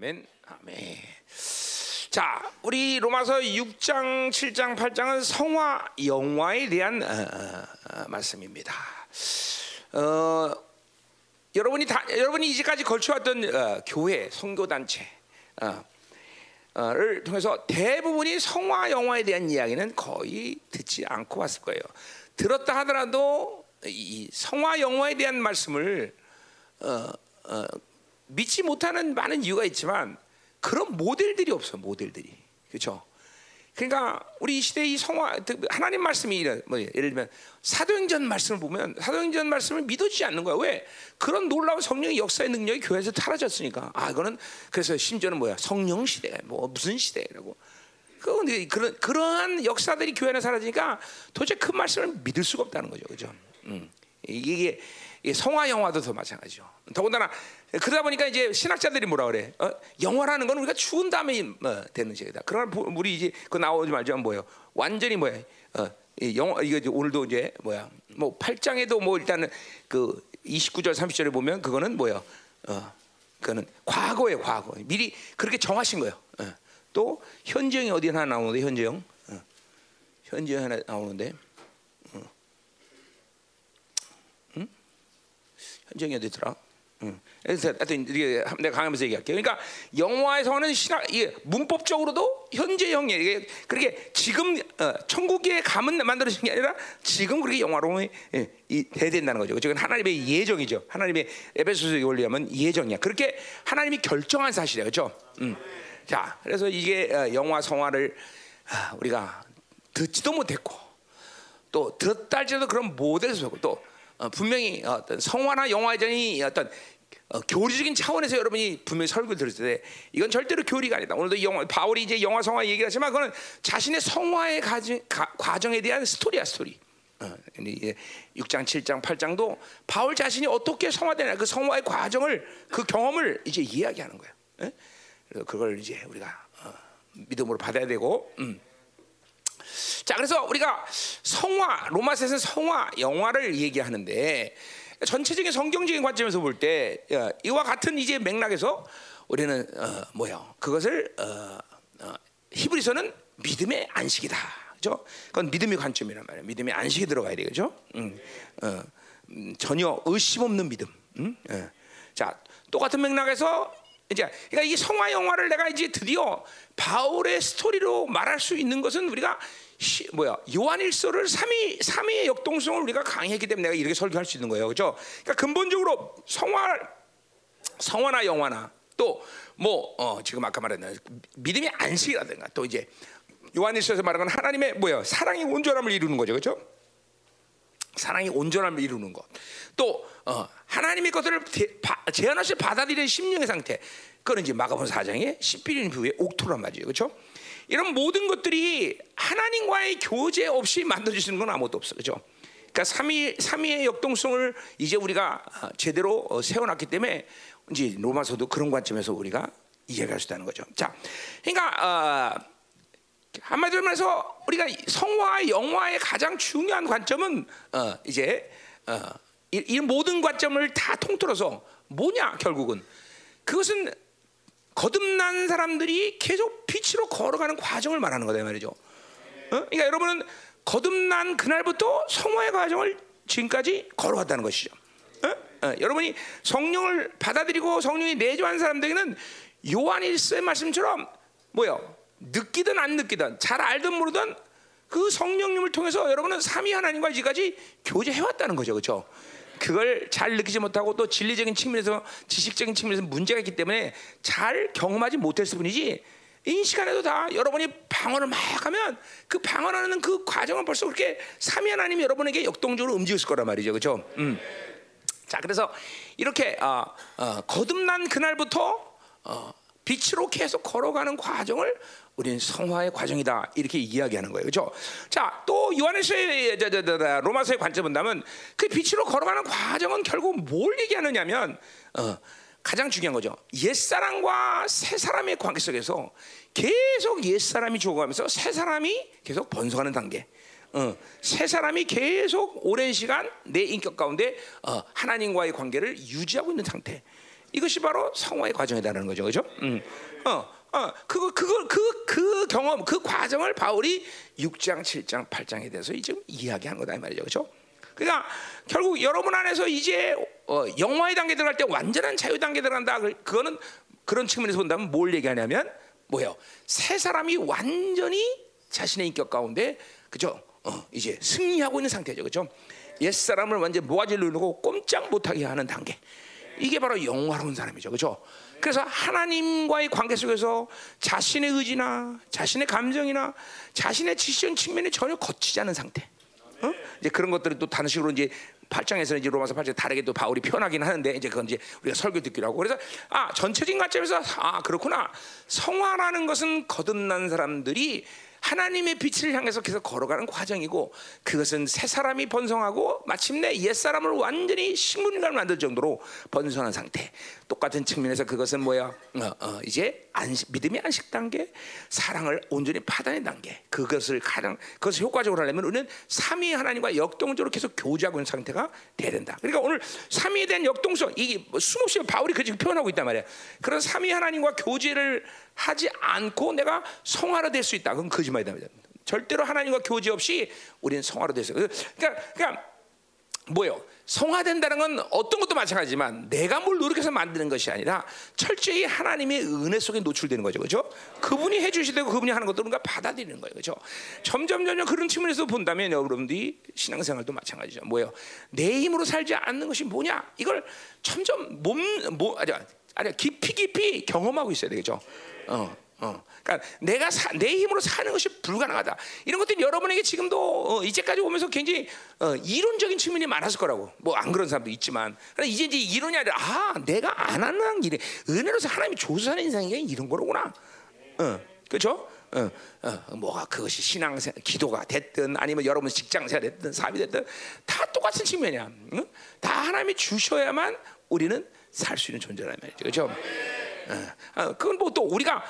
아멘, 아멘. 자, 우리 로마서 6장, 7장, 8장은 성화, 영화에 대한 말씀입니다. 여러분이 이제까지 걸쳐왔던 교회, 선교단체를 통해서 대부분이 성화, 영화에 대한 이야기는 거의 듣지 않고 왔을 거예요. 들었다 하더라도 이 성화, 영화에 대한 말씀을 믿지 못하는 많은 이유가 있지만 그런 모델들이 없어, 모델들이. 그렇죠? 그러니까 우리 이 시대의 성화, 하나님 말씀이 뭐 예를 들면 사도행전 말씀을 보면 사도행전 말씀을 믿어지지 않는 거야. 왜? 그런 놀라운 성령의 역사의 능력이 교회에서 사라졌으니까. 아, 이거는 그래서 심지어는 뭐야? 성령 시대, 뭐 무슨 시대라고. 그러한 역사들이 교회에서 사라지니까 도대체 그 말씀을 믿을 수가 없다는 거죠, 그렇죠? 이게 성화 영화도 더 마찬가지죠. 더군다나 그러다 보니까 이제 신학자들이 뭐라 그래? 영화라는 건 우리가 죽은 다음에 되는 얘기다. 그러나 우리 이제 그 나오지 말자면 뭐예요? 완전히 뭐예요? 영화 이거 오늘도 이제 뭐야? 뭐 8장에도 뭐 일단은 그 29절 30절에 보면 그거는 뭐예요? 그거는 과거예요, 과거. 미리 그렇게 정하신 거예요. 또 현재형이 어디 하나 나오는데 현재형, 현재형 하나 나오는데. 현재형이 어디더라? 그래서 하여튼 내가 강하면서 얘기할게요. 그러니까 영화에서는 신학, 예, 문법적으로도 현재형이 이게 그렇게 지금 천국에 가면 만들어진 게 아니라 지금 그렇게 영화로 돼야 된다는 거죠. 그건 하나님의 예정이죠. 하나님의 에베소서에 올리면 예정이야. 그렇게 하나님이 결정한 사실이야, 그렇죠? 자, 그래서 이게 영화 성화를 우리가 듣지도 못했고 또 들었다 할지라도 그런 모델에서 보고 또 분명히 어떤 성화나 영화의 전이 어떤 교리적인 차원에서 여러분이 분명히 설교를 들었을 때 이건 절대로 교리가 아니다. 오늘도 영화, 바울이 이제 영화 성화 얘기를 하지만 그건 자신의 성화의 과정에 대한 스토리야, 스토리. 6장, 7장, 8장도 바울 자신이 어떻게 성화되나 그 성화의 과정을 그 경험을 이제 이야기하는 거야. 에? 그래서 그걸 이제 우리가 믿음으로 받아야 되고. 자, 그래서 우리가 성화, 로마서에서는 성화, 영화를 얘기하는데 전체적인 성경적인 관점에서 볼 때 이와 같은 이제 맥락에서 우리는 그것을 히브리서는 믿음의 안식이다, 그죠? 그건 믿음의 관점이란 말이에요. 믿음의 안식이 들어가야 되죠. 전혀 의심 없는 믿음. 자, 똑같은 맥락에서 이제 그러니까 이 성화 영화를 내가 이제 드디어 바울의 스토리로 말할 수 있는 것은 우리가 요한일서를 삼위의 역동성을 우리가 강의했기 때문에 내가 이렇게 설교할 수 있는 거예요, 그렇죠? 그러니까 근본적으로 성화나 영화나 또 뭐 지금 아까 말했던 믿음의 안식이라든가 또 이제 요한일서에서 말하는 건 하나님의 사랑의 온전함을 이루는 거죠, 그렇죠? 사랑의 온전함을 이루는 것, 또 하나님의 것들을 제한없이 받아들이는 심령의 상태, 그건 이제 마가복음 4장의 십일인 부의 옥토란 말이에요, 그렇죠? 이런 모든 것들이 하나님과의 교제 없이 만들어지는 건 아무것도 없어, 그렇죠? 그러니까 삼위의 역동성을 이제 우리가 제대로 세워놨기 때문에 이제 로마서도 그런 관점에서 우리가 이해할 수 있다는 거죠. 자, 그러니까 한마디로 말해서 우리가 성화와 영화의 가장 중요한 관점은 이제 이 모든 관점을 다 통틀어서 뭐냐, 결국은 그것은 거듭난 사람들이 계속 빛으로 걸어가는 과정을 말하는 거다, 말이죠. 그러니까 여러분은 거듭난 그날부터 성화의 과정을 지금까지 걸어왔다는 것이죠. 여러분이 성령을 받아들이고 성령이 내주한 사람들에게는 요한일서의 말씀처럼 느끼든 안 느끼든 잘 알든 모르든 그 성령님을 통해서 여러분은 삼위 하나님과 지금까지 교제해왔다는 거죠, 그렇죠? 그걸 잘 느끼지 못하고 또 진리적인 측면에서 지식적인 측면에서 문제가 있기 때문에 잘 경험하지 못했을 뿐이지 이 시간에도 다 여러분이 방언을 막 하면 그 방언하는 그 과정은 벌써 그렇게 삼위 하나님이 여러분에게 역동적으로 움직였을 거란 말이죠, 그렇죠? 자, 그래서 이렇게 거듭난 그날부터 빛으로 계속 걸어가는 과정을 우리는 성화의 과정이다 이렇게 이야기하는 거예요, 그렇죠? 자, 또 요한일서의 로마서의 관점 본다면 그 빛으로 걸어가는 과정은 결국 뭘 얘기하느냐면 가장 중요한 거죠. 옛 사람과 새 사람의 관계 속에서 계속 옛 사람이 죽어가면서 새 사람이 계속 번성하는 단계. 새 사람이 계속 오랜 시간 내 인격 가운데 하나님과의 관계를 유지하고 있는 상태. 이것이 바로 성화의 과정이라는 거죠, 그렇죠? 그 경험, 그 과정을 바울이 6장, 7장, 8장에 대해서 지금 이야기한 거다 이 말이죠, 그렇죠? 그러니까 결국 여러분 안에서 이제 영화의 단계 들어갈 때 완전한 자유 단계 들어간다. 그거는 그런 측면에서 본다면 뭘 얘기하냐면 뭐예요? 세 사람이 완전히 자신의 인격 가운데, 그죠? 이제 승리하고 있는 상태죠, 그죠? 옛 사람을 완전 모아질러 놓고 꼼짝 못하게 하는 단계. 이게 바로 영화로운 사람이죠, 그죠? 그래서 하나님과의 관계 속에서 자신의 의지나 자신의 감정이나 자신의 지시적 측면이 전혀 거치지 않은 상태. 이제 그런 것들을 또 다른 식으로 이제 8장에서는 이제 로마서 8장 다르게 또 바울이 표현하긴 하는데, 이제 그건 이제 우리가 설교 듣기로 하고. 그래서 아, 전체적인 관점에서 아, 그렇구나. 성화라는 것은 거듭난 사람들이 하나님의 빛을 향해서 계속 걸어가는 과정이고, 그것은 새 사람이 번성하고 마침내 옛 사람을 완전히 식물인간을 만들 정도로 번성한 상태. 똑같은 측면에서 그것은 뭐야? 이제 믿음의 안식 단계, 사랑을 온전히 파다는 단계. 그것을 가장 그것을 효과적으로 하려면 우리는 삼위 하나님과 역동적으로 계속 교제하고 있는 상태가 돼야 된다. 그러니까 오늘 삼위에 대한 역동성, 이게 수없이 바울이 그 지금 표현하고 있단 말이야. 그런 삼위 하나님과 교제를 하지 않고 내가 성화로 될 수 있다. 그건 거짓말이다. 절대로 하나님과 교제 없이 우리는 성화로 될 수 있다. 그러니까 뭐예요? 성화된다는 건 어떤 것도 마찬가지지만 내가 뭘 노력해서 만드는 것이 아니라 철저히 하나님의 은혜 속에 노출되는 거죠, 그렇죠? 그분이 해주시되고 그분이 하는 것도 우리가 받아들이는 거예요, 그렇죠? 점점 그런 측면에서 본다면 여러분들이 신앙생활도 마찬가지죠. 뭐예요? 내 힘으로 살지 않는 것이 뭐냐? 이걸 점점 아니 깊이 경험하고 있어야 되겠죠. 그러니까 내가 내 힘으로 사는 것이 불가능하다. 이런 것들은 여러분에게 지금도 이제까지 오면서 굉장히 이론적인 측면이 많았을 거라고. 뭐 안 그런 사람도 있지만, 그러니까 이제 이론이 아니라 아, 내가 안 하는 길에 은혜로서 하나님이 조수하는 인생이 이런 거로구나. 그렇죠? 뭐가 그것이 신앙생 기도가 됐든 아니면 여러분 직장생활 됐든 삶이 됐든 다 똑같은 측면이야. 응? 다 하나님이 주셔야만 우리는 살 수 있는 존재란 말이죠, 그렇죠? 그건 뭐 또 우리가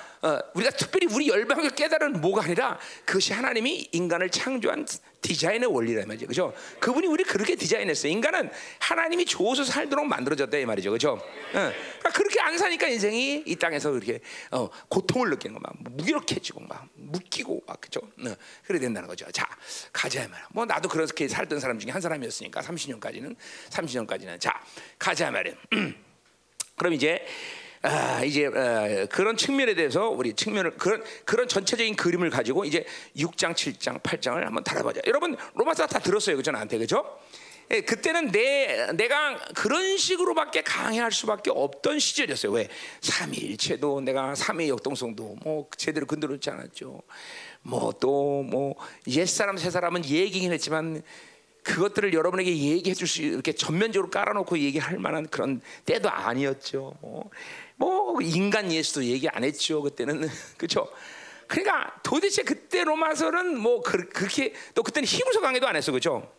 특별히 우리 열방을 깨달은 뭐가 아니라 그것이 하나님이 인간을 창조한 디자인의 원리란 말이죠, 그렇죠? 그분이 우리 그렇게 디자인했어요. 인간은 하나님이 좋아서 살도록 만들어졌다 이 말이죠, 그렇죠? 그러니까 그렇게 안 사니까 인생이 이 땅에서 그렇게 고통을 느끼는 거, 막 무기력해지고 막 묶이고 막, 그렇죠? 그래야 된다는 거죠. 자, 가자 이 말이야. 뭐 나도 그렇게 살던 사람 중에 한 사람이었으니까 30년까지는 자, 가자 이 말이야. 그럼 이제. 그런 측면에 대해서 우리 측면을 그런 전체적인 그림을 가지고 이제 6장, 7장, 8장을 한번 다뤄보자. 여러분 로마서 다 들었어요, 그죠? 나한테, 그죠? 예, 그때는 내가 그런 식으로밖에 강해할 수밖에 없던 시절이었어요. 왜? 삼위일체도 내가 삼위의 역동성도 뭐 제대로 건드렸지 않았죠. 뭐 또 뭐 옛 사람 새 사람은 얘기긴 했지만. 그것들을 여러분에게 얘기해 줄 수 이렇게 전면적으로 깔아놓고 얘기할 만한 그런 때도 아니었죠. 뭐 인간 예수도 얘기 안 했죠 그때는, 그렇죠? 그러니까 도대체 그때 로마서는 뭐 그렇게 또 그때는 히브리서 강의도 안 했어, 그렇죠?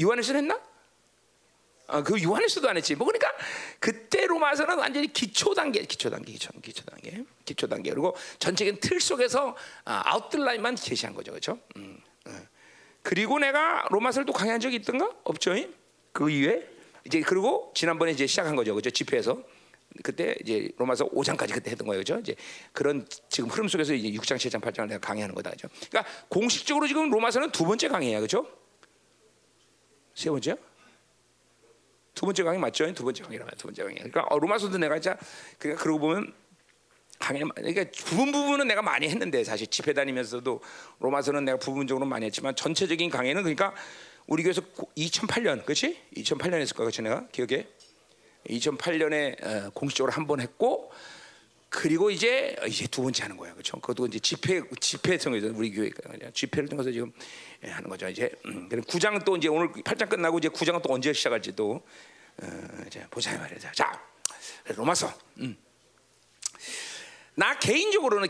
요한일서는 했나? 그 요한일서도 안 했지. 뭐 그러니까 그때 로마서는 완전히 기초 단계 그리고 전체적인 틀 속에서 아웃라인만 제시한 거죠, 그렇죠? 그리고 내가 로마서를 또 강의한 적이 있던가? 없죠. 그 이외에 이제 그리고 지난번에 이제 시작한 거죠, 그죠? 집회에서 그때 이제 로마서 5장까지 그때 했던 거예요, 그죠? 이제 그런 지금 흐름 속에서 이제 6장, 7장, 8장을 내가 강의하는 거다, 그죠? 그러니까 공식적으로 지금 로마서는 두 번째 강의야, 그죠? 세 번째? 두 번째 강의 맞죠? 두 번째 강의. 그러니까 로마서도 내가 진짜 그러니까 그러고 보면. 강연, 그러니까 부분은 내가 많이 했는데 사실 집회 다니면서도 로마서는 내가 부분적으로 많이 했지만 전체적인 강의는 그러니까 우리 교회에서 2008년, 그렇지? 2008년 했을 거야, 그렇지? 내가 기억해. 2008년에 공식적으로 한 번 했고 그리고 이제 두 번째 하는 거야, 그렇죠? 그것도 이제 집회 통해서 우리 교회가 그냥 집회를 통해서 지금 하는 거죠. 이제 그럼 9장 또 이제 오늘 8장 끝나고 이제 9장은 또 언제 시작할지 또 이제 보자 말이야. 자, 로마서. 나 개인적으로는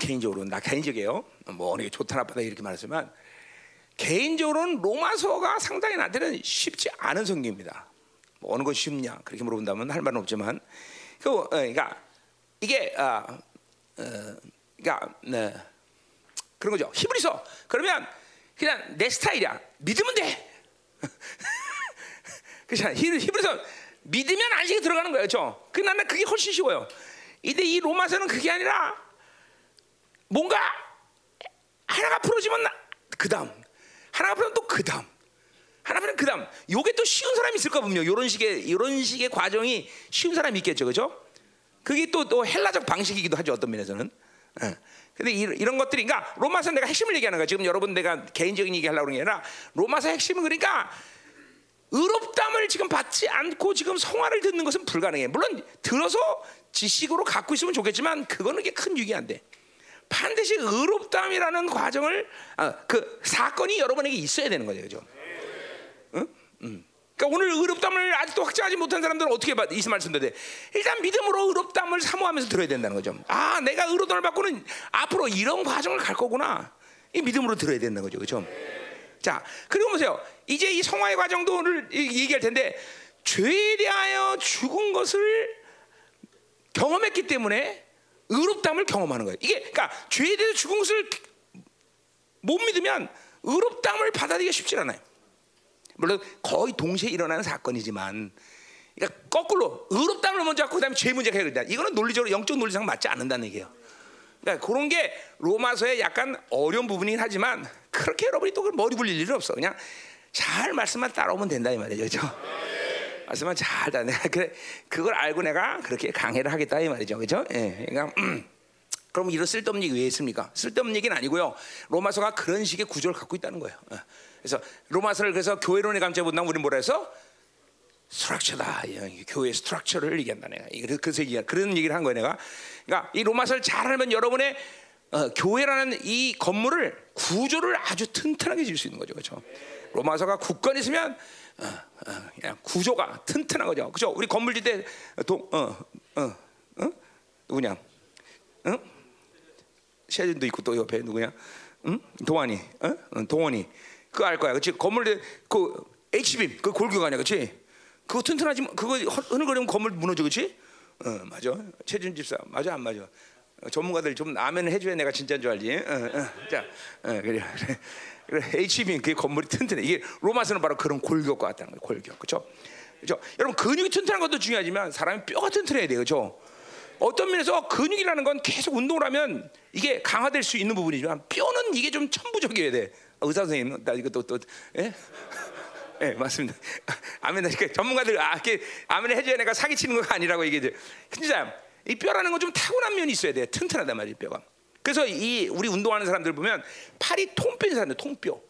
뭐 어느 게 좋다 나쁘다 이렇게 말했지만 개인적으로는 로마서가 상당히 나한테는 쉽지 않은 성경입니다. 뭐 어느 건 쉽냐 그렇게 물어본다면 할 말은 없지만 그러니까 이게 네. 그런 거죠. 히브리서 그러면 그냥 내 스타일이야. 믿으면 돼. 그렇잖아. 히브리서 믿으면 안식에 들어가는 거예요. 그렇죠? 그나마 그게 훨씬 쉬워요. 근데 이 로마서는 그게 아니라 뭔가 하나가 풀어지면 그 다음, 하나가 풀어지면 또 그 다음, 하나가 풀어지면 그 다음. 요게 또 쉬운 사람이 있을까 보면 이런 식의 과정이 쉬운 사람이 있겠죠. 그렇죠? 그게 또 헬라적 방식이기도 하죠. 어떤 면에서는. 예. 근데 이런 것들이, 그러니까 로마서 내가 핵심을 얘기하는 거야. 지금 여러분 내가 개인적인 얘기하려고 그러는 게 아니라 로마서 핵심은 그러니까 의롭담을 지금 받지 않고 지금 성화를 듣는 것은 불가능해. 물론 들어서 지식으로 갖고 있으면 좋겠지만 그거는 이게 큰 유익이 안 돼. 반드시 의롭담이라는 과정을 그 사건이 여러분에게 있어야 되는 거죠. 그죠? 응? 그러니까 오늘 의롭담을 아직도 확증하지 못한 사람들은 어떻게 이 말씀도 돼? 일단 믿음으로 의롭담을 사모하면서 들어야 된다는 거죠. 아, 내가 의롭담을 받고는 앞으로 이런 과정을 갈 거구나. 이 믿음으로 들어야 된다는 거죠. 그죠? 자, 그리고 보세요. 이제 이 성화의 과정도 오늘 얘기할 텐데, 죄에 대하여 죽은 것을 경험했기 때문에 의롭담을 경험하는 거예요. 이게, 그러니까 죄에 대해서 죽은 것을 못 믿으면 의롭담을 받아들이기가 쉽지 않아요. 물론 거의 동시에 일어나는 사건이지만, 그러니까 거꾸로 의롭담을 먼저 하고 그다음에 죄 문제가 해결된다. 이거는 논리적으로 영적 논리상 맞지 않는다는 얘기예요. 그러니까 그런 게 로마서의 약간 어려운 부분이긴 하지만 그렇게 여러분이 또 머리 굴릴 일은 없어. 그냥 잘 말씀만 따라오면 된다 이 말이죠. 그렇죠? 네. 말씀만 잘 따라. 그래, 그걸 알고 내가 그렇게 강해를 하겠다 이 말이죠. 그렇죠? 예. 그러니까 그럼 이런 쓸데없는 얘기 왜 했습니까? 쓸데없는 얘기는 아니고요. 로마서가 그런 식의 구조를 갖고 있다는 거예요. 예. 그래서 로마서를 그래서 교회론의 감점에 본다면 우리는 뭐라 해서 스트럭처다. 교회의 스트럭처를 얘기한다. 내가 그런 얘기를 한 거예요. 내가. 그러니까 이 로마서를 잘 알면 여러분의 교회라는 이 건물을 구조를 아주 튼튼하게 지을 수 있는 거죠. 그렇죠? 로마서가 굳건히 있으면 구조가 튼튼한 거죠. 그렇죠? 우리 건물 짓 때 누구냐? 응? 세준도 있고 또 옆에 누구냐? 응? 동환이. 응? 동원이. 그거 알 거야. 그렇지? 건물 때 그 H빔 그 골격 아니야. 그렇지? 그거 튼튼하지만 그거 흐느거리면 건물 무너져. 그렇지? 어, 맞아. 최준 집사. 맞아 안 맞아? 전문가들 좀 아멘을 해줘야 내가 진짜인 줄 알지. 자, 그래. H빔 그 건물이 튼튼해. 이게 로마서는 바로 그런 골격과 같다는 거예요. 골격, 그렇죠? 그렇죠? 여러분 근육이 튼튼한 것도 중요하지만 사람이 뼈가 튼튼해야 돼요, 그렇죠? 어떤 면에서 근육이라는 건 계속 운동을 하면 이게 강화될 수 있는 부분이지만 뼈는 이게 좀 천부적이어야 돼. 의사 선생님, 나 이거 또 예? 네, 맞습니다. 아멘. 그러니까 전문가들 아멘 해줘야 내가 사기치는 거 아니라고 얘기해요. 진짜 이 뼈라는 건 좀 타고난 면이 있어야 돼. 튼튼하단 말이에요, 뼈가. 그래서 이 우리 운동하는 사람들 보면 팔이 통뼈인 사람들, 통뼈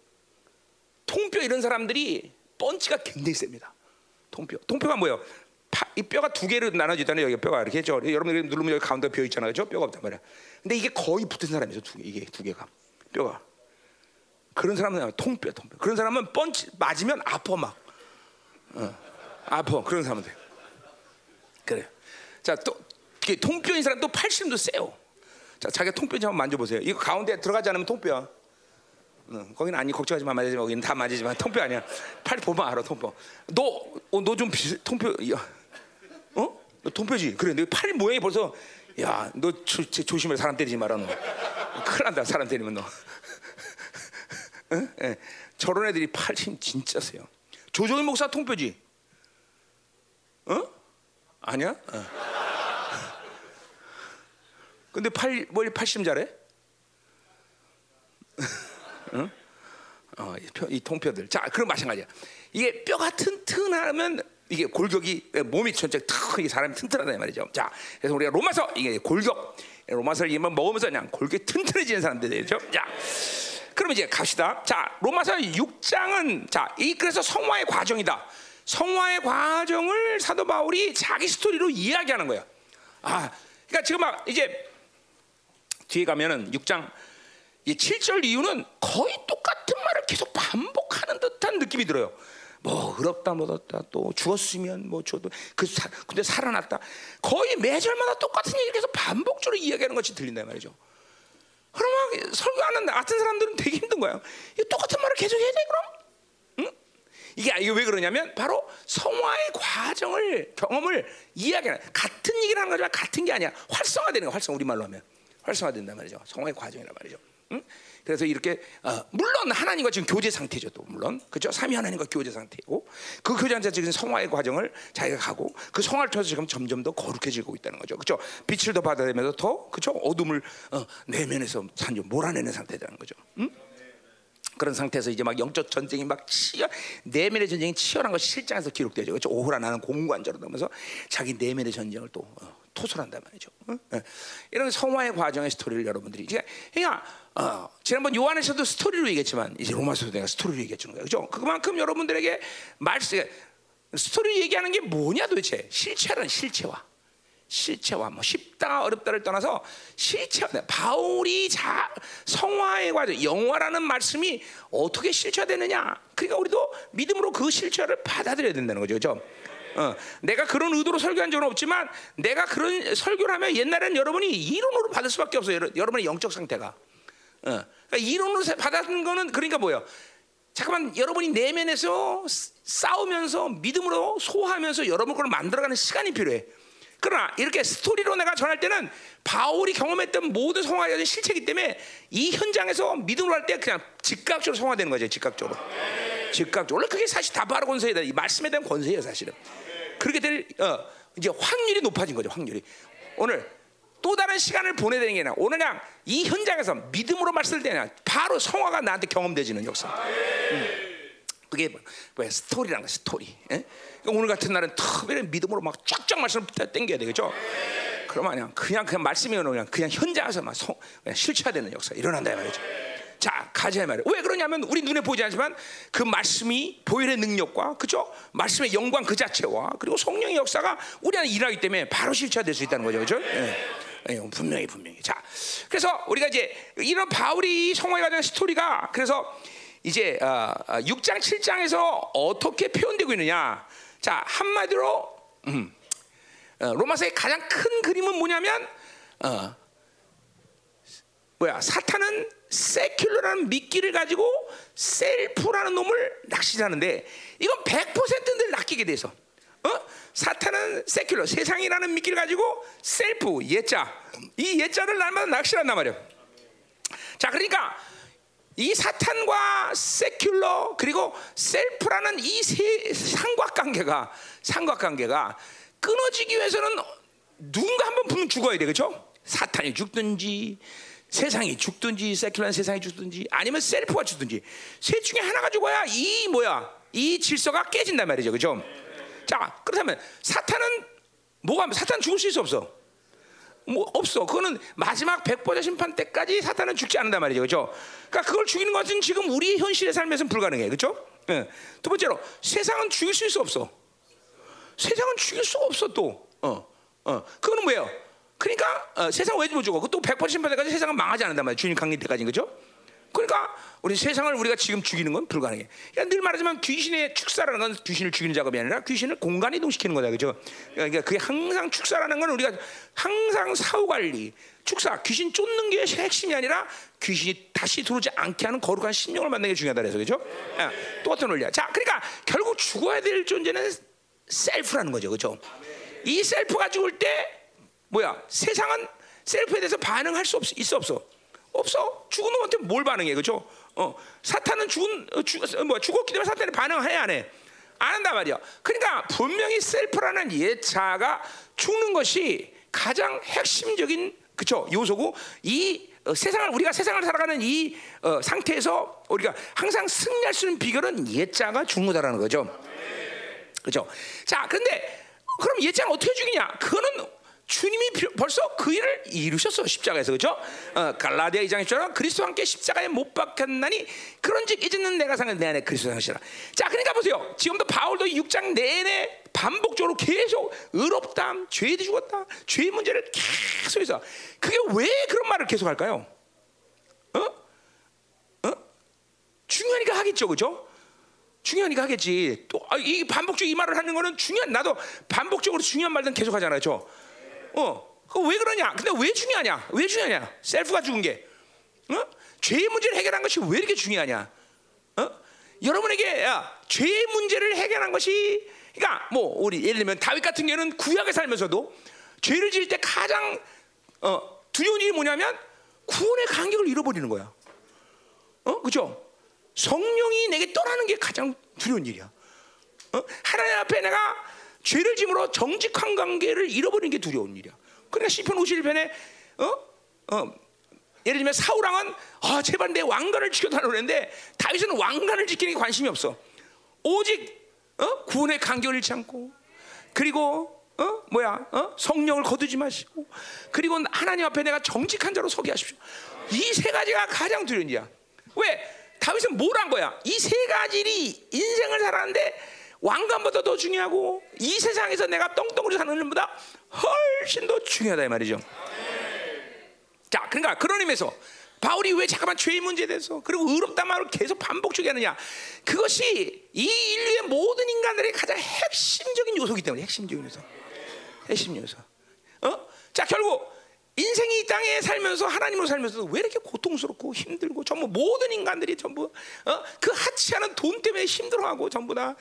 이런 사람들이 펀치가 굉장히 셉니다. 통뼈가 뭐예요? 이 뼈가 두 개로 나눠져 있다는 여기 뼈가 이렇게 했죠. 여러분들 누르면 여기 가운데 뼈 있잖아요, 그렇죠? 뼈가 없단 말이야. 근데 이게 거의 붙은 사람이죠, 이게 두 개가 뼈가. 그런 사람은 통뼈. 그런 사람은 펀치 맞으면 아파 막. 아파. 그런 사람들. 그래. 자, 또 이게 통뼈인 사람 또 팔씨름도 세요. 자, 자기가 통뼈 좀 만져보세요. 이거 가운데 들어가지 않으면 통뼈야. 거기는 아니 걱정하지 마. 맞지 마. 거기는 다 맞지만 통뼈 아니야. 팔 보면 알아. 통뼈. 너 좀 통뼈. 어? 너 통뼈지. 그래. 너 팔이 모양이 벌써. 야, 너 조심해. 사람 때리지 마라 너. 큰일 난다. 사람 때리면 너. 응? 예. 저런 애들이 팔 힘 진짜 세요. 조정희 목사 통뼈지? 어? 아니야? 어. 근데 팔씨름 잘해? 응? 이 통뼈들. 자, 그럼 마찬가지야. 이게 뼈가 튼튼하면 이게 골격이 몸이 전체 탁 사람이 튼튼하다는 말이죠. 자, 그래서 우리가 로마서 이게 골격 로마서를 이만 먹으면서 그냥 골격이 튼튼해지는 사람들 되죠. 자. 그럼 이제 갑시다. 자, 로마서 6장은 자, 이 그래서 성화의 과정이다. 성화의 과정을 사도 바울이 자기 스토리로 이야기하는 거야. 아, 그러니까 지금 막 이제 뒤에 가면은 6장 이 7절 이후는 거의 똑같은 말을 계속 반복하는 듯한 느낌이 들어요. 뭐 의롭다 못했다 또 죽었으면 뭐 저도 근데 살아났다. 거의 매절마다 똑같은 얘기를 계속 반복적으로 이야기하는 것이 들린다 말이죠. 그러면 설교하는 같은 사람들은 되게 힘든 거예요. 똑같은 말을 계속 해야 돼 그럼? 응? 이게 왜 그러냐면 바로 성화의 과정을 경험을 이야기하는 같은 얘기를 하는 거지만 같은 게 아니야. 활성화되는 거야. 활성 우리말로 하면 활성화된단 말이죠. 성화의 과정이란 말이죠. 응? 그래서 이렇게 물론 하나님과 지금 교제 상태죠. 또 물론 그렇죠. 삼위 하나님과 교제 상태고 그 교제 상태 지금 성화의 과정을 자기가 가고 그 성화를 통해서 지금 점점 더 거룩해지고 있다는 거죠. 그렇죠. 빛을 더 받아내면서 더 그렇죠. 어둠을 내면에서 산조 몰아내는 상태라는 거죠. 응? 그런 상태에서 이제 막 영적 전쟁이 막 내면의 전쟁이 치열한 것이 실장에서 기록되죠. 그렇죠. 오호라 나는 공관자로 나오면서 자기 내면의 전쟁을 또 토설한단 말이죠. 응? 네. 이런 성화의 과정의 스토리를 여러분들이 그러니까 지난번 요한에서도 스토리로 얘기했지만 이제 로마서도 내가 스토리로 얘기해 주는 거예요. 그렇죠? 그만큼 여러분들에게 말씀 스토리 얘기하는 게 뭐냐 도대체 실체라는 실체와 뭐 쉽다 어렵다를 떠나서 실체 바울이 성화의 과정 영화라는 말씀이 어떻게 실체되느냐 그러니까 우리도 믿음으로 그 실체를 받아들여야 된다는 거죠. 그렇죠? 내가 그런 의도로 설교한 적은 없지만 내가 그런 설교를 하면 옛날에는 여러분이 이론으로 받을 수밖에 없어요. 여러분의 영적 상태가 그러니까 이론으로 받은 거는 그러니까 뭐예요? 잠깐만 여러분이 내면에서 싸우면서 믿음으로 소화하면서 여러분 그걸 만들어가는 시간이 필요해. 그러나 이렇게 스토리로 내가 전할 때는 바울이 경험했던 모든 성화의 실체이기 때문에 이 현장에서 믿음으로 할 때 그냥 즉각적으로 성화되는 거죠. 즉각적으로. 원래 그게 사실 다 바로 권세에 대한 이 말씀에 대한 권세예요, 사실은. 그렇게 될 이제 확률이 높아진 거죠. 확률이. 오늘 또 다른 시간을 보내야 되는 게 아니라 오늘 그냥 이 현장에서 믿음으로 말씀을 때냐 바로 성화가 나한테 경험되지는 역사. 그게 뭐야 스토리라는 거야, 스토리. 예? 오늘 같은 날은 특별히 믿음으로 막 쫙쫙 말씀을 땡겨야 되겠죠. 그러면 그냥 말씀이 오는 그냥 현장에서 막 실체화되는 역사 일어난다 이 말이죠. 자, 가자 이 말이에요. 왜 그러냐면 우리 눈에 보이지 않지만 그 말씀이 보혈의 능력과 그죠? 말씀의 영광 그 자체와 그리고 성령의 역사가 우리 안에 일하기 때문에 바로 실체화될 수 있다는 거죠. 그죠? 예, 분명히. 자, 그래서 우리가 이제 이런 바울이 성화에 관한 스토리가 그래서 이제 6장 7장에서 어떻게 표현되고 있느냐. 자, 한마디로 로마서의 가장 큰 그림은 뭐냐면 사탄은 세큘러라는 미끼를 가지고 셀프라는 놈을 낚시하는데 이건 100% 늘 낚이게 돼서 사탄은 세큘러 세상이라는 미끼를 가지고 셀프 이 예자를 날마다 낚시한단 말이야. 자, 그러니까 이 사탄과 세큘러 그리고 셀프라는 이 세 삼각관계가 끊어지기 위해서는 누군가 한번 분명 죽어야 돼. 그렇죠? 사탄이 죽든지 세상이 죽든지 세큘러는 세상이 죽든지 아니면 셀프가 죽든지 셋 중에 하나가 죽어야 이 질서가 깨진단 말이죠. 그렇죠? 자, 그렇다면 사탄은 죽을 수 있어 없어? 없어. 그거는 마지막 백보좌 심판 때까지 사탄은 죽지 않는단 말이죠. 그렇죠? 그러니까 그걸 죽이는 것은 지금 우리 현실의 삶에서는 불가능해. 그렇죠? 예. 두 번째로 세상은 죽일 수 있어 없어? 세상은 죽일 수 없어 또. 그거는 뭐예요? 그러니까 세상은 왜 못 죽어? 그것도 백보좌 심판 때까지 세상은 망하지 않는단 말이에요. 주님 강림 때까지. 그렇죠? 그러니까 우리 세상을 우리가 지금 죽이는 건 불가능해. 그러니까 늘 말하지만 귀신의 축사라는 건 귀신을 죽이는 작업이 아니라 귀신을 공간 이동시키는 거다, 그죠? 그러니까 그게 항상 축사라는 건 우리가 항상 사후 관리, 축사, 귀신 쫓는 게 핵심이 아니라 귀신이 다시 들어오지 않게 하는 거룩한 심령을 만드는 게 중요하다 그래서, 그죠? 또 어떤 논리야? 자, 그러니까 결국 죽어야 될 존재는 셀프라는 거죠, 그죠? 이 셀프가 죽을 때 세상은 셀프에 대해서 반응할 수 있어 없어? 없어. 죽은 놈한테 뭘 반응해, 그죠? 사탄은 죽었기 때문에 사탄이 반응해 안 해? 안 한단 말이야. 그러니까 분명히 셀프라는 예차가 죽는 것이 가장 핵심적인 요소고 이 세상을 우리가 세상을 살아가는 이 상태에서 우리가 항상 승리할 수 있는 비결은 예차가 죽는다라는 거죠. 그렇죠? 자, 그런데 그럼 예차는 어떻게 죽이냐? 그거는 주님이 벌써 그 일을 이루셨어 십자가에서. 그렇죠? 갈라디아 2장 10절은 그리스도와 함께 십자가에 못 박혔나니 그런즉 이제는 내가 사는 내 안에 그리스도 사시라. 자, 그러니까 보세요. 지금도 바울도 6장 내내 반복적으로 계속 의롭다 죄에 죽었다 죄의 문제를 계속해서 그게 왜 그런 말을 계속할까요? 중요하니까 하겠죠. 그렇죠? 중요하니까 하겠지. 또 이 반복적으로 이 말을 하는 거는 중요한 나도 반복적으로 중요한 말들은 계속 하잖아요. 그렇죠? 그 왜 그러냐? 근데 왜 중요하냐? 셀프가 죽은 게, 죄의 문제를 해결한 것이 왜 이렇게 중요하냐? 여러분에게 죄의 문제를 해결한 것이, 그러니까 우리 예를 들면 다윗 같은 경우는 구약에 살면서도 죄를 지을 때 가장 두려운 일이 뭐냐면 구원의 간격을 잃어버리는 거야. 그죠? 성령이 내게 떠나는 게 가장 두려운 일이야. 하나님 앞에 내가 죄를 짐으로 정직한 관계를 잃어버리는 게 두려운 일이야. 그러니까 시편 51편에 예를 들면 사울왕은 제발 내 왕관을 지켜달라고 했는데 다윗은 왕관을 지키는 게 관심이 없어. 오직 구원의 간격을 잃지 않고, 그리고 성령을 거두지 마시고, 그리고 하나님 앞에 내가 정직한 자로 서게 하십시오. 이 세 가지가 가장 두려운 일이야. 왜? 다윗은 뭘 한 거야? 이 세 가지를 인생을 살았는데 왕관보다 더 중요하고 이 세상에서 내가 떵떵거리 사는 일보다 훨씬 더 중요하다 이 말이죠. 네. 자, 그러니까 그런 의미에서 바울이 왜 잠깐만 죄의 문제에 대해서, 그리고 의롭다는 말을 계속 반복적으로 하느냐, 그것이 이 인류의 모든 인간들의 가장 핵심적인 요소이기 때문에, 핵심적인 요소, 핵심 요소. 자, 결국 인생이 이 땅에 살면서, 하나님으로 살면서 왜 이렇게 고통스럽고 힘들고, 전부 모든 인간들이 전부 그 하찮은 돈 때문에 힘들어하고 전부 다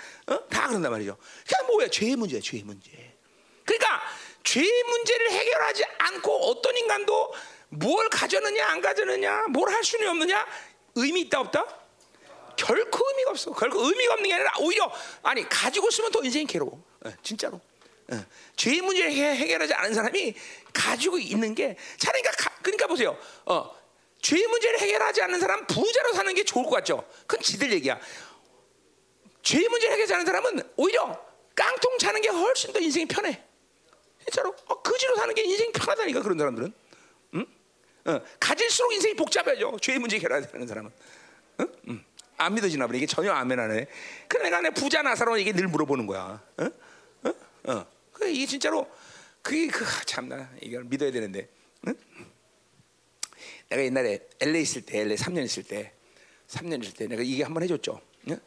그런단 말이죠. 그러니까 뭐야? 죄의 문제야, 죄의 문제. 그러니까 죄의 문제를 해결하지 않고 어떤 인간도 뭘 가졌느냐 안 가졌느냐, 뭘 할 수는 없느냐, 의미 있다 없다? 결코 의미가 없어. 결코 의미가 없는 게 아니라 오히려, 아니 가지고 있으면 더 인생이 괴로워. 진짜로. 죄의 문제를 해결하지 않은 사람이 가지고 있는 게 차라리, 그러니까 보세요. 죄의 문제를 해결하지 않는 사람 부자로 사는 게 좋을 것 같죠? 그건 지들 얘기야. 죄의 문제를 해결하지 않은 사람은 오히려 깡통 차는 게 훨씬 더 인생이 편해. 진짜로 거지로 사는 게 인생이 편하다니까, 그런 사람들은. 가질수록 인생이 복잡해져, 죄의 문제 해결하지 않는 사람은. 안 믿어지나 보네. 이게 전혀 아멘 안 해. 그래, 내가 내 부자 나사로 이게 늘 물어보는 거야. 그게 이게 진짜로 그게 참나 이걸 믿어야 되는데. 응? 내가 옛날에 LA 있을 때, LA 3년 있을 때, 3년 있을 때 내가 이게 한번 해줬죠. 응?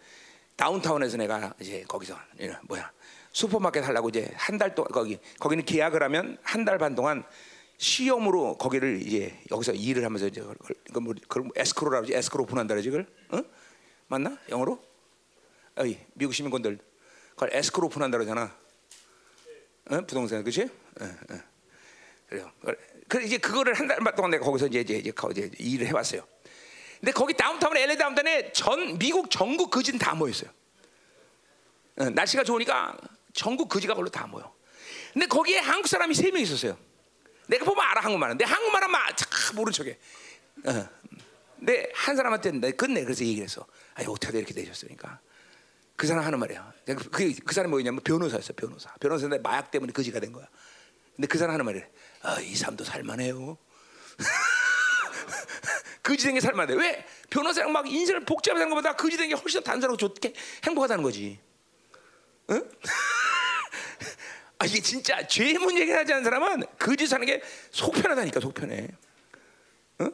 다운타운에서 내가 이제 거기서 슈퍼마켓 하려고 이제 한 달 동안 거기는 계약을 하면 한 달 반 동안 시험으로 거기를 이제 여기서 일을 하면서 이제 그걸 에스크로라고 하지. 에스크로 분한다라지 그걸. 응? 맞나? 영어로? 미국 시민권들 그걸 에스크로 분한다라잖아. 부동산, 그렇지? 그래요. 그래 이제 그거를 한 달 동안 내가 거기서 이제 일을 해봤어요. 근데 거기 다운타운에, LA 다운타운에 전 미국 전국 거지는 다 모였어요. 날씨가 좋으니까 전국 거지가 걸로 다 모여. 근데 거기에 한국 사람이 3명 있었어요. 내가 보면 알아, 한국말은. 근데 한국말 하면 모른 척해. 근데 한 사람한테 내가 끝내 그래서 얘기를 했어. 아니 어떻게 이렇게 되셨으니까. 그 사람 하는 말이야. 그 사람이 뭐였냐면 변호사였어, 변호사. 변호사인데 마약 때문에 거지가 된 거야. 근데 그 사람 하는 말이야. 이 사람도 살만해요. 거지된 게 살만해. 왜? 변호사랑 막 인생을 복잡하게 하는 것보다 거지된 게 훨씬 단순하고 좋게 행복하다는 거지. 응? 이게 진짜 죄의 문제 해결하지 않은 사람은 거지 사는 게 속 편하다니까, 속 편해. 응?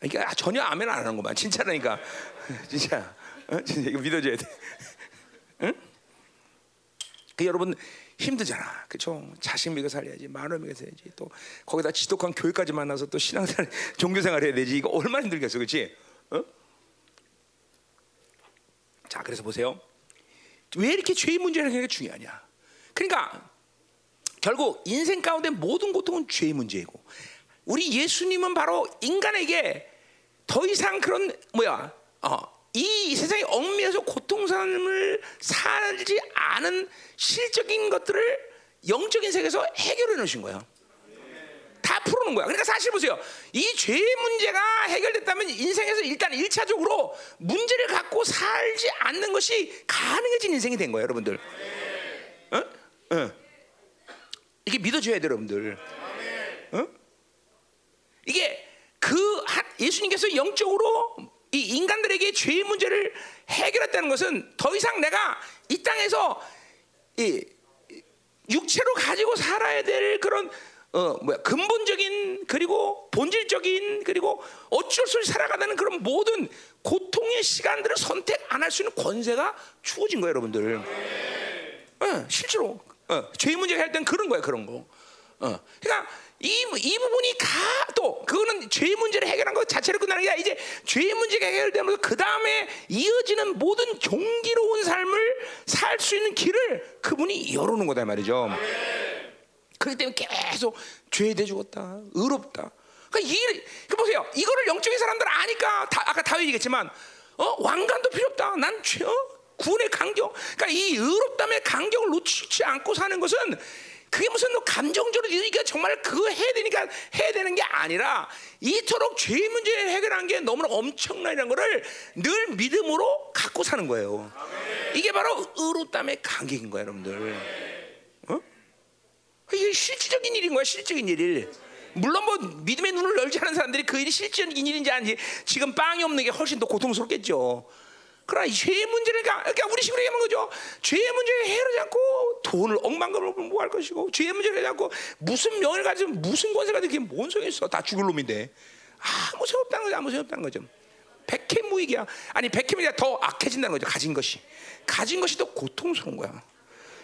그러니까 전혀 아멘 안 하는 거만 진짜라니까. 진짜. 진짜 이거 믿어줘야 돼. 응? 그 여러분 힘들잖아, 그렇죠? 자식 믿고 살려야지, 마누라 믿고 살려야지, 또 거기다 지독한 교회까지 만나서 또 신앙생활, 종교생활 해야 되지. 이거 얼마나 힘들겠어, 그렇지? 자, 그래서 보세요. 왜 이렇게 죄의 문제라는 게 중요하냐? 그러니까 결국 인생 가운데 모든 고통은 죄의 문제이고, 우리 예수님은 바로 인간에게 더 이상 그런 이 세상에 얽매여서 고통사람을 살지 않은 실적인 것들을 영적인 세계에서 해결해 놓으신 거예요. 다 풀어놓은 거야. 그러니까 사실 보세요. 이 죄의 문제가 해결됐다면 인생에서 일단 1차적으로 문제를 갖고 살지 않는 것이 가능해진 인생이 된 거예요, 여러분들. 이게 믿어줘야 돼요, 여러분들. 이게 예수님께서 영적으로 이 인간들에게 죄의 문제를 해결했다는 것은 더 이상 내가 이 땅에서 이 육체로 가지고 살아야 될 그런 근본적인, 그리고 본질적인, 그리고 어쩔 수 없이 살아가는 그런 모든 고통의 시간들을 선택 안 할 수 있는 권세가 주어진 거예요, 여러분들. 실제로 죄의 문제가 할 땐 그런 거예요, 그런 거. 그러니까 이 부분이 또 그거는 죄의 문제를 해결한 것 자체로 끝나는 게 아니라, 이제 죄의 문제가 해결되면서 그 다음에 이어지는 모든 종기로운 삶을 살 수 있는 길을 그분이 열어놓은 거다 말이죠. 그렇기 때문에 계속 죄에 대해 죽었다, 의롭다. 그러니까 보세요. 이거를 영적인 사람들 아니까 아까 다윗 얘기했지만 왕관도 필요 없다. 난 구원의 강경. 그러니까 이 의롭다면 강경을 놓치지 않고 사는 것은 그게 무슨 감정적으로 네가 정말 그거 해야 되니까 해야 되는 게 아니라 이토록 죄의 문제를 해결한 게 너무나 엄청나다는 거를 늘 믿음으로 갖고 사는 거예요. 아멘. 이게 바로 의롭다면 강경인 거예요, 여러분들. 어? 이게 실질적인 일인 거야, 실질적인 일. 물론 뭐 믿음의 눈을 열지 않은 사람들이 그 일이 실질적인 일인지 아닌지 지금 빵이 없는 게 훨씬 더 고통스럽겠죠. 그러나 죄의 문제를 그러니까 우리 식으로 얘기하는 거죠. 죄의 문제를 해결하지 않고 돈을 억만금을 뭐 할 것이고, 죄의 문제를 해결하지 않고 무슨 명을 가지고 무슨 권세를 가지고 그게 뭔 소용이 있어? 다 죽을 놈인데 아무 소용 없다는 거죠. 아무 소용 없다는 거죠. 백해무익이야. 아니 백해무익이야 더 악해진다는 거죠. 가진 것이 더 고통스러운 거야.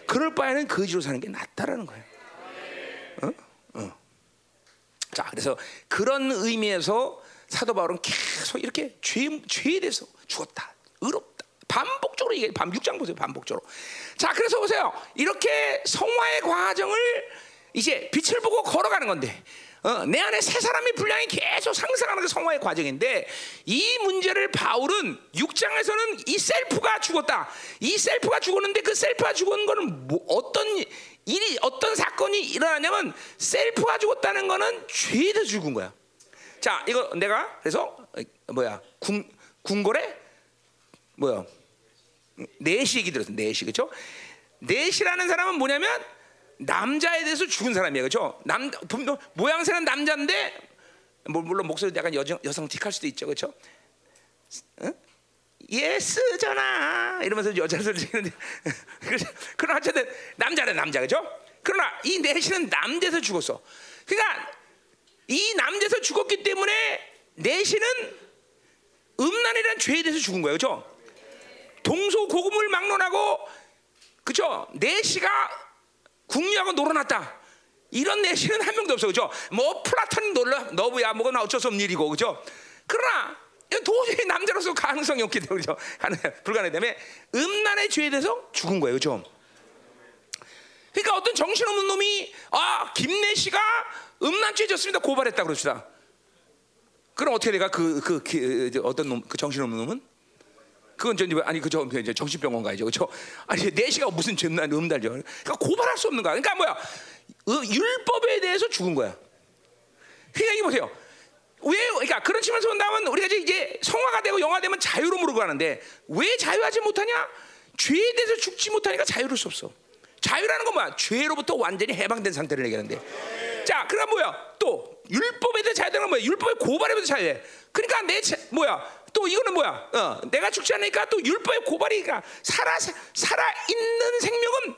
그럴 바에는 거지로 사는 게 낫다라는 거예요. 자, 그래서 그런 의미에서 사도 바울은 계속 이렇게 죄에 대해서 죽었다. 의롭다. 반복적으로 이게 6장 보세요. 반복적으로. 자, 그래서 보세요. 이렇게 성화의 과정을 이제 빛을 보고 걸어가는 건데, 내 안에 세 사람의 분량이 계속 상승하는 게 성화의 과정인데, 이 문제를 바울은 6장에서는 이 셀프가 죽었다. 이 셀프가 죽었는데 그 셀프가 죽은 거는 뭐 어떤 사건이 일어나냐면 셀프가 죽었다는 거는 죄에 대해서 죽은 거야. 자, 이거 내가 그래서 궁궐에 네시 얘기 들었어요. 네시, 그렇죠? 네시라는 사람은 뭐냐면 남자에 대해서 죽은 사람이에요, 그렇죠? 모양새는 남자인데 물론 목소리도 약간 여성틱할 수도 있죠, 그렇죠? 응? 예스잖아 이러면서 여자를 들리는데 그러나 어쨌든 남자, 그렇죠? 그러나 이 네시는 남자에서 죽었어. 그러니까 이 남자에서 죽었기 때문에 네시는 음란이라는 죄에 대해서 죽은 거예요, 그렇죠? 동서고금을 막론하고, 그죠? 네시가 궁유하고 놀아났다. 이런 네시는 한 명도 없어, 그죠? 뭐 플라톤 너브야, 뭐나 어쩔 수 없는 일이고, 그죠? 그러나 도저히 남자로서 가능성이 없기 때문에, 그죠? 불가능하기 때문에 음란의 죄에 대해서 죽은 거예요, 그죠? 그러니까 어떤 정신없는 놈이 김네시가 음란죄에 졌습니다, 고발했다 그럽시다. 그럼 어떻게 내가 어떤 놈, 그 정신없는 놈은? 그건 이제 정신병원 가야죠, 그렇죠? 아니 네시가 무슨 죄나 음달죠. 그러니까 고발할 수 없는 거야. 그러니까 율법에 대해서 죽은 거야. 그러니까 이게 보세요. 그러니까 그런 측면에서 본다면 우리가 이제 성화가 되고 영화되면 자유로 물고 가는데 왜 자유하지 못하냐? 죄에 대해서 죽지 못하니까 자유로울 수 없어. 자유라는 건 뭐야? 죄로부터 완전히 해방된 상태를 얘기하는데. 자, 그럼 또 율법에 대해서 자유되는 건 뭐야? 율법의 고발에 대해서 자유해. 그러니까 또 이거는 내가 죽지 않으니까 또 율법의 고발이니까 살아있는 생명은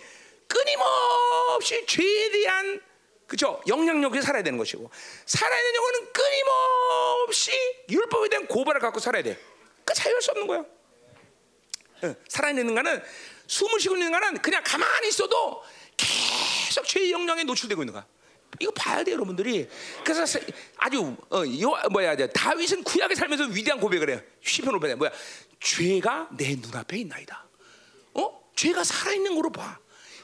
끊임없이 죄에 대한, 그죠, 영향력이 살아야 되는 것이고, 살아있는 영혼은 끊임없이 율법에 대한 고발을 갖고 살아야 돼. 그러니까 자유할 수 없는 거야. 살아있는 인간은, 숨을 쉬고 있는 인간은 그냥 가만히 있어도 계속 죄의 영향에 노출되고 있는 거야. 이거 봐야 돼요, 여러분들이. 그래서 아주 다윗은 구약에 살면서 위대한 고백을 해요. 시편 5편에 죄가 내 눈앞에 있나이다. 죄가 살아있는 거로 봐.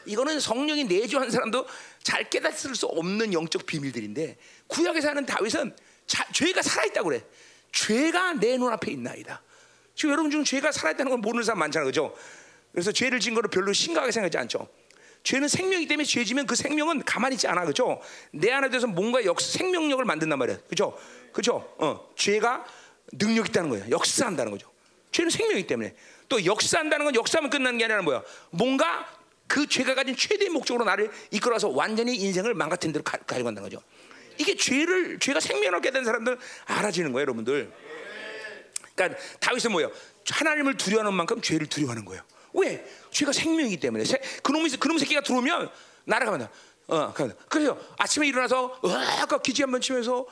이거는 성령이 내주한 사람도 잘 깨달을 수 없는 영적 비밀들인데, 구약에 사는 다윗은 죄가 살아있다고 그래. 죄가 내 눈앞에 있나이다. 지금 여러분 중 죄가 살아있다는 걸 모르는 사람 많잖아요, 그죠? 그래서 죄를 지은 거를 별로 심각하게 생각하지 않죠. 죄는 생명이기 때문에 죄 지면 그 생명은 가만히 있지 않아, 그죠? 내 안에 대해서 뭔가 생명력을 만든단 말이야, 그죠? 그죠? 죄가 능력 있다는 거예요. 역사한다는 거죠. 죄는 생명이기 때문에. 또 역사한다는 건 역사하면 끝나는 게 아니라 뭔가 그 죄가 가진 최대의 목적으로 나를 이끌어서 완전히 인생을 망가뜨린 대로 가려고 한다는 거죠. 이게 죄가 생명을 깨닫는 사람들 알아지는 거예요, 여러분들. 그러니까 다윗은 하나님을 두려워하는 만큼 죄를 두려워하는 거예요. 왜? 죄가 생명이기 때문에. 그놈 새끼가 들어오면 날아가면 그래서 아침에 일어나서 아까 기지 한번 치면서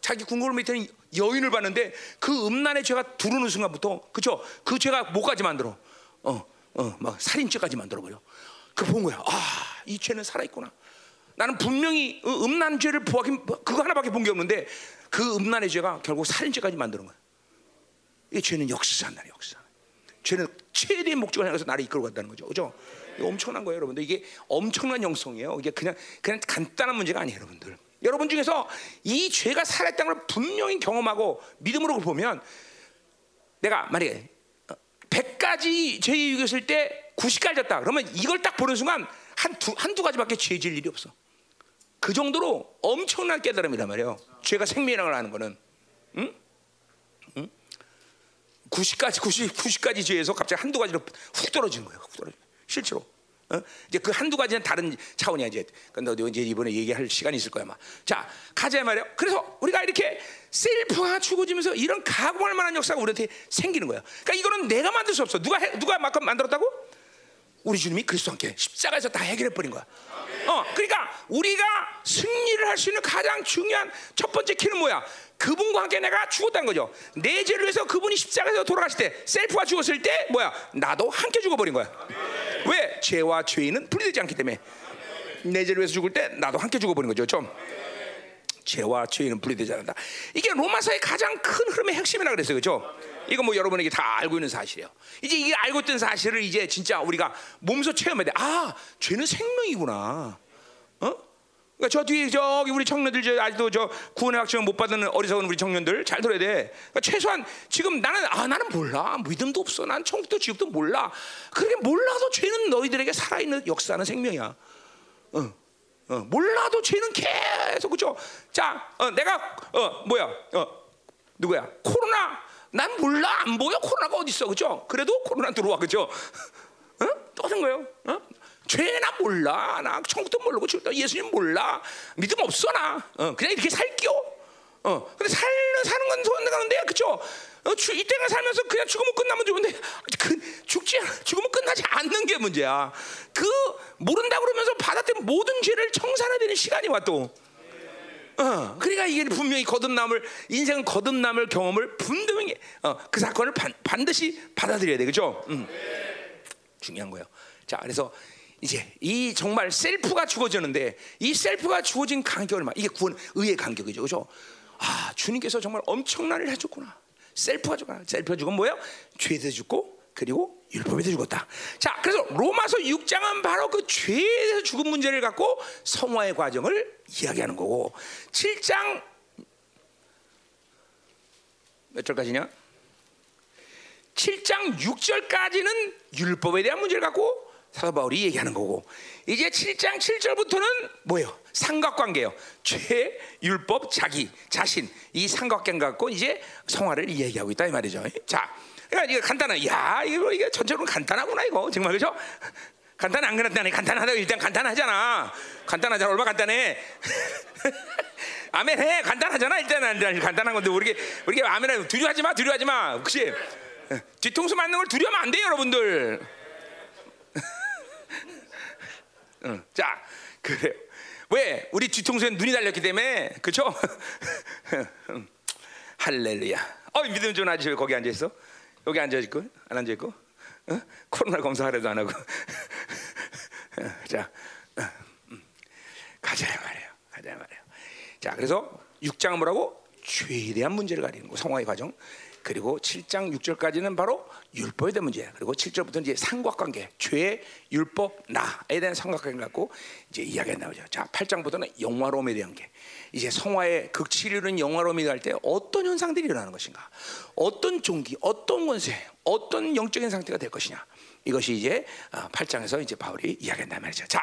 자기 궁궐 밑에는 여인을 봤는데 그 음란의 죄가 들어오는 순간부터, 그쵸? 그 죄가 뭐까지 만들어? 막 살인죄까지 만들어버려. 그 본 거야. 이 죄는 살아있구나. 나는 분명히 음란죄를 보아긴 그거 하나밖에 본 게 없는데 그 음란의 죄가 결국 살인죄까지 만드는 거야. 이 죄는 역사한다, 역사. 죄는 최대의 목적을 향해서 나를 이끌고 간다는 거죠, 그죠? 이거 엄청난 거예요, 여러분들. 이게 엄청난 영성이에요. 이게 그냥 간단한 문제가 아니에요, 여러분들. 여러분 중에서 이 죄가 살아있다는 걸 분명히 경험하고 믿음으로 보면 내가 만약에 100가지 죄에 이겼을 때 90가지 졌다 그러면 이걸 딱 보는 순간 한두 가지밖에 죄질 일이 없어. 그 정도로 엄청난 깨달음이란 말이에요. 죄가 생명이라는 걸 아는 거는. 응? 90가지 죄에서 갑자기 한두 가지로 훅 떨어지는 거예요. 훅 떨어지는 거예요. 실제로. 어? 이제 그 한두 가지는 다른 차원이야 이제. 근데 이제 이번에 얘기할 시간이 있을 거야 아마. 자, 가자 말이에요. 그래서 우리가 이렇게 셀프화 추구지면서 이런 각오할 만한 역사가 우리한테 생기는 거야. 그러니까 이거는 내가 만들 수 없어. 누가 막 만들었다고? 우리 주님이 그리스도와 함께 십자가에서 다 해결해 버린 거야. 그러니까 우리가 승리를 할 수 있는 가장 중요한 첫 번째 키는 뭐야? 그분과 함께 내가 죽었다는 거죠. 내 죄를 위해서 그분이 십자가에서 돌아가실 때, 셀프가 죽었을 때 뭐야? 나도 함께 죽어버린 거야. 왜? 죄와 죄인은 분리되지 않기 때문에. 내 죄를 위해서 죽을 때 나도 함께 죽어버린 거죠. 좀. 죄와 죄인은 분리되지 않는다. 이게 로마서의 가장 큰 흐름의 핵심이라고 그랬어요. 그렇죠? 이거 뭐 여러분에게 다 알고 있는 사실이에요. 이제 이게 알고 있던 사실을 이제 진짜 우리가 몸소 체험해야 돼. 아, 죄는 생명이구나. 어? 그러니까 저 뒤에 저기 우리 청년들 저 아직도 저 구원의 확신을 못 받는 어리석은 우리 청년들 잘 들어야 돼. 그러니까 최소한 지금 나는 몰라. 믿음도 없어. 난 천국도 지옥도 몰라. 그렇게 몰라도 죄는 너희들에게 살아있는 역사하는 생명이야. 몰라도 죄는 계속 그죠? 자, 내가 누구야? 코로나 난 몰라 안 보여 코로나가 어디 있어 그죠? 그래도 코로나 들어와 그죠? 어? 떠든 거예요. 어? 죄 나 몰라 나 천국도 모르고 지금도 예수님 몰라 믿음 없어 나 그냥 이렇게 살게요. 근데 사는 건 좋은데 가는데 그죠? 이때가 살면서 그냥 죽으면 끝나면 좋은데 죽으면 끝나지 않는 게 문제야. 그 모른다 그러면서 받았던 모든 죄를 청산해야 되는 시간이 와 또. 그러니까 이게 분명히 인생은 거듭남을 경험을 분명히 그 사건을 반드시 받아들여야 돼, 그죠? 중요한 거예요. 자, 그래서 이제 이 정말 셀프가 죽어지는데 이 셀프가 죽어진 간격을 이게 구원 의의 간격이죠, 그죠? 아, 주님께서 정말 엄청난 일을 해줬구나. 셀프가 죽었나? 셀프가 죽은 뭐예요? 죄에서 죽고 그리고 율법에서 죽었다. 자, 그래서 로마서 6장은 바로 그 죄에서 죽은 문제를 갖고 성화의 과정을 이야기하는 거고 7장 몇 절까지냐? 7장 6절까지는 율법에 대한 문제를 갖고 사도 바울이 얘기하는 거고 이제 7장 7절부터는 뭐예요? 삼각관계예요. 죄, 율법, 자기, 자신 이 삼각관계 갖고 이제 성화를 이야기하고 있다 이 말이죠. 자, 그러니까 이거 간단해. 야, 이거 전체적으로 간단하구나 이거 정말 그죠? 간단 안 간단해? 간단하다. 일단 간단하잖아. 간단하잖아. 얼마 간단해? 아멘해. 간단하잖아. 일단 간단한 건데 우리게 아멘해. 두려워하지 마. 두려워하지 마. 혹시 뒤통수 맞는 걸 두려워하면 안 돼요, 여러분들. 자, 그래요. 왜? 우리 뒤통수에 눈이 달렸기 때문에, 그렇죠? 할렐루야. 믿음 좀 아저씨 거기 앉아 있어? 여기 앉아 있고, 안 앉아 있고? 코로나 검사하려도 안 하고. 자, 가자 말이에요. 자, 그래서 6장은 뭐라고? 죄에 대한 문제를 가리는 거, 성화의 과정. 그리고 7장 6절까지는 바로 율법에 대한 문제야. 그리고 7절부터는 이제 삼각관계, 죄, 율법, 나에 대한 삼각관계 갖고 이제 이야기가 나오죠. 자, 8장부터는 영화로움에 대한 게 이제 성화의 극치류는 영화로움이 갈 때 어떤 현상들이 일어나는 것인가, 어떤 종기, 어떤 권세, 어떤 영적인 상태가 될 것이냐. 이것이 이제 8장에서 이제 바울이 이야기한단 말이죠. 자,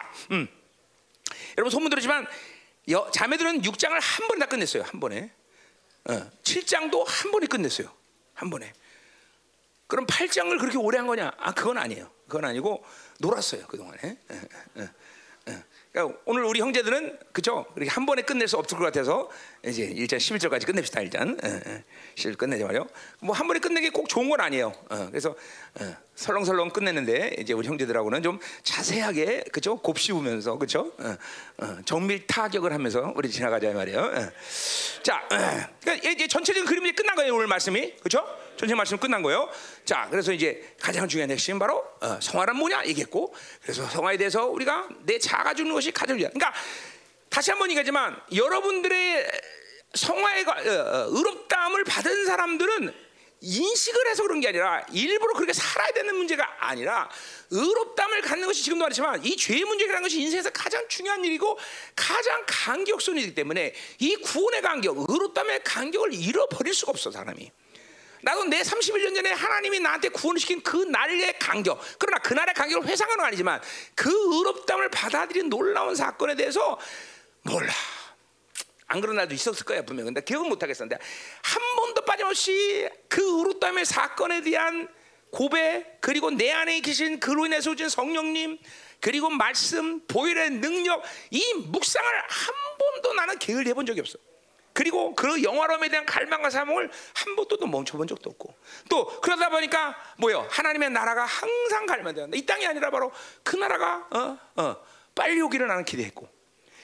여러분 소문 들었지만 자매들은 6장을 한 번에 다 끝냈어요. 한 번에. 7장도 한 번에 끝냈어요. 한 번에. 그럼 8장을 그렇게 오래 한 거냐? 아, 그건 아니에요. 그건 아니고 놀았어요 그 동안에. 그러니까 오늘 우리 형제들은 그죠? 그렇게 한 번에 끝낼 수 없을 것 같아서 이제 일단 11절까지 끝냅시다 일단. 끝내자 말이요. 뭐 한 번에 끝내기 꼭 좋은 건 아니에요. 그래서 설렁설렁 끝냈는데 이제 우리 형제들하고는 좀 자세하게 그죠? 곱씹으면서 그죠? 정밀 타격을 하면서 우리 지나가자 말이에요. 자, 그러니까 이제 전체적인 그림이 끝난 거예요 오늘 말씀이, 그죠? 전체 말씀 끝난 거예요. 자, 그래서 이제 가장 중요한 핵심 바로 성화란 뭐냐 얘기했고, 그래서 성화에 대해서 우리가 내 자아가 주는 것이 가장 중요한. 그러니까 다시 한번 얘기하지만 여러분들의 성화의 의롭다함을 받은 사람들은 인식을 해서 그런 게 아니라 일부러 그렇게 살아야 되는 문제가 아니라 의롭담을 갖는 것이 지금도 말했지만 이 죄의 문제라는 것이 인생에서 가장 중요한 일이고 가장 간격선이기 때문에 이 구원의 간격, 의롭담의 간격을 잃어버릴 수가 없어 사람이. 나도 내 31년 전에 하나님이 나한테 구원시킨 그 날의 간격, 그러나 그 날의 간격을 회상하는 건 아니지만 그 의롭담을 받아들인 놀라운 사건에 대해서 몰라. 안 그런 날도 있었을 거야 분명히. 근데 기억은 못하겠었는데 한 번도 빠짐없이 그 의롭다움의 사건에 대한 고백, 그리고 내 안에 계신 그로 인해서 오신 성령님, 그리고 말씀, 보혈의 능력, 이 묵상을 한 번도 나는 게을리 해본 적이 없어. 그리고 그 영화로움에 대한 갈망과 사몽을 한 번도 또 멈춰본 적도 없고, 또 그러다 보니까 뭐예요? 하나님의 나라가 항상 갈망된다. 이 땅이 아니라 바로 그 나라가 빨리 오기를 나는 기대했고,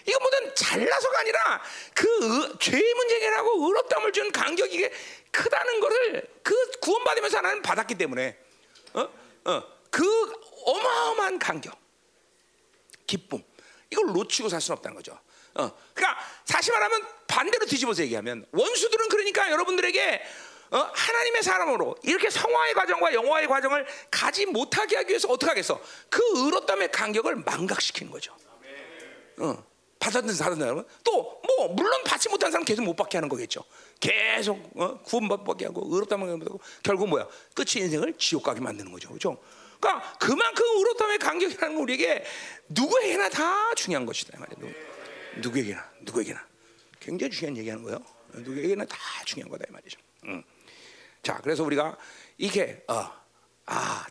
이거 뭐든 잘나서가 아니라 그 죄의 문제라고 의롭다움을 준 간격이 크다는 것을 그 구원받으면서 하나는 받았기 때문에 그 어마어마한 간격, 기쁨, 이걸 놓치고 살 수는 없다는 거죠. 그러니까 다시 말하면 반대로 뒤집어서 얘기하면 원수들은 그러니까 여러분들에게 하나님의 사람으로 이렇게 성화의 과정과 영화의 과정을 가지 못하게 하기 위해서 어떻게 하겠어? 그 의롭다움의 간격을 망각시키는 거죠. 받았든 받았든 여러분, 또 뭐 물론 받지 못한 사람 계속 못 받게 하는 거겠죠. 계속 구원받게 하고 의롭다만 하고 결국 뭐야? 끝이 인생을 지옥 가게 만드는 거죠, 그렇죠? 그러니까 그만큼 의롭다의 간격이라는 건 우리에게 누구에게나 다 중요한 것이다 말이에요. 누구에게나 굉장히 중요한 얘기하는 거예요. 누구에게나 다 중요한 거다 이 말이죠. 자, 그래서 우리가 이게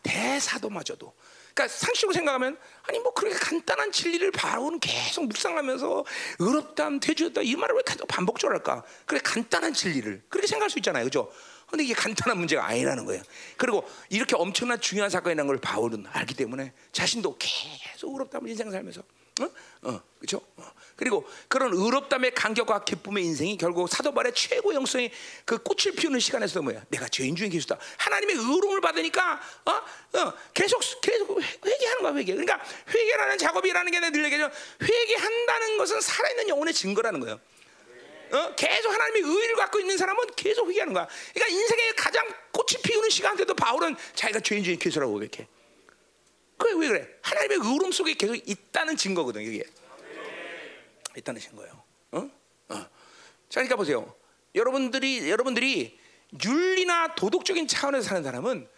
대사도마저도. 그러니까 상식으로 생각하면 아니 뭐 그렇게 간단한 진리를 바로는 계속 묵상하면서 의롭담, 되주였다 이 말을 왜 계속 반복적으로 할까? 그래 간단한 진리를 그렇게 생각할 수 있잖아요, 그죠? 근데 이게 간단한 문제가 아니라는 거예요. 그리고 이렇게 엄청난 중요한 사건이라는 걸 바울은 알기 때문에 자신도 계속 의롭담을 인생 살면서 그렇죠? 그리고 그런 의롭담의 간격과 기쁨의 인생이 결국 사도발의 최고 영성이 그 꽃을 피우는 시간에서도 뭐야? 내가 죄인 중에 계시다. 하나님의 의로움을 받으니까 계속 회개하는 거야, 회개. 그러니까 회개라는 작업이라는 게 늘 얘기하죠. 회개한다는 것은 살아있는 영혼의 증거라는 거예요. 계속 하나님의 의를 갖고 있는 사람은 계속 회개하는 거야. 그러니까 인생의 가장 꽃을 피우는 시간 때도 바울은 자기가 죄인 중에 계시라고 이렇게. 그게 왜 그래? 하나님의 의로움 속에 계속 있다는 증거거든, 이게. 있다는 증거예요. 자, 그러니까 보세요. 여러분들이 윤리나 도덕적인 차원에서 사는 사람은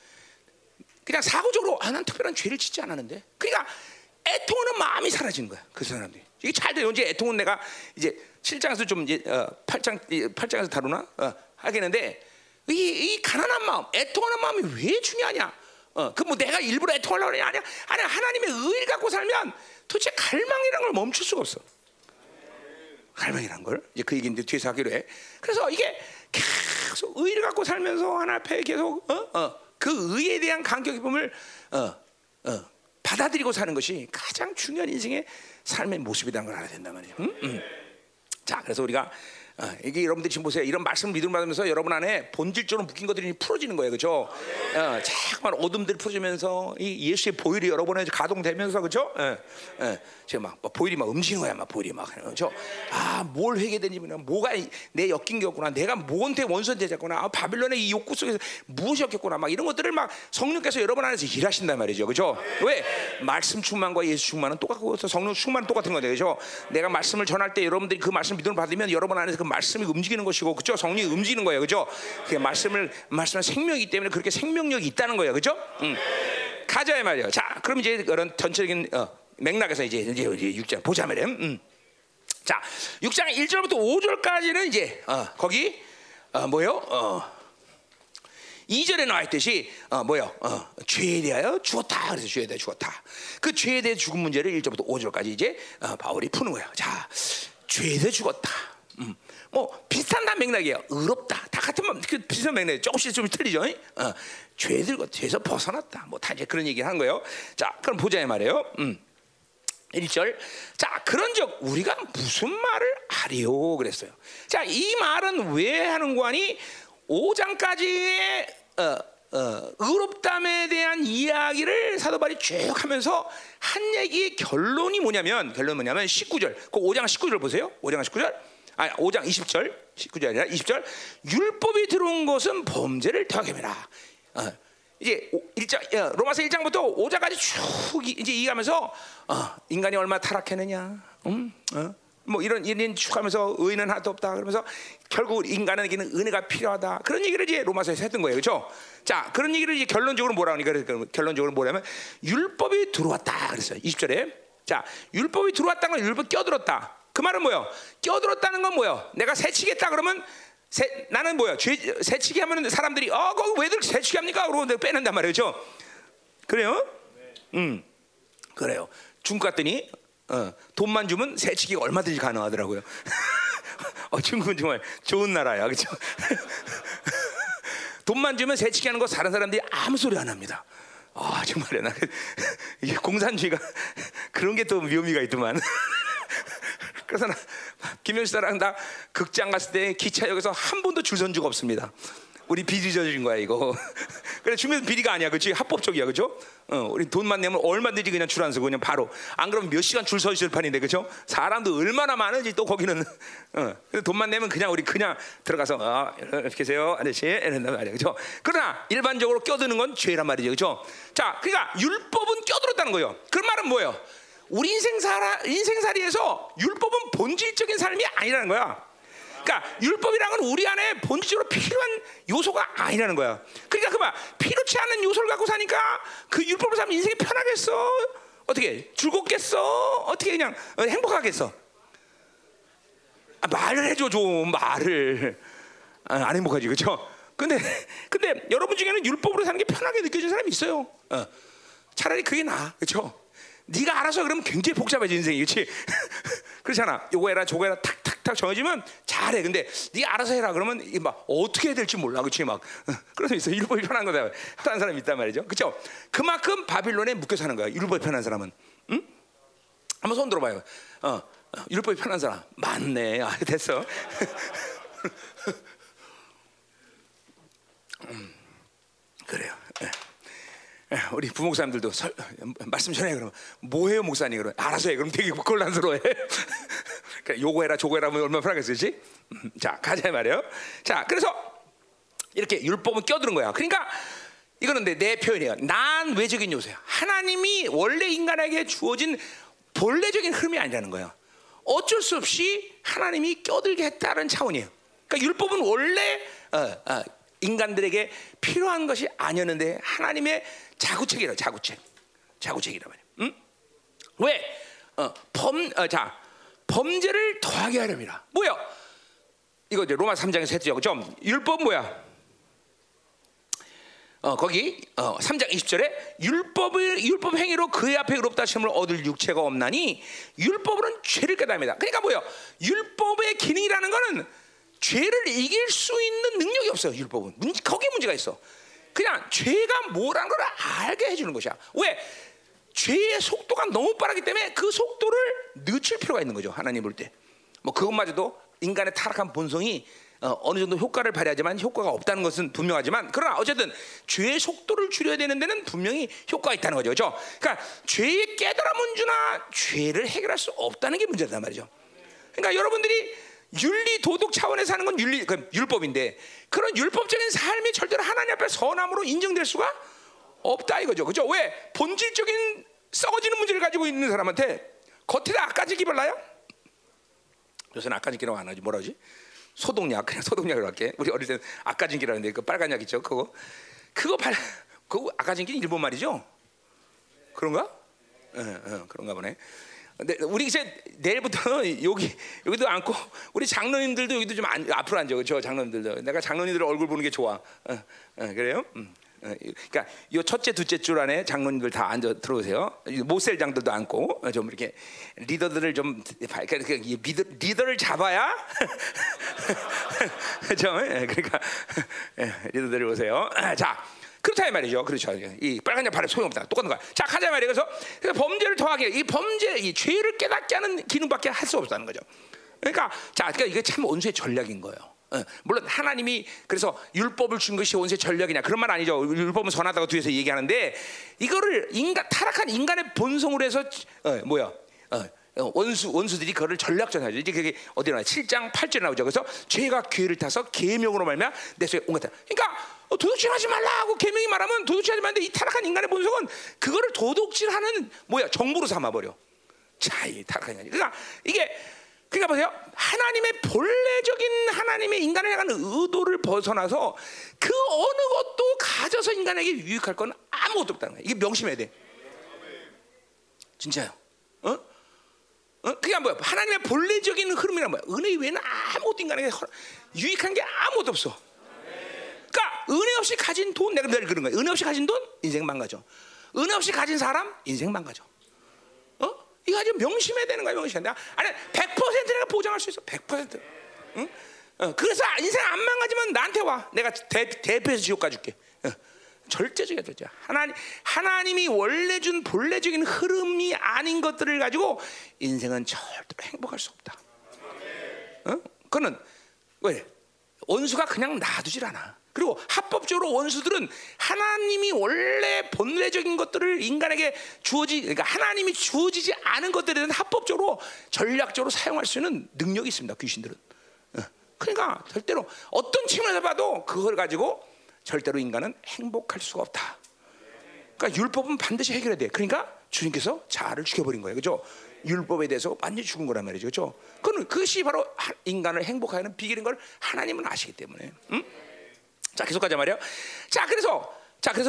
그냥 사고적으로 난 특별한 죄를 짓지 않았는데. 그러니까 애통하는 마음이 사라지는 거야, 그 사람들이. 이게 잘 돼요. 이제 애통은 내가 이제 7장에서 좀 이제 8장에서 다루나 하겠는데 이 가난한 마음, 애통하는 마음이 왜 중요하냐? 그 뭐 내가 일부러 애통하려고 하냐? 아니 하나님의 의를 갖고 살면 도대체 갈망이란 걸 멈출 수가 없어. 갈망이란 걸 이제 그 얘기인데 뒤에서 하기로 해. 그래서 이게 계속 의를 갖고 살면서 하나 앞에 계속 그 의에 대한 간격의 품을 받아들이고 사는 것이 가장 중요한 인생의 삶의 모습이라는 걸 알아야 된다 말이에요. 자, 그래서 우리가 이게 여러분들이 지금 보세요. 이런 말씀을 믿음을 받으면서 여러분 안에 본질적으로 묶인 것들이 풀어지는 거예요, 그렇죠? 자꾸만 어둠들이 풀어지면서 이 예수의 보혈이 여러분에 가동되면서, 그렇죠? 제가 막 보혈이 막 움직이는 거야, 막 보혈이 막, 그렇죠? 뭘 회개되는지, 뭐가 내 엮인 게 없구나, 내가 뭔데 원수한테 잡구나, 바빌론의 이 욕구 속에서 무엇이 엮였구나, 막 이런 것들을 막 성령께서 여러분 안에서 일하신단 말이죠, 그렇죠? 왜 말씀 충만과 예수 충만은 똑같고 성령 충만은 똑같은 거죠, 그렇죠? 내가 말씀을 전할 때 여러분들이 그 말씀 믿음을 받으면 여러분 안에서 그 말씀이 움직이는 것이고, 그죠? 성령이 움직이는 거예요, 그죠? 그 말씀은 생명이기 때문에 그렇게 생명력이 있다는 거예요, 그죠? 가자 이 말이에요. 자, 그럼 이제 그런 전체적인 맥락에서 이제 6장 보자 말이에요. 자, 6장 1절부터 5절까지는 이제 거기 뭐요? 2절에 나와 있듯이 죄에 대하여 죽었다. 그래서 죄에 대해 죽었다. 그 죄에 대해 죽은 문제를 1절부터 5절까지 이제 바울이 푸는 거예요. 자, 죄에 대해 죽었다. 뭐 비슷한 맥락이에요. 의롭다. 다 같은 비슷한 맥락이에요. 조금씩 좀 틀리죠. 죄에서 벗어났다. 뭐 다 이제 그런 얘기를 한 거예요. 자, 그럼 보자 이 말이에요. 1절. 자, 그런즉 우리가 무슨 말을 하리요? 그랬어요. 자, 이 말은 왜 하는 거니? 5장까지의 의롭담에 대한 이야기를 사도 바울이 쭉 하면서 한 얘기의 결론이 뭐냐면 19절. 그 5장 19절 보세요. 5장 19절. 아니 5장 20절 19절이 아니라 20절 율법이 들어온 것은 범죄를 더하게라. 이제 로마서 1장부터 5장까지 쭉 이제 이해하면서 인간이 얼마나 타락했느냐, 뭐 이런 축하면서 의인은 하나도 없다 그러면서 결국 인간에게는 은혜가 필요하다 그런 얘기를 이제 로마서에서 했던 거예요, 그렇죠? 자, 그런 얘기를 이제 결론적으로 뭐라고 하니까 결론적으로 뭐냐면 율법이 들어왔다 그랬어요, 20절에. 자, 율법이 들어왔다는 건 율법 껴들었다. 그 말은 뭐요? 껴들었다는 건 뭐요? 내가 새치겠다 그러면 나는 뭐야? 새치기 하면 사람들이 거기 왜들 새치기 합니까? 그러고 내가 빼낸단 말이죠. 그래요? 그래요. 중국 갔더니 돈만 주면 새치기가 얼마든지 가능하더라고요. 중국은 정말 좋은 나라야, 그렇죠? 돈만 주면 새치기 하는 거 다른 사람들이 아무 소리 안 합니다. 정말이야. 이게 공산주의가 그런 게 또 묘미가 있더만. 그래서 김영수랑 나 극장 갔을 때 기차역에서 한 번도 줄 선 적 없습니다. 우리 비리 저지른 거야 이거. 그래 주면 비리가 아니야, 그렇지? 합법적이야, 그렇죠? 우리 돈만 내면 얼마든지 그냥 줄 안 서고 그냥 바로. 안 그러면 몇 시간 줄 서 있을 판인데, 그렇죠? 사람도 얼마나 많은지 또 거기는. 돈만 내면 그냥 우리 그냥 들어가서 이렇게 계세요 아저씨 이런단 말이야, 그렇죠? 그러나 일반적으로 껴드는 건 죄란 말이죠, 그렇죠? 자, 그러니까 율법은 껴들었다는 거예요. 그 말은 뭐예요? 우리 인생살이에서 율법은 본질적인 삶이 아니라는 거야. 그러니까 율법이라는 건 우리 안에 본질적으로 필요한 요소가 아니라는 거야. 그러니까 그만 필요치 않은 요소를 갖고 사니까 그 율법을 살면 인생이 편하겠어? 어떻게 즐겁겠어? 어떻게 그냥 행복하겠어? 말을 해줘 좀, 말을. 안 행복하지, 그렇죠? 근데 여러분 중에는 율법으로 사는 게 편하게 느껴지는 사람이 있어요. 차라리 그게 나아, 그렇죠? 네가 알아서 그러면 굉장히 복잡해져 인생이, 그렇지? 그렇잖아. 요거 해라 저거 해라 탁탁탁 정해지면 잘해. 근데 네가 알아서 해라 그러면 막 어떻게 해야 될지 몰라, 그렇지? 막 그래서 있어. 율법이 편한 거다 편한 사람이 있단 말이죠, 그렇죠? 그만큼 바빌론에 묶여 사는 거야 율법이 편한 사람은. 응? 한번 손 들어봐요. 율법이 편한 사람 맞네. 됐어. 그래요. 네. 우리 부목사님들도 말씀 전해 그러면 뭐해요 목사님 그러면 알아서 해 그럼 되게 곤란스러워해. 요거 해라 저거 해라 하면 얼마나 편하겠지? 자, 가자 말이에요. 자, 그래서 이렇게 율법은 껴드는 거야. 그러니까 이거는 내 표현이에요. 난 외적인 요소야. 하나님이 원래 인간에게 주어진 본래적인 흐름이 아니라는 거예요. 어쩔 수 없이 하나님이 껴들게 했다는 차원이에요. 그러니까 율법은 원래 인간들에게 필요한 것이 아니었는데 하나님의 자구책이라, 자구책이란 말이야. 왜? 범죄를 더하게 하렵니다. 뭐야? 이거 이제 로마 3장에서 했죠, 그죠? 율법 뭐야? 거기 3장 20절에 율법 행위로 그의 앞에 의롭다 심을 얻을 육체가 없나니 율법으로는 죄를 깨닫습니다. 그러니까 뭐야? 율법의 기능이라는 거는 죄를 이길 수 있는 능력이 없어요. 율법은 거기에 문제가 있어. 그냥 죄가 뭐라는 걸 알게 해주는 것이야. 왜? 죄의 속도가 너무 빠르기 때문에 그 속도를 늦출 필요가 있는 거죠, 하나님 볼 때. 뭐 그것마저도 인간의 타락한 본성이 어느 정도 효과를 발휘하지만 효과가 없다는 것은 분명하지만, 그러나 어쨌든 죄의 속도를 줄여야 되는 데는 분명히 효과가 있다는 거죠, 그렇죠? 그러니까 죄의 깨달아 문제나 죄를 해결할 수 없다는 게 문제란 말이죠. 그러니까 여러분들이 윤리 도덕 차원에서 사는 건 율법인데 그런 율법적인 삶이 절대로 하나님 앞에 선함으로 인정될 수가 없다 이거죠, 그죠? 왜? 본질적인 썩어지는 문제를 가지고 있는 사람한테 겉에다 악가지기 발라요? 요새는 악가지기라고 안 하지, 뭐라 하지? 소독약, 그냥 소독약으로 할게. 우리 어릴 때는 악가지기라고 했는데 그 빨간 약 있죠, 그거 그거 악가지기는 일본 말이죠? 그런가? 그런가 보네. 근데 우리 이제 내일부터는 여기도 앉고 우리 장로님들도 여기도 좀 앞으로 앉아, 그렇죠? 장로님들도 내가 장로님들 얼굴 보는 게 좋아. 그래요? 그러니까 요 첫째 둘째 줄 안에 장로님들 다 앉아 들어오세요. 모셀 장들도 앉고 좀 이렇게 리더들을 좀 리더를 잡아야 그렇죠? 그러니까 리더들이 오세요. 자. 그렇다 이 말이죠, 그렇죠? 이 빨간 약 발에 소용없다. 똑같은 거야. 자, 가자 말이에요. 그래서 범죄를 더하게, 이 죄를 깨닫게 하는 기능밖에 할 수 없다는 거죠. 그러니까 자, 그러니까 이게 참 원수의 전략인 거예요. 물론 하나님이 그래서 율법을 준 것이 원수의 전략이냐 그런 말 아니죠. 율법은 선하다고 뒤에서 얘기하는데 이거를 타락한 인간의 본성으로 해서 원수들이 그거를 전략전하죠. 이제 그게 어디 나와요? 7장 8절에 나오죠. 그래서 죄가 기회를 타서 계명으로 말미암아 내 속에 온갖 그러니까 도둑질하지 말라고 계명이 말하면 도둑질하지 말는데 이 타락한 인간의 본성은 그거를 도둑질하는 뭐야 정보로 삼아버려. 자, 이 타락한 인간. 그러니까 이게 그러니까 보세요. 하나님의 본래적인 하나님의 인간에 대한 의도를 벗어나서 그 어느 것도 가져서 인간에게 유익할 건 아무것도 없다는 거야. 이게 명심해야 돼. 진짜요. 그냥 뭐야? 하나님의 본래적인 흐름이란 뭐야? 은혜 외에는 아무것도 인간에게 유익한 게 아무것도 없어. 그러니까 은혜 없이 가진 돈, 내가 늘 그런 거야. 은혜 없이 가진 돈, 인생 망가져. 은혜 없이 가진 사람, 인생 망가져. 이거 아주 명심해야 되는 거야, 명심해야 돼. 아니, 100% 내가 보장할 수 있어, 100%. 응? 그래서 인생 안 망가지면 나한테 와. 내가 대표해서 지옥 가줄게. 절대적이야, 절대. 하나님이 원래 준 본래적인 흐름이 아닌 것들을 가지고 인생은 절대로 행복할 수 없다. 그거는 왜? 원수가 그냥 놔두질 않아. 그리고 합법적으로 원수들은 하나님이 원래 본래적인 것들을 인간에게 그러니까 하나님이 주어지지 않은 것들에 대한 합법적으로 전략적으로 사용할 수 있는 능력이 있습니다. 귀신들은. 그러니까 절대로 어떤 측면에서 봐도 그걸 가지고 절대로 인간은 행복할 수가 없다. 그러니까 율법은 반드시 해결해야 돼. 그러니까 주님께서 자아를 죽여버린 거예요. 그렇죠? 율법에 대해서 완전히 죽은 거란 말이죠. 그렇죠? 그것이 바로 인간을 행복하게 하는 비결인 걸 하나님은 아시기 때문에. 응? 자, 계속 가자 말이에요. 자, 그래서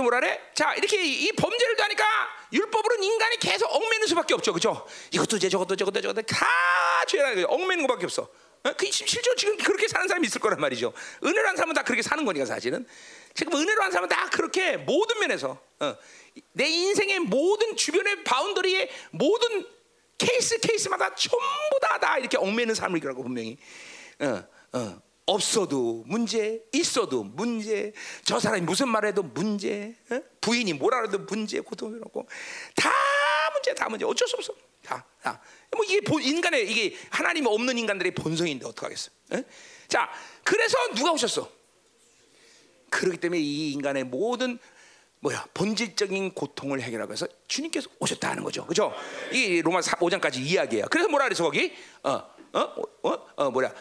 뭐라 그래? 자, 이렇게 이 범죄를 다하니까 율법으로는 인간이 계속 얽매는 수밖에 없죠. 그렇죠? 이것도 죄, 저것도 다 죄라는 거예요. 얽매는 것밖에 없어. 그 실제로 지금 그렇게 사는 사람이 있을 거란 말이죠. 은혜로 한 사람은 다 그렇게 사는 거니까 사실은 지금 은혜로 한 사람은 다 그렇게 모든 면에서 내 인생의 모든 주변의 바운더리의 모든 케이스마다 전부 다 이렇게 얽매는 사람일 거라고 분명히. 없어도 문제, 있어도 문제, 저 사람이 무슨 말을 해도 문제, 부인이 뭐라 해도 문제, 고통스럽고 다 문제 어쩔 수 없어. 다. 뭐 이게 인간의 이게 하나님이 없는 인간들의 본성인데 어떡하겠어. 자, 그래서 누가 오셨어? 그렇기 때문에 이 인간의 모든 본질적인 고통을 해결하기 위해서 주님께서 오셨다는 거죠. 그죠? 이게 로마 5장까지 이야기예요. 그래서 뭐라 그랬어 거기?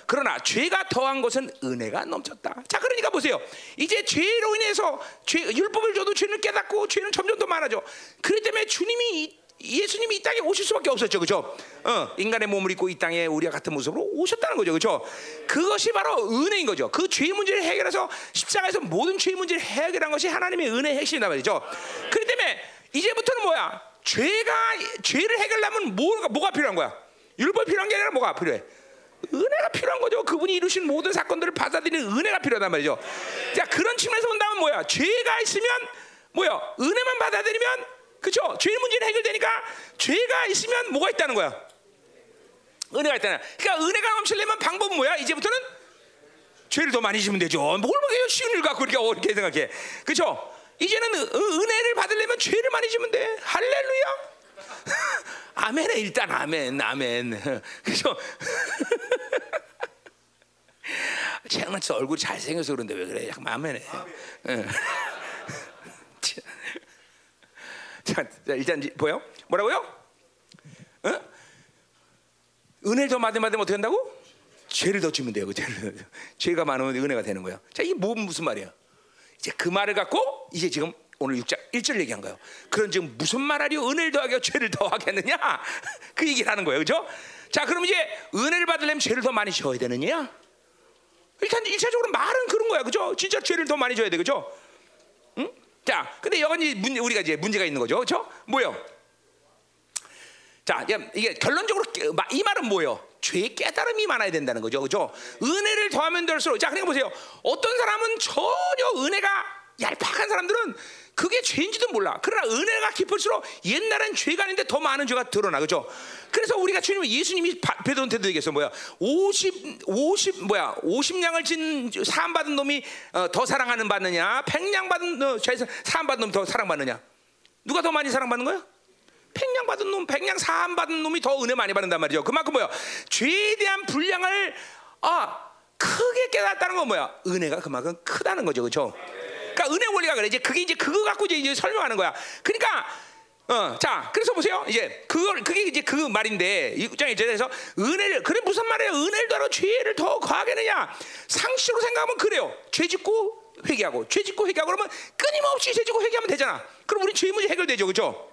그러나 죄가 더한 것은 은혜가 넘쳤다. 자, 그러니까 보세요. 이제 죄로 인해서 율법을 줘도 죄는 깨닫고 죄는 점점 더 많아져. 그렇기 때문에 예수님이 이 땅에 오실 수밖에 없었죠. 그죠? 인간의 몸을 입고 이 땅에 우리와 같은 모습으로 오셨다는 거죠. 그죠? 그것이 바로 은혜인 거죠. 그 죄의 문제를 해결해서 십자가에서 모든 죄의 문제를 해결한 것이 하나님의 은혜의 핵심이다 말이죠. 그렇기 때문에 이제부터는 뭐야? 죄를 해결하려면 뭐가 필요한 거야? 율법이 필요한 게 아니라 뭐가 필요해? 은혜가 필요한 거죠. 그분이 이루신 모든 사건들을 받아들이는 은혜가 필요하단 말이죠. 자, 그런 측면에서 본다면 뭐야? 죄가 있으면 뭐야? 은혜만 받아들이면 그렇죠? 죄의 문제는 해결되니까 죄가 있으면 뭐가 있다는 거야? 은혜가 있다는 거야. 그러니까 은혜가 넘치려면 방법은 뭐야? 이제부터는 죄를 더 많이 지면 되죠. 뭘 먹여요? 쉬운 일 갖고 이렇게 어렵게 생각해. 그렇죠? 이제는 은혜를 받으려면 죄를 많이 지면 돼. 할렐루야. 아멘에 일단 아멘. 그죠? 제가 진짜 얼굴 잘 생겨서 그런데 왜 그래? 약간 아멘에. 자, 일단 보여? 뭐라고요? 은혜를 더 받으면 어떻게 한다고? 죄를 더 주면 돼요. 죄가 많으면 은혜가 되는 거예요. 자, 이게 무슨 말이야? 이제 그 말을 갖고 이제 지금. 오늘 6장 1절 얘기한 거예요. 그런 지금 무슨 말하려 은혜를 더하게 죄를 더하겠느냐? 그 얘기를 하는 거예요. 그렇죠? 자, 그럼 이제 은혜를 받으려면 죄를 더 많이 져야 되느냐? 일단 1차적으로 말은 그런 거야. 그렇죠? 진짜 죄를 더 많이 져야 돼. 그렇죠? 응? 자, 근데 여전히 우리가 이제 문제가 있는 거죠. 그렇죠? 뭐요? 자, 이게 결론적으로 이 말은 뭐예요? 죄의 깨달음이 많아야 된다는 거죠. 그렇죠? 은혜를 더하면 될수록 자, 그러니까 보세요. 어떤 사람은 전혀 은혜가 얄팍한 사람들은 그게 죄인지도 몰라. 그러나 은혜가 깊을수록 옛날엔 죄가 아닌데 더 많은 죄가 드러나. 그죠? 그래서 우리가 주님은 예수님이 베드로한테도 얘기했어. 50냥을 진 사함 받은 놈이 더 사랑하는 받느냐? 100냥 받은 죄에서 사함 받은 놈이 더 사랑받느냐? 누가 더 많이 사랑받는 거야? 100냥 받은 놈, 100냥 사함 받은 놈이 더 은혜 많이 받는단 말이죠. 그만큼 죄에 대한 분량을 크게 깨닫다는 건 뭐야? 은혜가 그만큼 크다는 거죠. 그렇죠? 그러니까 은혜 원리가 그래. 이제 그거 갖고 이제 설명하는 거야. 그러니까 자, 그래서 보세요. 이제 그게 이제 그 말인데 이 구장 이절에서 은혜를 그래 무슨 말이에요? 은혜를 더러 죄를 더 과하게느냐? 상식으로 생각하면 그래요. 죄짓고 회개하고, 죄짓고 회개하고 그러면 끊임없이 죄짓고 회개하면 되잖아. 그럼 우리 죄 문제 해결되죠, 그렇죠?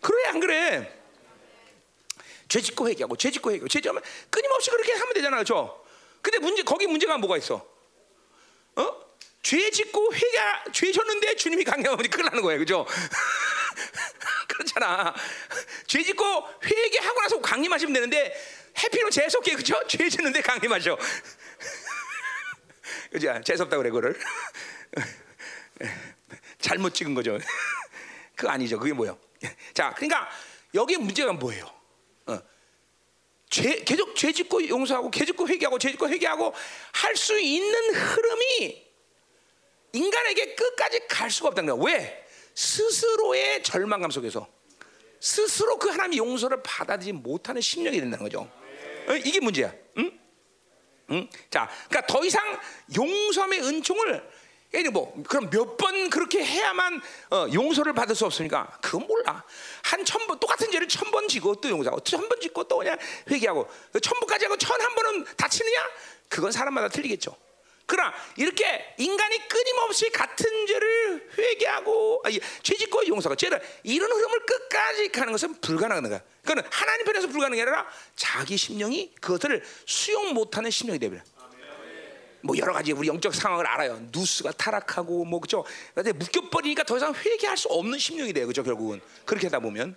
그래 안 그래? 죄짓고 회개하고, 죄짓고 회개하고, 죄짓으면 끊임없이 그렇게 하면 되잖아, 그렇죠? 근데 문제 거기 문제가 뭐가 있어? 죄짓고 죄졌는데 주님이 강경하면 큰일 나는 거예요, 그렇죠? 그렇잖아. 죄 짓고 회개하고 나서 강림하시면 되는데 해피로 재수없게 그죠? 죄 짓는데 강림하셔. 그죠? 재수없다 그래 그거를. 잘못 찍은 거죠. 그거 아니죠. 그게 뭐예요? 자, 그러니까 여기 문제가 뭐예요? 계속 죄 짓고 용서하고, 죄 짓고 회개하고, 죄 짓고 회개하고 할 수 있는 흐름이 인간에게 끝까지 갈 수가 없다는 거야. 왜? 스스로의 절망감 속에서 스스로 그 하나님의 용서를 받아들이지 못하는 심령이 된다는 거죠. 이게 문제야. 응? 응? 자, 그러니까 더 이상 용서의 은총을 뭐 그럼 몇 번 그렇게 해야만 용서를 받을 수 없으니까 그건 몰라. 한 1000번 똑같은 죄를 1000번 지고 또 용서하고, 1000번 짓고 또 그냥 회개하고, 1000번까지 하고 1001번은 다치느냐? 그건 사람마다 틀리겠죠. 그러나 이렇게 인간이 끊임없이 같은 죄를 회개하고, 죄짓고 용서하고, 죄를 이런 흐름을 끝까지 가는 것은 불가능한 거야. 그건 하나님 편에서 불가능이 아니라 자기 심령이 그것을 수용 못하는 심령이 됩니다. 뭐 여러 가지 우리 영적 상황을 알아요. 누수가 타락하고 뭐 그죠. 근데 묶여버리니까 더 이상 회개할 수 없는 심령이 돼요, 그죠. 결국은 그렇게 하다 보면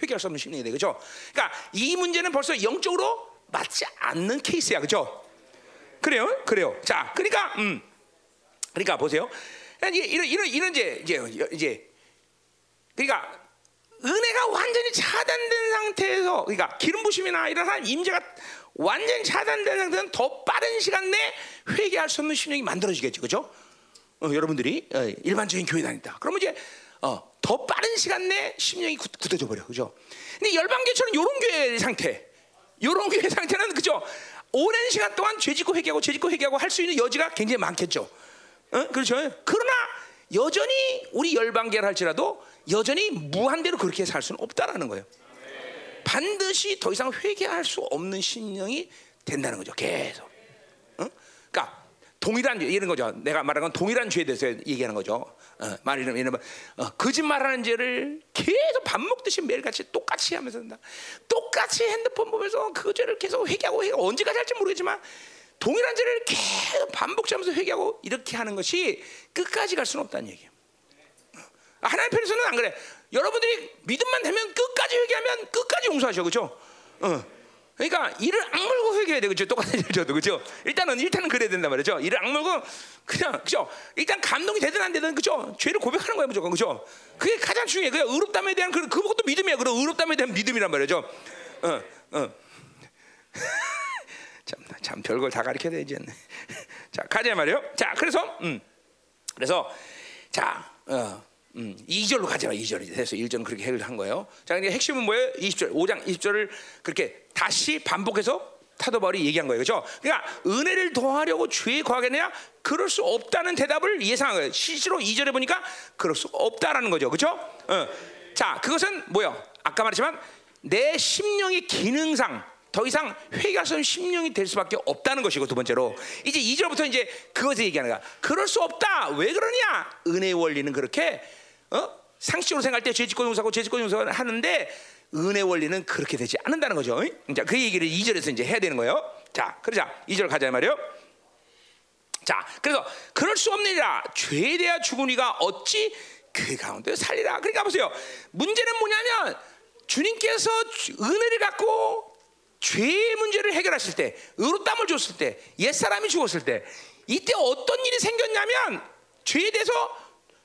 회개할 수 없는 심령이 돼요, 그죠. 그러니까 이 문제는 벌써 영적으로 맞지 않는 케이스야, 그죠. 그래요, 그래요. 자, 그러니까, 그러니까 보세요. 이런 이제, 그러니까 은혜가 완전히 차단된 상태에서, 그러니까 기름 부심이나 이런 하나님 임재가 완전히 차단된 상태는 더 빠른 시간 내에 회개할 수 없는 심령이 만들어지겠죠, 그렇죠? 여러분들이 일반적인 교회 다닌다. 그러면 이제 더 빠른 시간 내에 심령이 굳어져 버려, 그렇죠? 근데 열방교처럼 이런 교회 상태, 이런 교회 상태는 그렇죠? 오랜 시간 동안 죄짓고 회개하고, 죄짓고 회개하고 할 수 있는 여지가 굉장히 많겠죠. 그렇죠. 그러나 여전히 우리 열방계를 할지라도 여전히 무한대로 그렇게 살 수는 없다라는 거예요. 반드시 더 이상 회개할 수 없는 심령이 된다는 거죠. 계속. 그러니까 동일한 죄, 이런 거죠. 내가 말한 건 동일한 죄에 대해서 얘기하는 거죠. 말하자면 거짓말하는 죄를 계속 밥 먹듯이 매일같이 똑같이 하면서 한다. 똑같이 핸드폰 보면서 그 죄를 계속 회개하고, 언제까지 할지 모르겠지만 동일한 죄를 계속 반복하면서 회개하고 이렇게 하는 것이 끝까지 갈 수는 없다는 얘기예요. 하나님 편에서는 안 그래. 여러분들이 믿음만 되면 끝까지 회개하면 끝까지 용서하셔, 그렇죠? 그러니까 이를 악물고 회개해야 돼, 그죠? 똑같은 일 저도, 그죠? 일단은 그래야 된다 말이죠. 이를 악물고 그냥, 그죠? 일단 감동이 되든 안 되든, 그죠? 죄를 고백하는 거야 무조건, 그죠? 그게 가장 중요해. 그냥 의롭다에 대한 그것도 믿음이야. 그런 의롭다에 대한 믿음이란 말이죠. 참 별걸 다 가르쳐야 되지 않네. 자, 가자 말이요. 자, 그래서 자, 2절로 가잖아. 2절이 돼서 1절은 그렇게 해결을 한 거예요. 자, 그러니까 핵심은 뭐예요? 20절, 5장 20절을 그렇게 다시 반복해서 사도 바울이 얘기한 거예요, 그렇죠? 그러니까 은혜를 더하려고 죄에 과하겠느냐? 그럴 수 없다는 대답을 예상한 거예요. 실제로 2절에 보니까 그럴 수 없다라는 거죠, 그렇죠? 자, 그것은 뭐예요? 아까 말했지만 내 심령의 기능상 더 이상 회개할 수 없는 심령이 될 수밖에 없다는 것이고, 두 번째로 이제 2절부터 이제 그것을 얘기하는 거야. 그럴 수 없다. 왜 그러냐? 은혜의 원리는 그렇게 상식적으로 생각할 때 죄짓고 용서하고, 죄짓고 용서하는데 은혜 원리는 그렇게 되지 않는다는 거죠. 자, 그 얘기를 2절에서 이제 해야 되는 거예요. 자, 그러자 2절 가자 말이요. 자, 그래서 그럴 수 없느니라. 죄에 대하여 죽은 이가 어찌 그 가운데 살리라. 그러니까 보세요. 문제는 뭐냐면 주님께서 은혜를 갖고 죄의 문제를 해결하실 때, 의롭다함을 줬을 때, 옛사람이 죽었을 때, 이때 어떤 일이 생겼냐면 죄에 대해서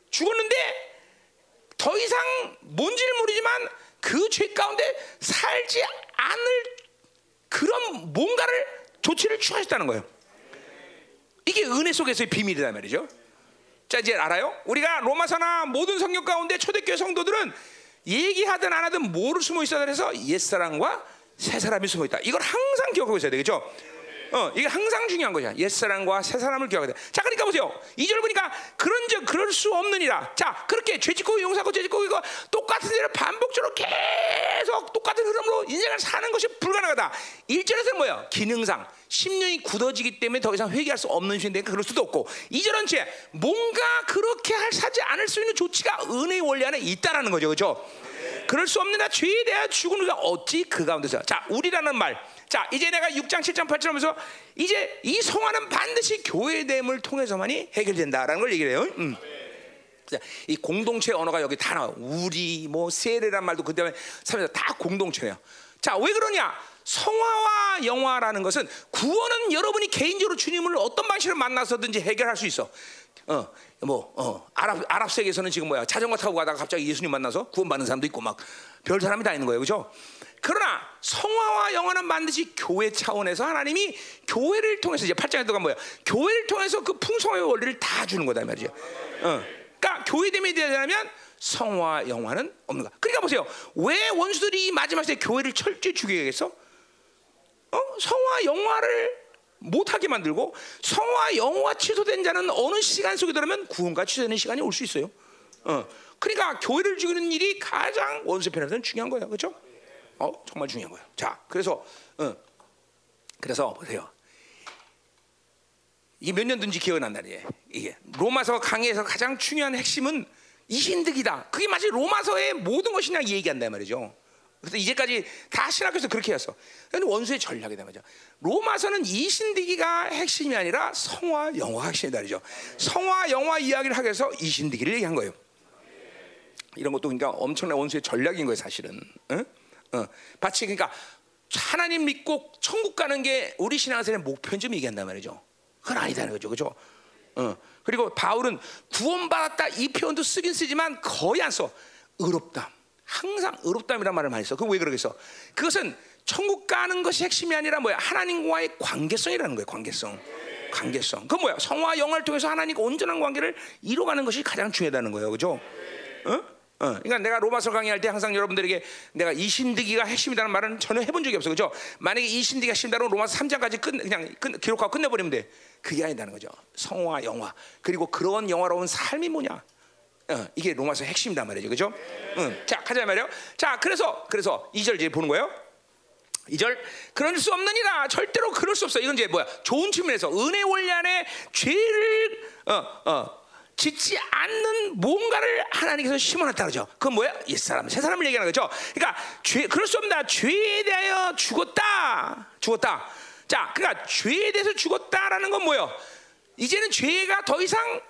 죽었는데 더 이상 뭔지는 모르지만 그 죄 가운데 살지 않을 그런 뭔가를 조치를 취하셨다는 거예요. 이게 은혜 속에서의 비밀이란 말이죠. 자, 이제 알아요? 우리가 로마서나 모든 성경 가운데 초대교회 성도들은 얘기하든 안 하든 뭐를 숨어 있어야 돼서 옛사람과 새사람이 숨어 있다. 이걸 항상 기억하고 있어야 되겠죠. 이게 항상 중요한 거죠. 옛사람과 새사람을 기억해야 돼. 자, 그러니까 보세요. 2절 보니까 그런즉 그럴 수 없느니라. 자, 그렇게 죄짓고 용서하고 죄짓고 이거 똑같은 일을 반복적으로 계속 똑같은 흐름으로 인생을 사는 것이 불가능하다. 1절에서는 뭐예요? 기능상 심령이 굳어지기 때문에 더 이상 회개할 수 없는 신인데니까 그럴 수도 없고, 2절은 죄 뭔가 그렇게 하지 않을 수 있는 조치가 은혜의 원리 안에 있다라는 거죠. 그렇죠? 그럴 수 없느냐 죄에 대한 죽은 우리가 어찌 그 가운데서. 자, 우리라는 말. 자, 이제 내가 6장 7장 8절 하면서 이제 이 성화는 반드시 교회됨을 통해서만이 해결된다라는 걸 얘기를 해요. 자, 이 공동체 언어가 여기 다 나와요. 우리 뭐 세례란 말도 그 다음에 다 공동체예요. 자, 왜 그러냐? 성화와 영화라는 것은 구원은 여러분이 개인적으로 주님을 어떤 방식으로 만나서든지 해결할 수 있어. 아랍 세계에서는 지금 뭐야? 자전거 타고 가다가 갑자기 예수님 만나서 구원받는 사람도 있고 막 별 사람이 다 있는 거예요. 그렇죠? 그러나 성화와 영화는 반드시 교회 차원에서 하나님이 교회를 통해서 이제 8장에 들어간 뭐야? 교회를 통해서 그 풍성의 원리를 다 주는 거다 말이죠. 그러니까 교회됨에 대하자면 성화와 영화는 없는 거야. 그러니까 보세요. 왜 원수들이 마지막 시대에 교회를 철저히 죽여야겠어? 성화 영화를 못하게 만들고, 성화 영화 취소된 자는 어느 시간 속에 들어면 구원과 취소되는 시간이 올 수 있어요. 그러니까 교회를 죽이는 일이 가장 원수 편에서는 중요한 거예요. 그렇죠? 정말 중요한 거예요. 자, 그래서 보세요. 이게 몇 년든지 기억이 난다는 얘기예요. 이게 로마서 강의에서 가장 중요한 핵심은 이 신득이다. 그게 마치 로마서의 모든 것이 그냥 얘기한단 말이죠. 그래서 이제까지 다 신학교에서 그렇게 해서 원수의 전략이다 말이죠. 로마서는 이 신득이가 핵심이 아니라 성화 영화가 핵심이다 말이죠. 성화 영화 이야기를 하기 위해서 이 신득이를 얘기한 거예요. 이런 것도 그러니까 엄청난 원수의 전략인 거예요, 사실은. 마치 그러니까 하나님 믿고 천국 가는 게 우리 신앙생활의 목표인 점 얘기한단 말이죠. 그건 아니다는 거죠, 그렇죠? 그리고 바울은 구원받았다 이 표현도 쓰긴 쓰지만 거의 안 써. 의롭다. 항상 의롭다이란 말을 많이 써. 그건 왜 그러겠어? 그것은 천국 가는 것이 핵심이 아니라 뭐야? 하나님과의 관계성이라는 거예요. 관계성. 그건 뭐야? 성화 영화를 통해서 하나님과 온전한 관계를 이루어가는 것이 가장 중요하다는 거예요. 그죠? 그러니까 내가 로마서 강의할 때 항상 여러분들에게 내가 이 신득이가 핵심이라는 말은 전혀 해본 적이 없어. 그죠? 만약에 이 신득이가 핵심이라면 로마서 3장까지 기록하고 끝내버리면 돼. 그게 아니라는 거죠. 성화 영화. 그리고 그런 영화로운 삶이 뭐냐? 이게 로마서의 핵심이란 말이죠. 그죠? 자, 가자 말이에요. 자, 그래서 2절 이제 보는 거예요. 2절. 그럴 수 없느니라. 절대로 그럴 수 없어. 이건 이제 뭐야? 좋은 측면에서 은혜 원리 안에 죄를 짓지 않는 뭔가를 하나님께서 심어놨다는 거죠. 그건 뭐야? 옛사람, 새사람을 얘기하는 거죠. 그러니까 그럴 수 없다. 죄에 대하여 죽었다. 자, 그러니까 죄에 대해서 죽었다라는 건 뭐예요? 이제는 죄가 더 이상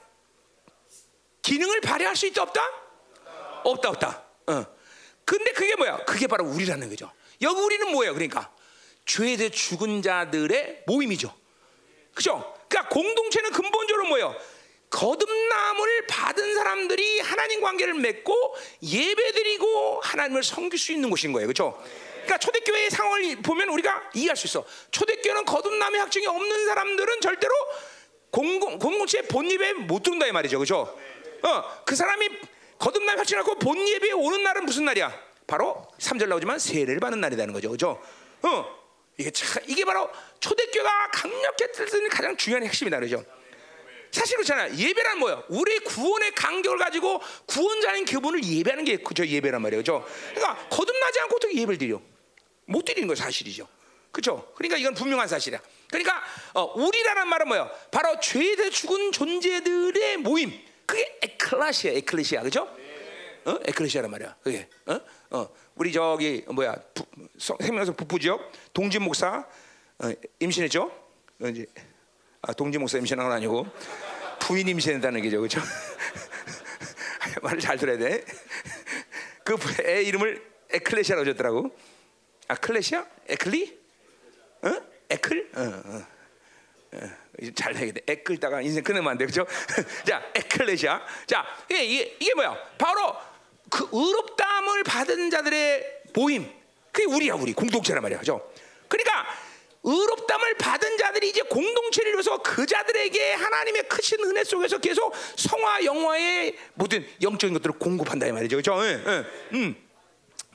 기능을 발휘할 수 있다 없다? 없다. 근데 그게 뭐야? 그게 바로 우리라는 거죠. 여기 우리는 뭐예요? 그러니까 죄에 대해 죽은 자들의 모임이죠. 그죠? 그러니까 공동체는 근본적으로 뭐예요? 거듭남을 받은 사람들이 하나님 관계를 맺고 예배드리고 하나님을 섬길 수 있는 곳인 거예요. 그죠? 그러니까 초대교회의 상황을 보면 우리가 이해할 수 있어. 초대교회는 거듭남의 확증이 없는 사람들은 절대로 공동체의 본 예배에 못 들어온다 이 말이죠. 그죠? 그 사람이 거듭남이 확증하고 본 예배에 오는 날은 무슨 날이야? 바로 3절 나오지만 세례를 받는 날이라는 거죠. 그죠? 이게 바로 초대교회가 강력히 뜻하는 가장 중요한 핵심이다. 그죠? 사실 그렇잖아요. 예배란 뭐예요? 우리 구원의 간격을 가지고 구원자인 그분을 예배하는 게 그저 예배란 말이에요. 그죠? 그러니까 거듭나지 않고 어떻게 예배를 드려? 못 드리는 거 사실이죠. 그렇죠? 그러니까 이건 분명한 사실이야. 그러니까 우리라는 말은 뭐예요? 바로 죄에 대해 죽은 존재들의 모임. 그게 에클레시아, 그렇죠? 에클레시아란 말이야. 그게 우리 저기 뭐야 생명수 북부 지역 동진 목사 임신했죠? 이제 동진 목사 임신한 건 아니고 부인 임신했다는 얘기죠, 그렇죠? 말을 잘 들어야 돼. 그 애 이름을 에클레시아라고 줬더라고. 아, 클레시아? 에클리? 에클? 잘 되겠네. 에클다가 인생 끊으면 안 돼, 그렇죠? 자, 에클레시아. 자, 이게 뭐야? 바로 그 의롭다함을 받은 자들의 모임. 그게 우리 공동체란 말이야, 그렇죠? 그러니까 의롭다함을 받은 자들이 이제 공동체를 이루어서 그 자들에게 하나님의 크신 은혜 속에서 계속 성화 영화의 모든 영적인 것들을 공급한다 이 말이죠, 그렇죠?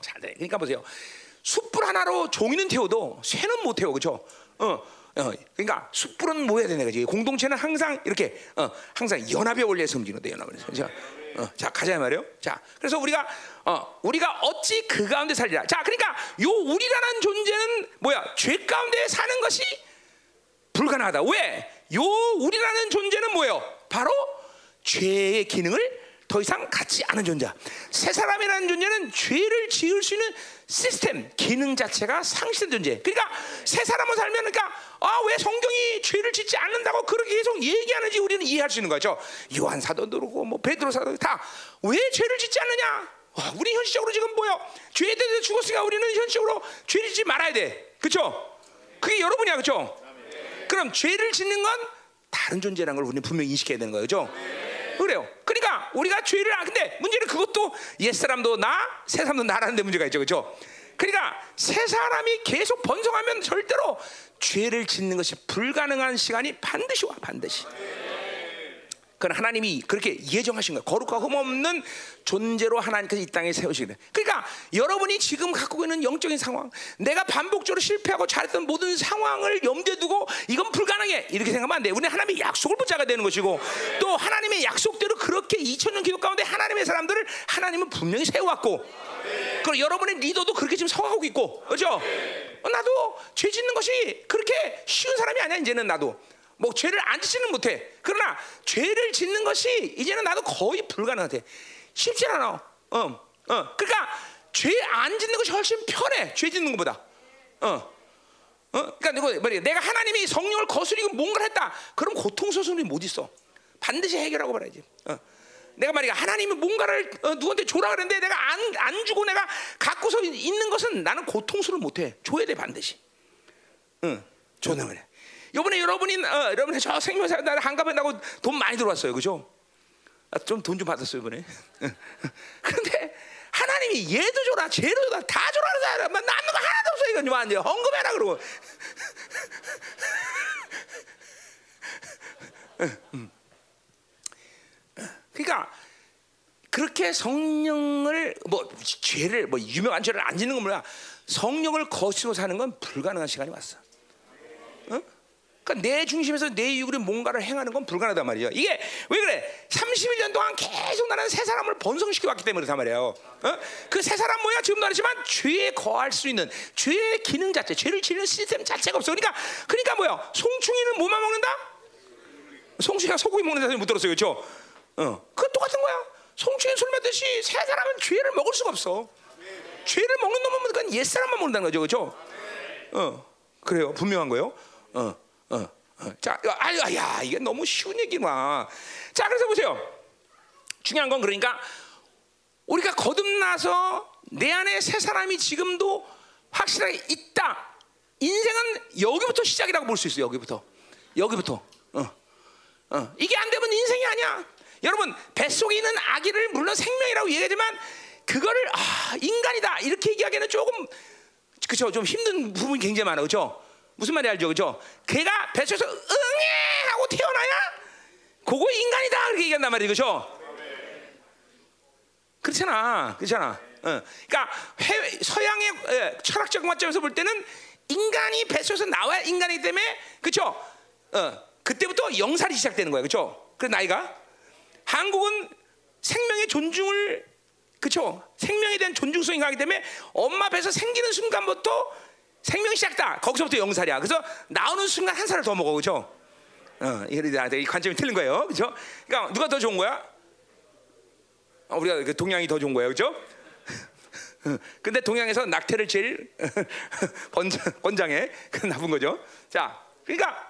잘 돼. 그러니까 보세요. 숯불 하나로 종이는 태워도 쇠는 못 태워, 그렇죠? 그러니까 숯불은 모여야 되는 거지. 공동체는 항상 이렇게 항상 연합의 원리에서 움직이는데 연합을. 자, 자 가자 말이요. 자, 그래서 우리가 어찌 그 가운데 살리라. 자, 그러니까 요 우리라는 존재는 뭐야? 죄 가운데 사는 것이 불가능하다. 왜? 요 우리라는 존재는 뭐예요? 바로 죄의 기능을 더 이상 갖지 않은 존재. 새 사람이라는 존재는 죄를 지을 수 있는 시스템, 기능 자체가 상실된 존재. 그러니까 새 사람으로 살면, 그러니까 왜 성경이 죄를 짓지 않는다고 그렇게 계속 얘기하는지 우리는 이해할 수 있는 거죠. 요한 사도도 그렇고 뭐 베드로 사도 다 왜 죄를 짓지 않느냐? 우리 현실적으로 지금 뭐예요? 죄에 대해서 죽었으니까 우리는 현실적으로 죄를 짓지 말아야 돼. 그렇죠? 그게 여러분이야, 그렇죠? 그럼 죄를 짓는 건 다른 존재라는 걸 우리는 분명히 인식해야 되는 거예요, 그렇죠? 그래요. 그러니까 우리가 죄를 근데 문제는 그것도 옛 사람도 나, 새 사람도 나라는 데 문제가 있죠, 그렇죠? 그러니까 새 사람이 계속 번성하면 절대로 죄를 짓는 것이 불가능한 시간이 반드시 와, 반드시. 그건 하나님이 그렇게 예정하신 거예요. 거룩하고 흠없는 존재로 하나님께서 이 땅에 세우시게 돼요. 그러니까 여러분이 지금 갖고 있는 영적인 상황, 내가 반복적으로 실패하고 잘했던 모든 상황을 염두에 두고 이건 불가능해 이렇게 생각하면 안 돼요. 우리는 하나님의 약속을 붙잡아야 되는 것이고, 또 하나님의 약속대로 그렇게 2000년 기독 가운데 하나님의 사람들을 하나님은 분명히 세워왔고, 그리고 여러분의 리더도 그렇게 지금 서가고 있고, 그렇죠? 나도 죄 짓는 것이 그렇게 쉬운 사람이 아니야. 이제는 나도 뭐 죄를 안 짓지는 못해. 그러나 죄를 짓는 것이 이제는 나도 거의 불가능하대. 쉽지 않아. 그러니까 죄 안 짓는 것이 훨씬 편해. 죄 짓는 것보다. 그러니까 내가 하나님이 성령을 거스리고 뭔가를 했다. 그럼 고통스러움이 못 있어. 반드시 해결하고 말아야지. 내가 말이야 하나님이 뭔가를 누구한테 줘라 그랬는데 내가 안 주고 내가 갖고서 있는 것은 나는 고통스러움 못해. 줘야 돼 반드시. 줘나 말이야. 요번에 여러분이 저 생명사 한갑한다고 돈 많이 들어왔어요, 그죠? 좀 돈 좀 받았어요 이번에. 그런데 하나님이 얘도 줘라, 쟤도 줘라, 다 줘라, 남는 거 하나도 없어. 이건 완전 헌금해라 그러고. 그러니까 그렇게 성령을 죄를 유명한 죄를 안 짓는 건 몰라. 성령을 거스르고 사는 건 불가능한 시간이 왔어. 그러니까 내 중심에서 내 이유로 뭔가를 행하는 건 불가능하단 말이에요. 이게 왜 그래? 31년 동안 계속 나는 새 사람을 번성시켜 왔기 때문에 그렇단 말이에요. 그 새 사람 뭐야? 지금도 알지만 죄에 거할 수 있는 죄의 기능 자체, 죄를 지르는 시스템 자체가 없어. 그러니까 뭐야? 송충이는 뭐만 먹는다? 송충이가 소고기 먹는 사람이 못 들었어요, 그렇죠? 그거 똑같은 거야. 송충이는 술 먹듯이 새 사람은 죄를 먹을 수가 없어. 죄를 먹는 놈은 그건 옛 사람만 먹는다는 거죠, 그렇죠? 그래요, 분명한 거예요. 자, 아야 이게 너무 쉬운 얘기구나. 자, 그래서 보세요. 중요한 건 그러니까 우리가 거듭나서 내 안에 새 사람이 지금도 확실하게 있다. 인생은 여기부터 시작이라고 볼 수 있어요. 여기부터. 이게 안 되면 인생이 아니야. 여러분 뱃속에 있는 아기를 물론 생명이라고 얘기하지만 그거를 인간이다 이렇게 얘기하기에는 조금 그렇죠. 좀 힘든 부분이 굉장히 많아요, 그렇죠? 무슨 말인지 알죠, 그죠? 걔가 뱃속에서 응애 하고 태어나야 그거 인간이다 그렇게 얘기한단 말이에요, 그죠? 그렇잖아. 그러니까 서양의 철학적 관점에서 볼 때는 인간이 뱃속에서 나와야 인간이기 때문에, 그죠? 그때부터 영살이 시작되는 거야, 그죠? 그 나이가 한국은 생명의 존중을, 그죠? 생명에 대한 존중성이 강하기 때문에 엄마 뱃에서 생기는 순간부터 생명이 시작다. 거기서부터 영살이야. 그래서 나오는 순간 한 살을 더 먹어, 그렇죠? 이 관점이 틀린 거예요, 그렇죠? 그러니까 누가 더 좋은 거야? 우리가 그 동양이 더 좋은 거예요, 그렇죠? 근데 동양에서 낙태를 제일 권장해. 그건 나쁜 거죠. 자, 그러니까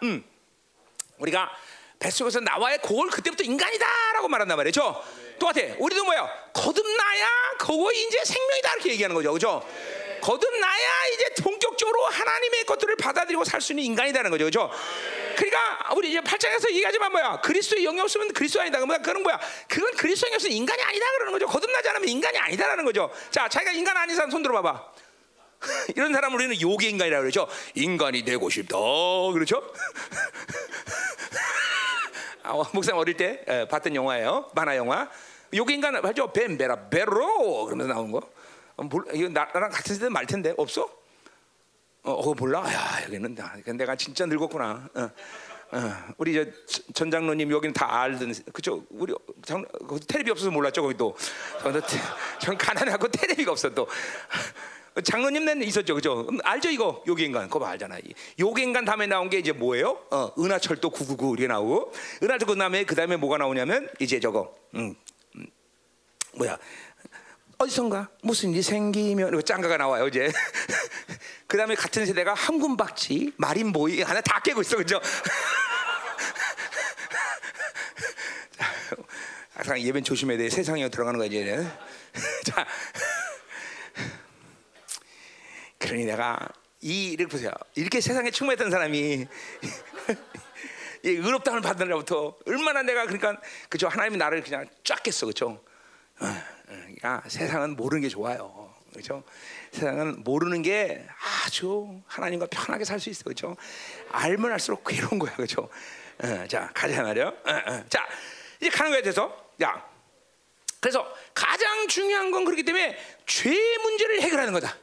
우리가 뱃속에서 나와야 그걸 그때부터 인간이다라고 말한단 말이죠. 똑같아. 우리도 뭐예요? 거듭나야 그거 이제 생명이다 이렇게 얘기하는 거죠, 그렇죠? 거듭나야 이제 본격적으로 하나님의 것들을 받아들이고 살 수 있는 인간이라는 거죠, 그렇죠? 그러니까 우리 이제 8장에서 얘기하지만 뭐야? 그리스도의 영이 없으면 그리스도 아니다. 그런 거야. 그건 그리스도의 영이 없으면 인간이 아니다 그러는 거죠. 거듭나지 않으면 인간이 아니다라는 거죠. 자, 자기가 인간 아닌 사람 손 들어봐봐. 이런 사람 우리는 요괴 인간이라고 그러죠. 인간이 되고 싶다, 그렇죠? 목사님 어릴 때 봤던 영화예요. 만화 영화. 요괴 인간 알죠? 뱀베라 베로 그러면서 나온 거. 이거 나랑 같은 세대 말 텐데 없어? 몰라? 야, 여기는 내가 진짜 늙었구나. 우리 저 전장로님 여기는 다 알던, 그죠? 우리 텔레비 없어서 몰랐죠, 거기도. 전 가난하고 텔레비가 없어 또. 장로님 내는 있었죠, 그죠? 알죠, 이거 요괴인간, 그거 알잖아. 요괴인간 다음에 나온 게 이제 뭐예요? 은하철도 999 이게 나오고, 은하철도 그 다음에 뭐가 나오냐면 이제 저거, 뭐야? 어디선가 무슨 일이 생기면 짱가가 나와요 이제. 그 다음에 같은 세대가 함군박쥐, 마린보이 하나 다 깨고 있어, 그죠? 항상 예변 조심해야 돼. 세상에 들어가는 거야 이제는. 자, 그러니 내가 이를 보세요. 이렇게 세상에 충만했던 사람이 이 의롭다함을 받는 날부터 얼마나 내가, 그러니까 그죠? 하나님이 나를 그냥 쫙 깼어, 그죠? 그러니까 세상은 모르는 게 좋아요, 그렇죠? 세상은 모르는 게 아주 하나님과 편하게 살 수 있어, 그렇죠? 알면 알수록 괴로운 거야, 그렇죠? 자, 가자 말이야. 자, 이제 가는 거에 대해서, 야, 그래서 가장 중요한 건 그렇기 때문에 죄 문제를 해결하는 거다.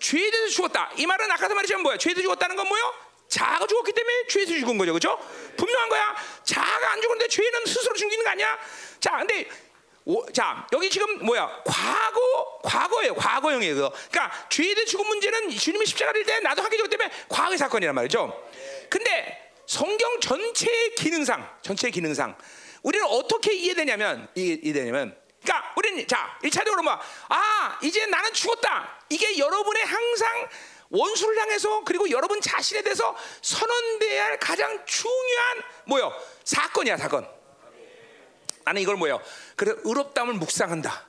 죄에 대해서 죽었다. 이 말은 아까도 말했지만 뭐야? 죄에 대해서 죽었다는 건 뭐요? 자아가 죽었기 때문에 죄에서 죽은 거죠, 그렇죠? 분명한 거야. 자아가 안 죽었는데 죄는 스스로 죽이는 거 아니야? 자, 근데 자, 여기 지금 뭐야? 과거예요. 과거형이에요. 그러니까 죄에 대해 죽은 문제는 주님이 십자가 될 때 나도 하게 되기 때문에 과거의 사건이란 말이죠. 근데 성경 전체의 기능상 우리는 어떻게 이해되냐면, 그러니까 우리는 자, 1차적으로 뭐, 아, 이제 나는 죽었다. 이게 여러분의 항상 원수를 향해서 그리고 여러분 자신에 대해서 선언돼야 할 가장 중요한 뭐요? 사건이야, 사건. 나는 이걸 뭐예요? 그래서 의롭다함을 묵상한다.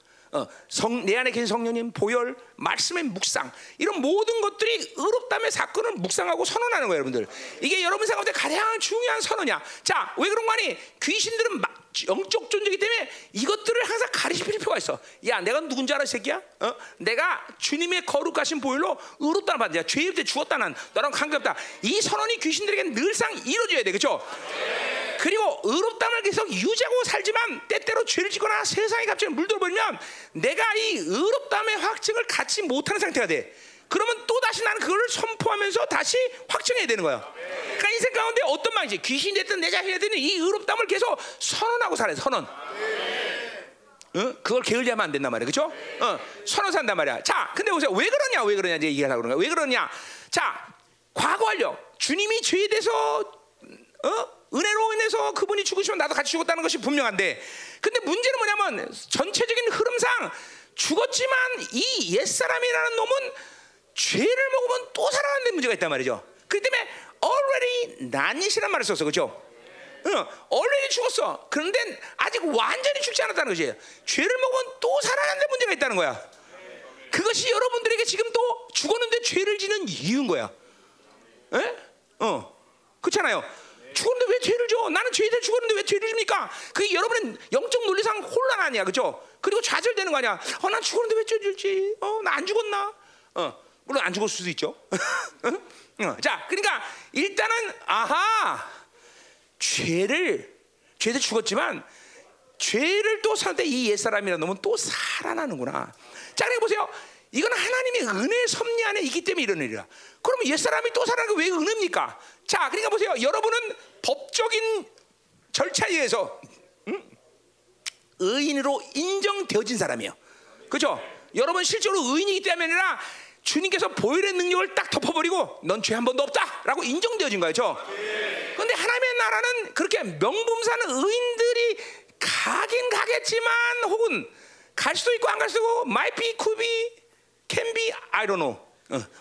내 안에 계신 성령님 보혈, 말씀의 묵상, 이런 모든 것들이 의롭다함의 사건을 묵상하고 선언하는 거예요, 여러분들. 이게 여러분 생각할 때 가장 중요한 선언이야. 자, 왜 그런 거 아니? 귀신들은 영적 존재이기 때문에 이것들을 항상 가르칠 필요가 있어. 야, 내가 누군지 알아, 이 새끼야? 내가 주님의 거룩하신 보혈로 의롭다는 받자. 죄일 때 죽었다는, 너랑 관계없다. 이 선언이 귀신들에게 늘상 이루어져야 돼, 그렇죠? 그리고 의롭다함을 계속 유지하고 살지만 때때로 죄를 짓거나 세상에 갑자기 물들어버리면 내가 이 의롭다함의 확증을 갖지 못하는 상태가 돼. 그러면 또 다시 나는 그걸 선포하면서 다시 확증해야 되는 거야. 그러니까 인생 가운데 어떤 방식, 귀신이 됐든 내 자신이 됐든 이 의롭다함을 계속 선언하고 살아요. 선언. 그걸 게을리하면 안 된단 말이야, 그렇죠? 선언 산단 말이야. 자, 근데 보세요. 왜 그러냐 이제 얘기하려고 그러는 거야. 왜 그러냐? 자, 과거하려 주님이 죄에 대해서 은혜로 인해서 그분이 죽으시면 나도 같이 죽었다는 것이 분명한데, 근데 문제는 뭐냐면 전체적인 흐름상 죽었지만 이 옛사람이라는 놈은 죄를 먹으면 또 살아나는 데 문제가 있단 말이죠. 그렇기 때문에 already 난이시란 말을 썼어, 그렇죠? already 죽었어. 그런데 아직 완전히 죽지 않았다는 것이에요. 죄를 먹으면 또 살아나는 데 문제가 있다는 거야. 그것이 여러분들에게 지금 또 죽었는데 죄를 지는 이유인 거야. 그렇잖아요. 죽었는데 왜 죄를 줘? 나는 죄에 대해 죽었는데 왜 죄를 줍니까? 그게 여러분은 영적 논리상 혼란 아니야, 그죠? 그리고 좌절되는 거 아니야? 난 죽었는데 왜 죄 줄지? 나 안 죽었나? 물론 안 죽었을 수도 있죠. 자, 그러니까 일단은 죄에 대해 죽었지만 죄를 또 살 때 이 옛사람이라는 놈은 또 살아나는구나. 자, 그러니까 보세요. 이건 하나님의 은혜 섭리 안에 있기 때문에 이런 일이라. 그럼 옛사람이 또 살아나는 게 왜 은혜입니까? 자, 그러니까 보세요. 여러분은 법적인 절차에 의해서 의인으로 인정되어진 사람이에요, 그렇죠? 여러분 실제로 의인이기 때문에 아니라 주님께서 보혈의 능력을 딱 덮어버리고 넌 죄 한 번도 없다라고 인정되어진 거예요, 그렇죠? 그런데 하나님의 나라는 그렇게 명분사는 의인들이 가긴 가겠지만, 혹은 갈 수도 있고 안 갈 수도 있고, might be, could be, can be, I don't know.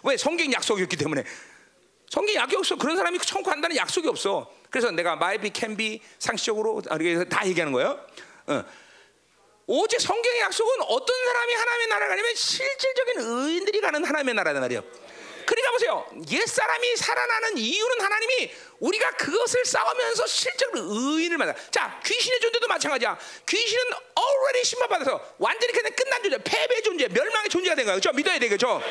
왜? 성경 약속이었기 때문에. 성경 약속이 없어. 그런 사람이 천국 간다는 약속이 없어. 그래서 내가 might be, can be 상식적으로 다 얘기하는 거예요. 오직 성경의 약속은 어떤 사람이 하나님의 나라를 가냐면 실질적인 의인들이 가는 하나님의 나라란 말이에요. 그러니까 보세요. 옛사람이 살아나는 이유는 하나님이 우리가 그것을 싸우면서 실제로 의인을 만나. 자, 귀신의 존재도 마찬가지야. 귀신은 already 심판받아서 완전히 그냥 끝난 존재, 패배의 존재, 멸망의 존재가 된 거야, 그렇죠? 믿어야 되겠죠?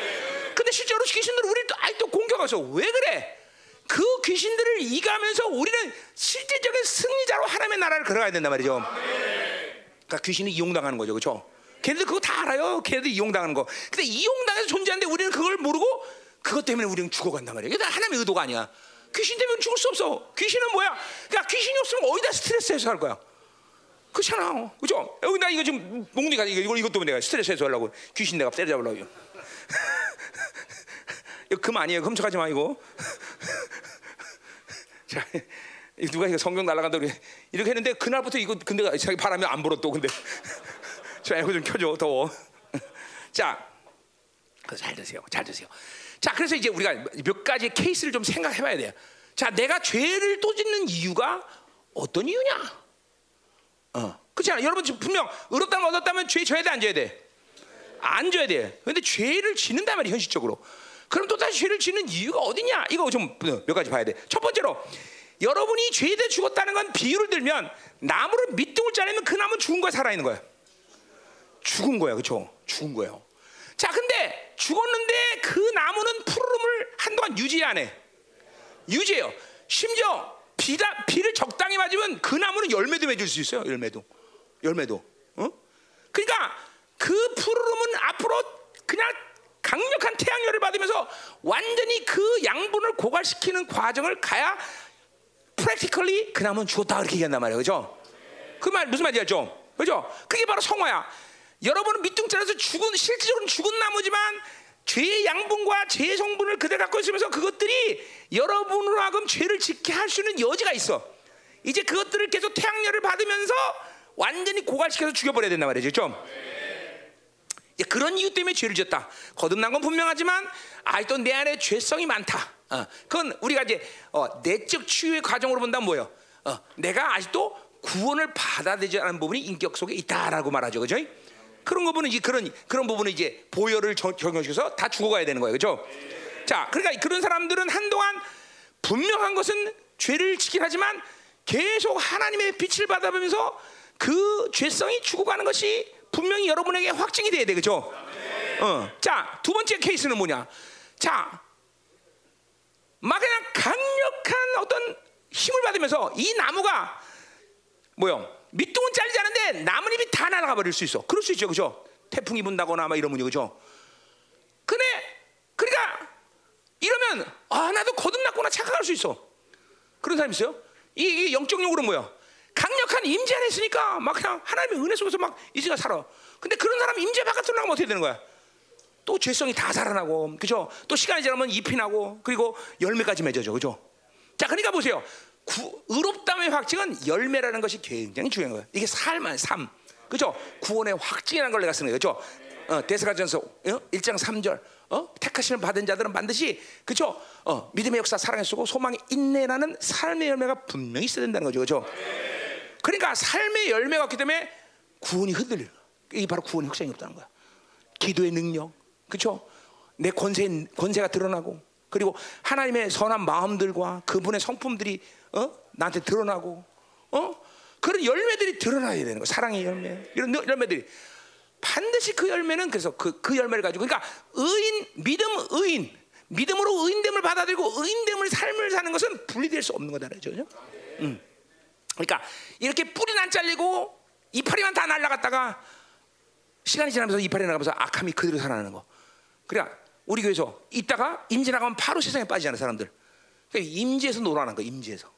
근데 실제로 귀신들은 우리를 아직도 공격하면서 왜 그래? 그 귀신들을 이기면서 우리는 실질적인 승리자로 하나님의 나라를 걸어가야 된단 말이죠. 그러니까 귀신이 이용당하는 거죠, 그렇죠? 걔네들 그거 다 알아요. 걔네들 이용당하는 거. 근데 이용당해서 존재하는데 우리는 그걸 모르고 그것 때문에 우리는 죽어간단 말이야. 이게 하나님의 의도가 아니야. 귀신 때문에 죽을 수 없어. 귀신은 뭐야? 그러니까 귀신이 없으면 어디다 스트레스해서 살 거야. 그렇잖아. 그죠? 여기 나 이거 지금 목리가 이것 때문에 내가 스트레스 해소하려고 귀신 내가 때려잡으려고. 이거 금 아니에요. 흠척하지 마 이거. 자, 누가 이거 성경 날아간다고 이렇게 했는데 그날부터 이거 근데 자기 바람이 안 불어 또 근데. 자, 이거 좀 켜줘 더워. 자, 잘 드세요. 잘 드세요. 자, 그래서 이제 우리가 몇 가지 케이스를 좀 생각해봐야 돼요. 자, 내가 죄를 또 짓는 이유가 어떤 이유냐? 그렇지 않아? 여러분 지금 분명 의롭다면 얻었다면 죄 져야 돼, 안 져야 돼? 안 져야 돼. 그런데 죄를 짓는단 말이야, 현실적으로. 그럼 또 다시 죄를 짓는 이유가 어디냐? 이거 좀 몇 가지 봐야 돼. 첫 번째로 여러분이 죄에 대해 죽었다는 건 비유를 들면 나무를 밑둥을 자르면 그 나무는 죽은 거야, 살아있는 거야? 죽은 거야, 그렇죠? 죽은 거예요. 자, 근데 죽었는데 그 나무는 푸르름을 한동안 유지 안 해. 유지해요. 심지어 비를 적당히 맞으면 그 나무는 열매도 맺을 수 있어요. 열매도. 그러니까 그 푸르름은 앞으로 그냥 강력한 태양열을 받으면서 완전히 그 양분을 고갈시키는 과정을 가야 practically 그 나무는 죽었다 그렇게 얘기한단 말이에요. 그죠? 그 말 무슨 말인지 알죠? 그죠? 그게 바로 성화야. 여러분은 밑둥 자라서 실질적으로는 죽은 나무지만 죄의 양분과 죄의 성분을 그대로 갖고 있으면서 그것들이 여러분으로 하여금 죄를 짓게 할 수 있는 여지가 있어. 이제 그것들을 계속 태양열을 받으면서 완전히 고갈시켜서 죽여버려야 된단 말이죠. 좀. 그런 이유 때문에 죄를 지었다. 거듭난 건 분명하지만 또 내 안에 죄성이 많다. 그건 우리가 이제 내적 치유의 과정으로 본다면 뭐예요? 내가 아직도 구원을 받아들이지 않은 부분이 인격 속에 있다라고 말하죠. 그죠? 그런 거 보면 이제 그런 부분은 이제 보혈을 적용시켜서 다 죽어가야 되는 거예요, 그렇죠? 자, 그러니까 그런 사람들은 한동안 분명한 것은 죄를 짓긴 하지만 계속 하나님의 빛을 받아보면서 그 죄성이 죽어가는 것이 분명히 여러분에게 확증이 돼야 돼, 그렇죠? 자, 두 번째 케이스는 뭐냐? 자, 막 그냥 강력한 어떤 힘을 받으면서 이 나무가 뭐요? 밑둥은 잘리지 않은데 나뭇잎이 다 날아가 버릴 수 있어. 그럴 수 있죠, 그죠? 태풍이 분다거나 막 이런 문제, 그죠? 근데 그러니까 이러면 나도 거듭났구나 착각할 수 있어. 그런 사람 있어요? 이게 영적 용어로 뭐야? 강력한 임재 안에 있으니까 막 그냥 하나님의 은혜 속에서 막 이제가 살아. 근데 그런 사람 임재 바깥으로 나가면 어떻게 되는 거야? 또 죄성이 다 살아나고, 그죠? 또 시간이 지나면 잎이 나고 그리고 열매까지 맺어져, 그죠? 자, 그러니까 보세요. 의롭다움의 확증은 열매라는 것이 굉장히 중요한 거예요. 이게 삶, 그죠? 구원의 확증이라는 걸 내가 쓰는 거죠. 데살로니가전서 1장 3절, 택하심을 받은 자들은 반드시, 그죠? 믿음의 역사, 사랑의 수고, 소망의 인내라는 삶의 열매가 분명히 있어야 된다는 거죠, 그죠? 그러니까 삶의 열매가 없기 때문에 구원이 흔들려. 이게 바로 구원의 확증이 없다는 거야. 기도의 능력, 그죠? 내 권세가 드러나고, 그리고 하나님의 선한 마음들과 그분의 성품들이 나한테 드러나고, 그런 열매들이 드러나야 되는 거야. 사랑의 열매, 이런 열매들이 반드시 그 열매는 그래서 그 열매를 가지고, 그러니까 믿음으로 의인됨을 받아들이고 의인됨을 삶을 사는 것은 분리될 수 없는 거다, 그죠? 그러니까 이렇게 뿌리는 안 잘리고 이파리만 다 날라갔다가 시간이 지나면서 이파리 나가면서 악함이 그대로 살아나는 거. 그러니까 우리 교회에서 있다가 임재 나가면 바로 세상에 빠지잖아요, 사람들. 그러니까 임재에서 놀아난 거야, 임재에서.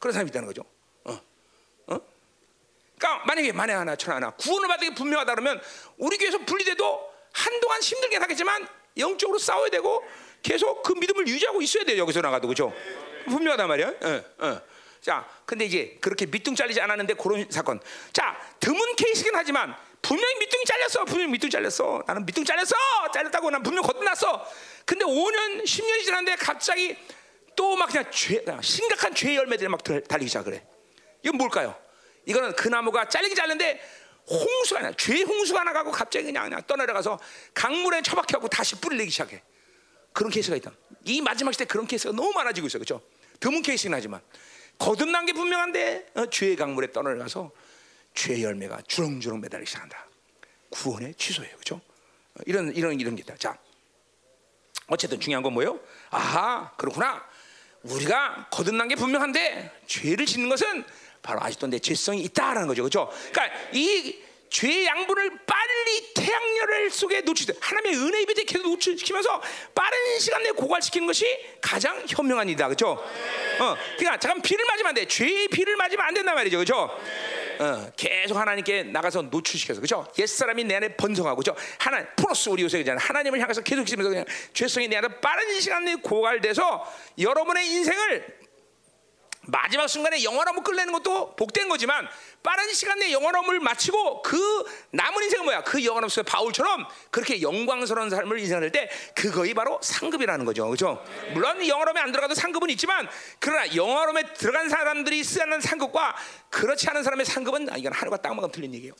그런 사람이 있다는 거죠. 그러니까 만에 하나 천 하나 구원을 받는 게 분명하다 그러면 우리 교회에서 분리돼도 한동안 힘들게 하겠지만 영적으로 싸워야 되고 계속 그 믿음을 유지하고 있어야 돼요, 여기서 나가도, 그죠? 분명하단 말이야. 자, 근데 이제 그렇게 밑둥 잘리지 않았는데 그런 사건. 자, 드문 케이스긴 하지만 분명히 밑둥이 잘렸어. 나는 밑둥 잘렸어. 잘렸다고 난 분명 거듭났어. 근데 5년, 10년이 지났는데 갑자기 또 막 그냥 심각한 죄의 열매들이 막 달리기 시작해. 이건 뭘까요? 이거는 그 나무가 잘렸는데 홍수가 나. 죄의 홍수가 나가고 갑자기 그냥 떠내려가서 강물에 처박혀갖고 다시 뿌리 내기 시작해. 그런 케이스가 있다. 이 마지막 시대 그런 케이스가 너무 많아지고 있어요, 그렇죠? 드문 케이스긴 하지만 거듭난 게 분명한데 죄의 강물에 떠내려가서 죄의 열매가 주렁주렁 매달리기 시작한다. 구원의 취소예요, 그렇죠? 이런 게 있다. 자, 어쨌든 중요한 건 뭐예요? 그렇구나. 우리가 거듭난 게 분명한데 죄를 짓는 것은 바로 아직도 내 죄성이 있다라는 거죠, 그렇죠? 그러니까 이 죄의 양분을 빨리 태양열 혈혈 속에 노출돼 하나님의 은혜 입에 계속 노출시키면서 빠른 시간 내에 고갈시키는 것이 가장 현명한 일이다. 그렇죠? 네. 그러니까 잠깐 피를 맞으면 안 돼. 죄의 피를 맞으면 안 된단 말이죠. 그렇죠? 네. 계속 하나님께 나가서 노출시켜서, 그렇죠? 옛사람이 내 안에 번성하고, 그렇죠? 하나님 플러스 우리 요새 그냥 하나님을 향해서 계속 있으면서 그냥 죄성이 내 안에 빠른 시간 내에 고갈돼서 여러분의 인생을 마지막 순간에 영원함을 끌내는 것도 복된 거지만 빠른 시간 내에 영원함을 마치고 그 남은 인생은 뭐야? 그 영원함 속에 바울처럼 그렇게 영광스러운 삶을 인생할 때 그거이 바로 상급이라는 거죠. 그렇죠? 물론 영원함에 안 들어가도 상급은 있지만 그러나 영원함에 들어간 사람들이 쓰는 상급과 그렇지 않은 사람의 상급은 이건 하늘과 땅만큼 틀린 얘기예요.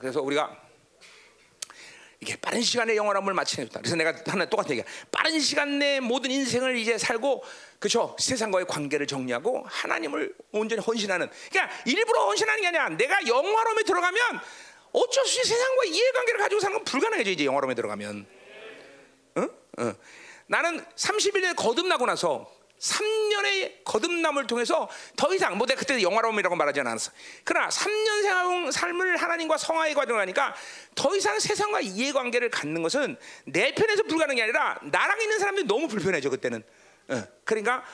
그래서 우리가 이게 빠른 시간에 영원함을 마치겠다. 그래서 내가 하나 똑같은 얘기야. 빠른 시간 내 모든 인생을 이제 살고, 그렇죠? 세상과의 관계를 정리하고 하나님을 온전히 헌신하는. 그러니까 일부러 헌신하는 게 아니야. 내가 영원함에 들어가면 어쩔 수 없이 세상과 이해관계를 가지고 사는 건 불가능해져. 이제 영원함에 들어가면. 나는 31년에 거듭나고 나서 3년의 거듭남을 통해서 더 이상 뭐 내가 그때 영화로움이라고 말하지 않았어. 그러나 3년 삶을 하나님과 성화의 과정을 하니까 더 이상 세상과 이해관계를 갖는 것은 내 편에서 불가능한 게 아니라 나랑 있는 사람들이 너무 불편해져 그때는. 그러니까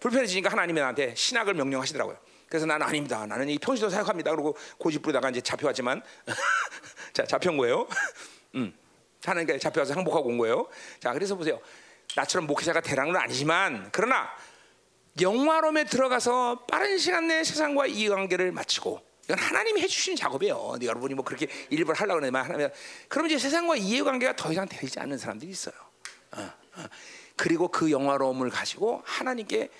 불편해지니까 하나님이 나한테 신학을 명령하시더라고요. 그래서 나는 아닙니다. 나는 이 평신도 사역합니다. 그러고 고집 부리다가 이제 잡혀왔지만 자 잡혀온 거예요. 하나님께 잡혀와서 항복하고 온 거예요. 자 그래서 보세요. 나처럼 목회자가 대랑은 아니지만 그러나 영화롬에 들어가서 빠른 시간 내에 세상과 이해관계를 마치고 이건 하나님이 해주신 작업이에요. 여러분이 뭐 그렇게 일부러 하려고 하지만 하면 그럼 이제 세상과 이해관계가 더 이상 되지 않는 사람들이 있어요. 그리고 그 영화로움을 가지고 하나님께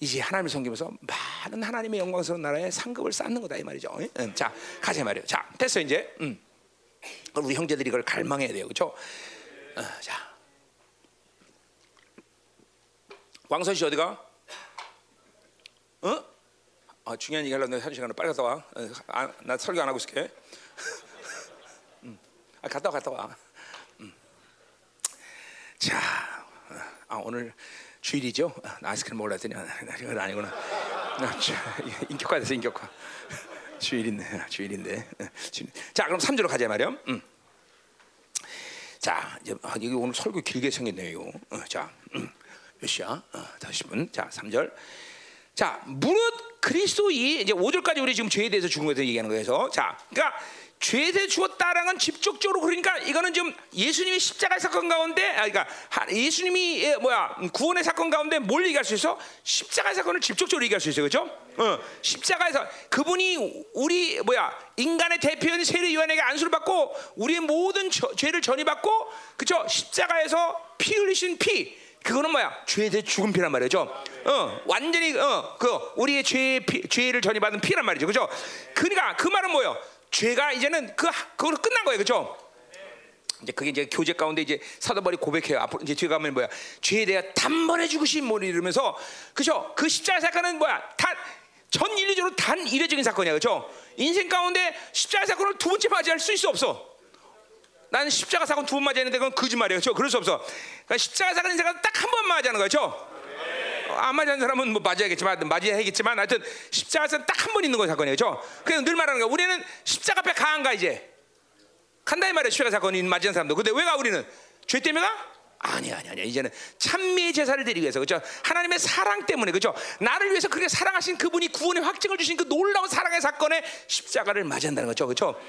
이제 하나님을 섬기면서 많은 하나님의 영광스러운 나라의 상급을 쌓는 거다 이 말이죠. 자 가자 말이에요. 자 됐어 이제. 우리 형제들이 이걸 갈망해야 돼요. 그렇죠? 자. 왕선 씨 어디가? 아 중요한 얘기 하려는데 한 시간을 빨리 갔다 와. 나 설교 안 하고 있을게. 아 갔다 와. 자, 아 오늘 주일이죠? 나 아이스크림 먹으려 했더니 이건 아니구나. 인격화돼서 인격화. 주일인데. 자 그럼 3주로 가자 말이요. 자 이제 이게 오늘 설교 길게 생겼네요. 자. 몇 시야? 50분. 자, 3절. 자, 무릇 그리스도이 이제 5절까지 우리 지금 죄에 대해서 죽은 것에 대해서 얘기하는 거예요. 자, 그러니까 죄에 대해 죽었다라는 건 직접적으로 그러니까 이거는 지금 예수님의 십자가의 사건 가운데, 그러니까 예수님이 구원의 사건 가운데 뭘 얘기할 수 있어? 십자가의 사건을 직접적으로 얘기할 수 있어요, 그렇죠? 십자가에서 그분이 우리 인간의 대표인 세례 요한에게 안수를 받고 우리의 모든 죄를 전이받고, 그렇죠? 십자가에서 피 흘리신 피. 그거는 뭐야? 죄에 대해 죽은 피란 말이죠. 완전히 그 우리의 죄를 전이받은 피란 말이죠. 그죠? 그러니까 그 말은 뭐예요? 죄가 이제는 그걸로 끝난 거예요. 그죠? 이제 그게 이제 교제 가운데 이제 사도바울이 고백해요. 앞으로 이제 뒤에 가면 뭐야? 죄에 대해 단번에 죽으신 몸을 이러면서, 그죠? 그 십자가 사건은 뭐야? 전 인류적으로 단 일회적인 사건이야. 그죠? 인생 가운데 십자가 사건을 두 번째 맞이할 수 없어. 난 십자가 사건 두 번 맞이했는데 그건 거짓말이에요. 그렇죠? 그럴 수 없어. 그러니까 십자가 사건 인생은 딱 한 번 맞이하는 거죠. 네. 안 맞이한 사람은 뭐 맞이해야겠지만 하여튼 십자가 사건 딱 한 번 있는 거 사건이에요. 그렇죠? 그래서 늘 말하는 거야. 우리는 십자가 앞에 가 안 가 이제? 간다 이 말이에요. 십자가 사건이 맞이한 사람도. 근데 왜 가 우리는? 죄 때문에 가? 아니야. 이제는 찬미의 제사를 드리기 위해서, 그렇죠? 하나님의 사랑 때문에, 그렇죠? 나를 위해서 그렇게 사랑하신 그분이 구원의 확증을 주신 그 놀라운 사랑의 사건에 십자가를 맞이한다는 거죠, 그렇죠?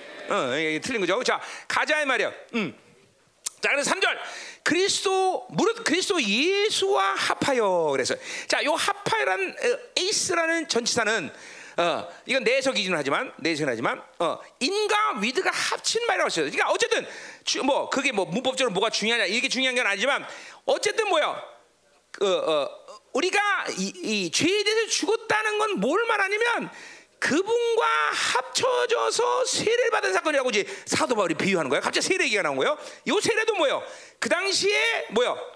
틀린 거죠. 자, 가자 이 말이야. 자, 그래서 3절 무릇 그리스도 예수와 합하여. 그래서 자, 요 합하여란 에이스라는 전치사는 이건 내에서 기준을 하지만 인과 위드가 합친 말이라고 했어요. 그러니까 어쨌든 그게 문법적으로 뭐가 중요하냐 이게 중요한 건 아니지만 어쨌든 우리가 이 죄에 대해서 죽었다는 건 뭘 말하냐면 그분과 합쳐져서 세례를 받은 사건이라고 이제 사도 바울이 비유하는 거예요. 갑자기 세례 얘기가 나온 거예요. 이 세례도 그 당시에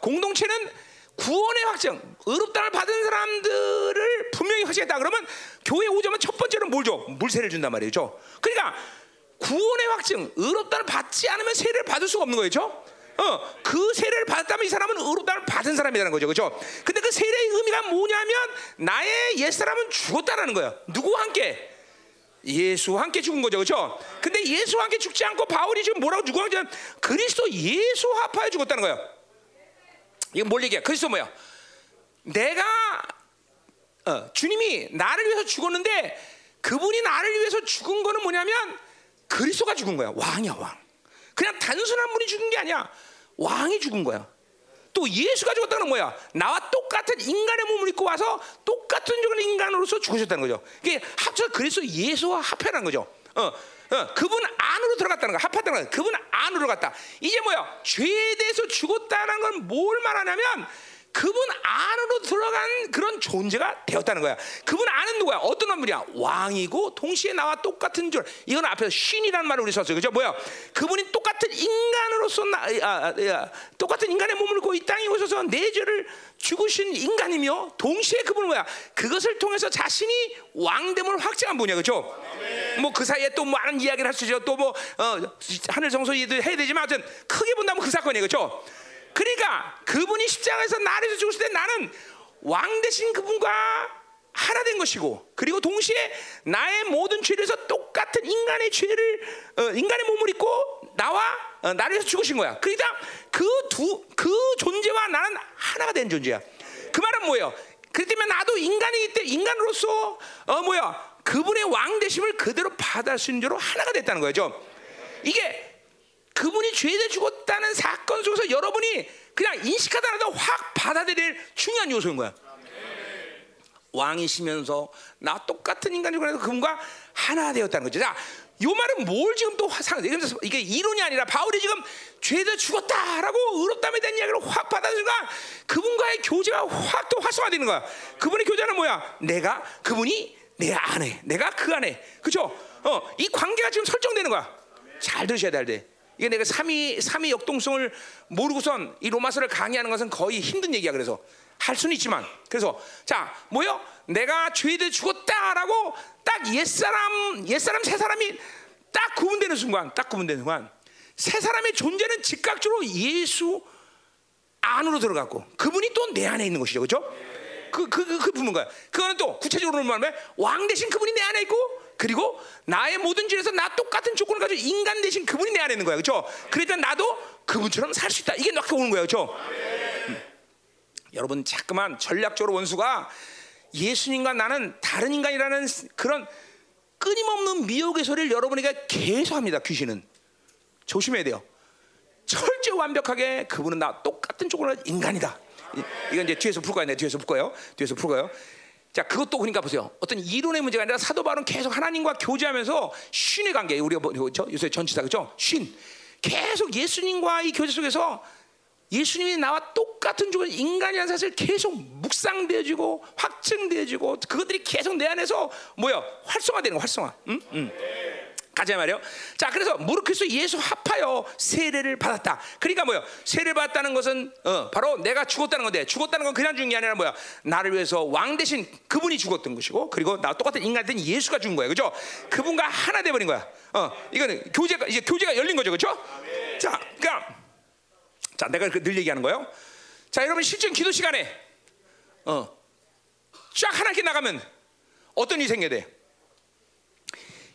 공동체는 구원의 확증, 의롭다함을 받은 사람들을 분명히 확증했다. 그러면 교회 오자면 첫 번째는 뭘 줘? 물세를 준단 말이죠. 그러니까 구원의 확증, 의롭다함을 받지 않으면 세례를 받을 수가 없는 거죠. 그 세례를 받았다면 이 사람은 의롭다함을 받은 사람이라는 거죠, 그렇죠? 근데 그 세례의 의미가 뭐냐면 나의 옛 사람은 죽었다라는 거야. 누구와 함께? 예수와 함께 죽은 거죠. 그렇죠? 근데 예수와 함께 죽지 않고 바울이 지금 뭐라고 죽어? 그리스도 예수와 합하여 죽었다는 거예요. 이건 뭘 얘기야? 그리스도 뭐야? 내가 주님이 나를 위해서 죽었는데 그분이 나를 위해서 죽은 거는 뭐냐면 그리스도가 죽은 거야. 왕이야, 왕. 그냥 단순한 분이 죽은 게 아니야. 왕이 죽은 거야. 또 예수가 죽었다는 건 뭐야? 나와 똑같은 인간의 몸을 입고 와서 똑같은 인간으로서 죽으셨다는 거죠. 이게 합쳐 그리스도 예수와 합해라는 거죠. 그분 안으로 들어갔다는 거야. 합하다는 거야. 그분 안으로 갔다. 이제 뭐야? 죄에 대해서 죽었다는 건 뭘 말하냐면 그분 안으로 들어간 그런 존재가 되었다는 거야. 그분 안은 누구야? 어떤 분이야? 왕이고 동시에 나와 똑같은 줄. 이건 앞에서 신이라는 말을 우리 썼어요. 그죠? 뭐야? 그분이 똑같은 인간으로서 똑같은 인간의 몸을 입고 이 땅에 오셔서 내 죄를 죽으신 인간이며 동시에 그분은 뭐야? 그것을 통해서 자신이 왕됨을 확증한 분이야. 그죠? 뭐 그 사이에 또 많은 이야기를 할 수 있죠. 또 뭐 하늘 성소 얘기도 해야 되지만 하여튼 크게 본다면 그 사건이에요. 그죠? 그러니까 그분이 십자가에서 나를 위해서 죽으실 때 나는 왕 대신 그분과 하나 된 것이고, 그리고 동시에 나의 모든 죄를 위해서 똑같은 인간의 죄를 인간의 몸을 입고 나와 나를 위해서 죽으신 거야. 그러니까 그 존재와 나는 하나가 된 존재야. 그 말은 뭐예요? 그렇기 때문에 나도 인간이기 때문에 인간으로서 그분의 왕 대심을 그대로 받아쓰는 죄로 하나가 됐다는 거죠. 이게 그분이 죄에 죽었다는 사건 속에서 여러분이 그냥 인식하더라도 확 받아들일 중요한 요소인 거야. 네. 왕이시면서 나 똑같은 인간이고 그분과 하나 되었다는 거죠. 자, 요 말은 뭘 지금 또 이게 이론이 아니라 바울이 지금 죄에 죽었다라고 의롭다에 대한 이야기를 확 받아들이니까 그분과의 교제가 확 또 활성화되는 거야. 그분의 교제는 뭐야? 내가 그분이 내 안에, 내가 그 안에, 그렇죠? 이 관계가 지금 설정되는 거야. 잘 들으셔야 돼. 이게 내가 삼위 역동성을 모르고선 이 로마서를 강의하는 것은 거의 힘든 얘기야. 그래서 할 수는 있지만, 그래서 자 뭐요? 내가 죄에 대해 죽었다라고 딱 옛사람 새 사람이 딱 구분되는 순간, 새 사람의 존재는 즉각적으로 예수 안으로 들어갔고 그분이 또 내 안에 있는 것이죠, 그렇죠? 그 부분 거야. 그거는 또 구체적으로 말하면 왕 대신 그분이 내 안에 있고. 그리고 나의 모든 죄에서 나 똑같은 조건을 가지고 인간 대신 그분이 내 안에 있는 거야. 그렇죠? 그러니까 나도 그분처럼 살 수 있다. 이게 막 오는 거야. 그렇죠? 여러분 자꾸만 전략적으로 원수가 예수님과 나는 다른 인간이라는 그런 끊임없는 미혹의 소리를 여러분에게 계속합니다. 귀신은. 조심해야 돼요. 철저히 완벽하게 그분은 나 똑같은 조건을 인간이다. 이건 이제 뒤에서 풀 거야. 자, 그것도 그러니까 보세요. 어떤 이론의 문제가 아니라 사도 바울은 계속 하나님과 교제하면서 신의 관계, 우리가 요새 전치사, 그죠? 신. 계속 예수님과 이 교제 속에서 예수님이 나와 똑같은 조건 인간이라는 사실 계속 묵상되어지고 확증되어지고 그것들이 계속 내 안에서 뭐야? 활성화되는 거, 활성화. 가자 말이요. 자, 그래서 무릇 그리스도 예수 합하여 세례를 받았다. 그러니까 뭐요? 세례를 받았다는 것은 바로 내가 죽었다는 건데, 죽었다는 건 그냥 죽은 게 아니라 뭐야? 나를 위해서 왕 대신 그분이 죽었던 것이고, 그리고 나 똑같은 인간 된 예수가 죽은 거야, 그죠? 그분과 하나 돼버린 거야. 이거는 교제가 열린 거죠, 그죠? 자, 그러니까 자, 내가 늘 얘기하는 거예요. 자, 여러분 실전 기도 시간에 쫙 하나씩 나가면 어떤 일이 생겨야 돼?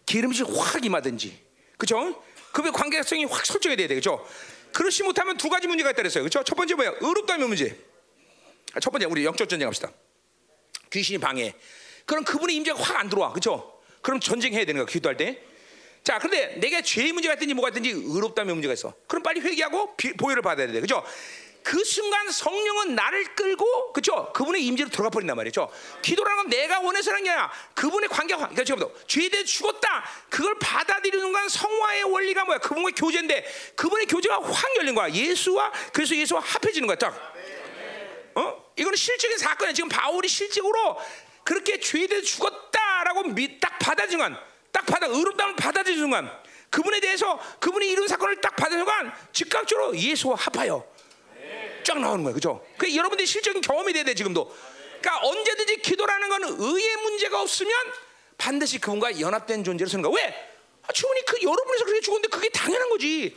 기름이 확 임하든지, 그죠? 그의 관계성이 확 설정이 돼야 되겠죠. 그렇지 못하면 두 가지 문제가 있다 그랬어요. 그죠? 첫 번째 뭐야? 의롭다면 문제. 첫 번째 우리 영적 전쟁합시다. 귀신이 방해. 그럼 그분의 임재가 확 안 들어와, 그죠? 그럼 전쟁해야 되는 거야, 기도할 때. 자, 그런데 내가 죄의 문제가 있든지 뭐가 있든지 의롭다면 문제가 있어. 그럼 빨리 회개하고 보혈을 받아야 돼, 그죠? 그 순간 성령은 나를 끌고, 그렇죠? 그분의 임재로 돌아가 버린단 말이죠. 기도라는 건 내가 원해서는 게 아니라 그분의 관계가, 그러니까 지금도 죄에 대해 죽었다. 그걸 받아들이는 순간 성화의 원리가 뭐야? 그분과 교제인데 그분의 교제가 확 열린 거야. 예수와, 그래서 예수와 합해지는 거야. 딱. 이거는 실적인 사건이야. 지금 바울이 실적으로 그렇게 죄에 대해 죽었다라고 딱 받아들인 순간, 딱 의롭다움을 받아들인 순간, 그분에 대해서 그분이 이룬 사건을 딱 받은 순간 즉각적으로 예수와 합하여. 쫙 나오는 거예요, 그죠? 그 여러분들이 실적인 경험이 돼야 돼 지금도. 그러니까 언제든지 기도라는 건 의의 문제가 없으면 반드시 그분과 연합된 존재로 서는 거야. 왜? 주님이 그 여러분에서 그렇게 죽었는데 그게 당연한 거지.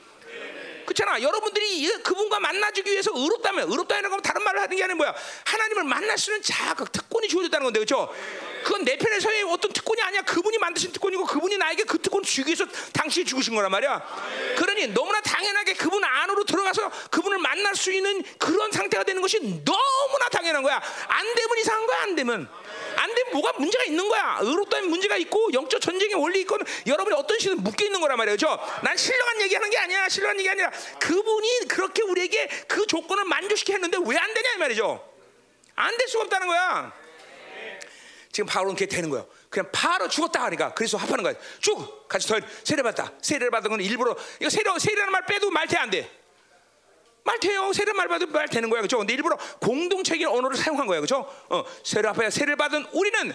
그렇잖아. 여러분들이 그분과 만나주기 위해서 의롭다면, 의롭다는 건 다른 말을 하는 게 아니라 뭐야? 하나님을 만날 수 있는 자격, 특권이 주어졌다는 건데, 그렇죠? 그건 내 편에 서의 어떤 특권이 아니야. 그분이 만드신 특권이고 그분이 나에게 그 특권을 주기 위해서 당신이 죽으신 거란 말이야. 그러니 너무나 당연하게 그분 안으로 들어가서 그분을 만날 수 있는 그런 상태가 되는 것이 너무나 당연한 거야. 안 되면 이상한 거야. 안 되면 안 되면 뭐가 문제가 있는 거야. 의롭다면 문제가 있고 영적 전쟁의 원리 있건 여러분이 어떤 식으로 묶여 있는 거란 말이에요. 그렇죠? 난 신령한 얘기하는 게 아니야. 신령한 얘기 아니라 그분이 그렇게 우리에게 그 조건을 만족시켜 했는데 왜 안 되냐 이 말이죠. 안 될 수가 없다는 거야. 지금 바울은 그게 되는 거예요. 그냥 바로 죽었다 하니까 그래서 합하는 거야. 죽! 같이 더 세례받다. 세례받은 건 일부러 이거 세례라는 말 빼도 말태 안 돼. 말태요. 세례 말 받으면 말 되는 거야. 그렇죠? 근데 일부러 공동체적인 언어를 사용한 거야. 그렇죠? 세례 합하여 세례를 받은 우리는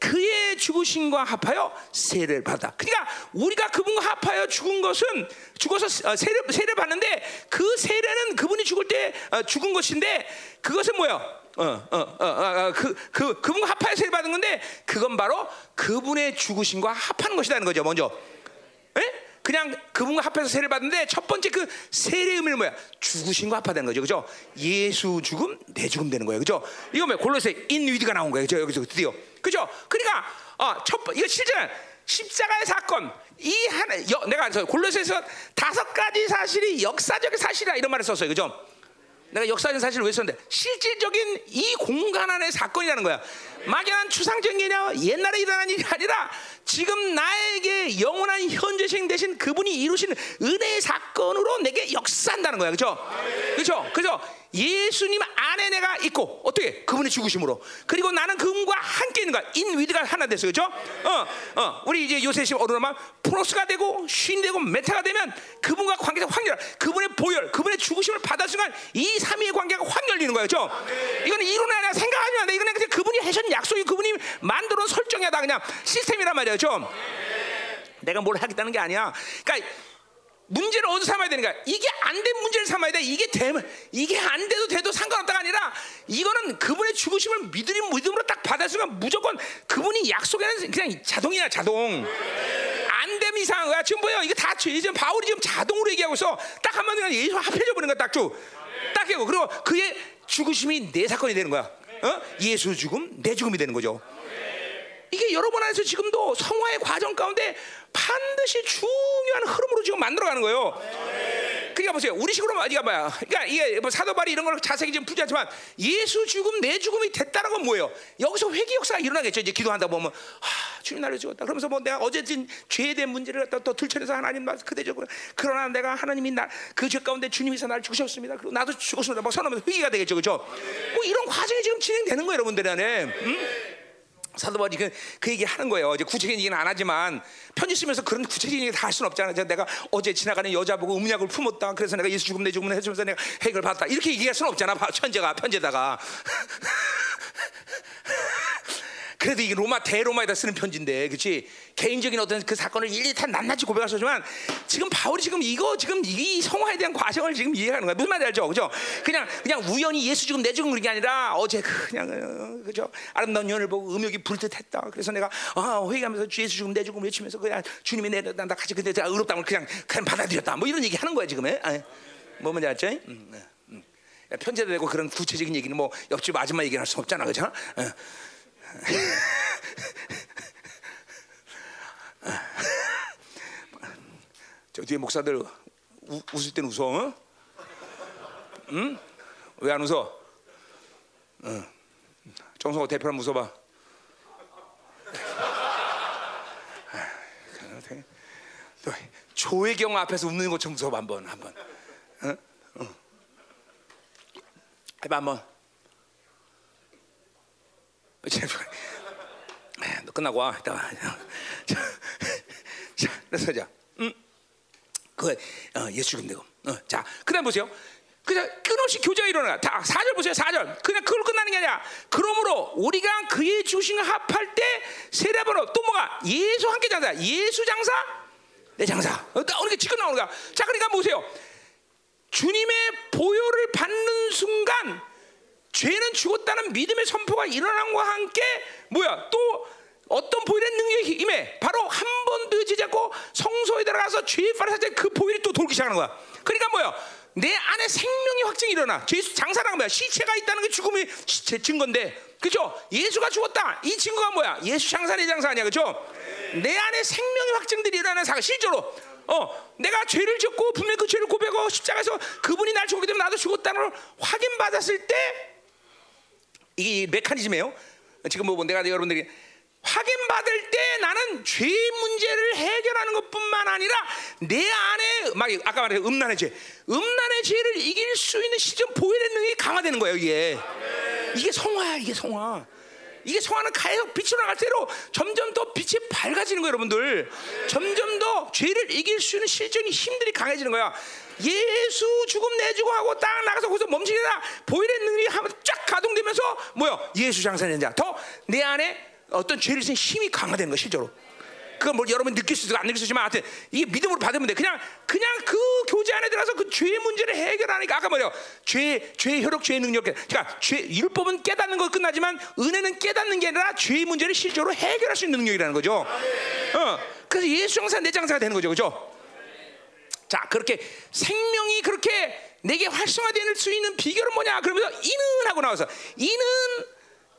그의 죽으신과 합하여 세례를 받아. 그러니까 우리가 그분과 합하여 죽은 것은 죽어서 세례 받는데 그 세례는 그분이 죽을 때 죽은 것인데 그것은 뭐예요? 그분과 합하여 세례 받은 건데 그건 바로 그분의 죽으신과 합하는 것이라는 거죠. 먼저. 에? 그냥 그분과 합해서 세례를 받는데 첫 번째 그 세례의 의미는 뭐야? 죽으신과 합하다는 거죠. 그죠? 예수 죽음, 내 죽음 되는 거예요. 그죠? 이거 뭐야? 골로새 인위드가 나온 거예요. 그죠? 여기서 드디어. 그죠? 그러니까 이거 실제 십자가의 사건 이 하나 내가 골로새에서 5가지 사실이 역사적인 사실이라 이런 말을 썼어요. 그죠? 내가 역사적인 사실을 왜 썼는데 실질적인 이 공간 안의 사건이라는 거야. 막연한 추상적인 개념 옛날에 일어난 일이 아니라 지금 나에게 영원한 현재 생 대신 그분이 이루신 은혜의 사건으로 내게 역사한다는 거야. 그렇죠? 그렇죠? 그래서 예수님 안에 내가 있고 어떻게? 그분의 죽으심으로. 그리고 나는 그분과 함께 있는 거야. 인위드가 하나 됐어요. 그렇죠? 우리 이제 요새 지금 어른만 프로스가 되고 쉰 되고 메타가 되면 그분과 관계가 확 열려. 그분의 보혈, 그분의 죽으심을 받은 순간 이 삼위의 관계가 확 열리는 거예요. 그렇죠? 이거는 이론이 아니라 생각하지 않아. 이거는 그냥 그분이 하신 약속이 그분이 만들어 설정해야 다 그냥 시스템이란 말이에요. 그렇죠? 내가 뭘 하겠다는 게 아니야. 그러니까 문제를 어디서 삼아야 되는 거야? 이게 안 된 문제를 삼아야 돼. 이게 안 돼도 돼도 상관없다가 아니라 이거는 그분의 죽으심을 믿음으로 딱 받을 순간 무조건 그분이 약속에는 그냥 자동이야. 자동. 안 되면 이상한 거야. 지금 뭐예요? 이거 다 지금 바울이 지금 자동으로 얘기하고 있어. 딱 한 번 그냥 예수 합해져 버리는 거야. 딱 쭉. 딱 하고 그리고 그의 죽으심이 내 사건이 되는 거야. 예수 죽음 내 죽음이 되는 거죠. 이게 여러분 안에서 지금도 성화의 과정 가운데 반드시 중요한 흐름으로 지금 만들어가는 거예요. 그러니까 보세요. 우리식으로 어디가 봐요. 그러니까 이게 뭐 사도바리 이런 걸 자세히 지금 풀지않지만 예수 죽음 내 죽음이 됐다는 건 뭐예요? 여기서 회개 역사가 일어나겠죠. 이제 기도한다 보면 주님 나를 죽었다. 그러면서 뭐 내가 어제 진 죄에 대한 문제를 또 들춰내서 하나님 그대적으로 그러나 내가 하나님이 나 그 죄 가운데 주님이서 나를 죽으셨습니다. 그리고 나도 죽었습니다. 막 선언하면서 회개가 되겠죠. 그렇죠? 뭐 이런 과정이 지금 진행되는 거예요, 여러분들 안에. 사도바울이 그 얘기 하는 거예요. 이제 구체적인 얘기는 안 하지만 편지 쓰면서 그런 구체적인 얘기 다 할 수는 없잖아. 내가 어제 지나가는 여자 보고 음약을 품었다. 그래서 내가 예수 죽음 내 죽음을 해주면서 내가 해결 받았다. 이렇게 얘기할 수는 없잖아. 편지에다가. 그래도 이게 대로마에다 쓰는 편지인데, 그렇지? 개인적인 어떤 그 사건을 일일이 다 낱낱이 고백하셨지만 지금 바울이 지금 이 성화에 대한 과정을 지금 이해하는 거야. 무슨 말인지 알죠? 그죠? 그냥 우연히 예수 죽음 내 죽음 그런 게 아니라 어제 그냥 그죠? 아름다운 연을 보고 음욕이 불뜻했다. 그래서 내가 회개하면서 예수 죽음 내 죽음 외치면서 그냥 주님이 나 같이 근데 제가 의롭다는 걸 그냥 받아들였다. 뭐 이런 얘기 하는 거야 지금에. 뭐 뭔지 알죠? 편지도 되고 그런 구체적인 얘기는 뭐 옆집 아줌마 얘기는 할 수 없잖아, 그죠? 저 뒤에 목사들 웃을 때는 웃어, 응? 응? 왜 안 웃어? 응. 정성호 대표랑 웃어봐. 조혜경 앞에서 웃는 것처럼 웃어봐 한번. 응? 응. 해봐 한번. 너 끝나고 와. 이따가. 자, 그래서 자, 예수 죽음 되고. 자, 그다음 보세요. 그냥 끊임없이 교제가 일어나. 다 4절 보세요. 4절. 그냥 그걸 끝나는 게 아니라. 그러므로 우리가 그의 주신 합할 때 세례번호 또 뭐가 예수 함께 장사. 예수 장사 내 장사. 우리가 지금 나오는 거야. 자, 그러니까 보세요. 주님의 보혈을 받는 순간. 죄는 죽었다는 믿음의 선포가 일어난 것과 함께 뭐야 또 어떤 보혈의 능력이 임해 바로 한 번도 잊지 않고 성소에 들어가서 죄의 파라살 때 그 보혈이 또 돌기 시작하는 거야. 그러니까 뭐야 내 안에 생명이 확증이 일어나. 죄 장사라는 거야. 시체가 있다는 게 죽음의 증거인데 그죠? 예수가 죽었다. 이 친구가 뭐야? 예수 장사의 장사 아니야, 그죠? 내 안에 생명의 확증들이 일어나는 사건. 실제로 내가 죄를 짓고 분명히 그 죄를 고백하고 십자가에서 그분이 날 죽었기 때문에 나도 죽었다는 걸 확인받았을 때, 이게 메커니즘이에요. 지금 뭐 내가 여러분들이 확인받을 때 나는 죄 문제를 해결하는 것뿐만 아니라 내 안에 막 아까 말했던 음란의 죄를 이길 수 있는 시전 보혈의 능력이 강화되는 거예요. 이게 성화야. 이게 성화. 이게 성화는 계속 빛으로 나갈 대로 점점 더 빛이 밝아지는 거예요, 여러분들. 점점 더 죄를 이길 수 있는 실전이 힘들이 강해지는 거야. 예수 죽음 내주고 하고 딱 나가서 거기서 멈추게다 보일의 능력이 쫙 가동되면서 뭐요? 예수 장사는 자. 더 내 안에 어떤 죄를 쓴 힘이 강화되는 거야, 실제로. 그건 뭐 여러분 느낄 수도 안 느낄 수 있지만, 하여튼 이게 믿음으로 받으면 돼. 그냥 그 교제 안에 들어서 그 죄의 문제를 해결하니까 아까 뭐래요? 죄의 효력, 죄의 능력. 그러니까 율법은 깨닫는 거 끝나지만 은혜는 깨닫는 게 아니라 죄의 문제를 실제로 해결할 수 있는 능력이라는 거죠. 그래서 예수 장사 내 장사가 되는 거죠, 그죠? 자, 그렇게 생명이 그렇게 내게 활성화될 수 있는 비결은 뭐냐? 그러면서 이는 하고 나와서 이는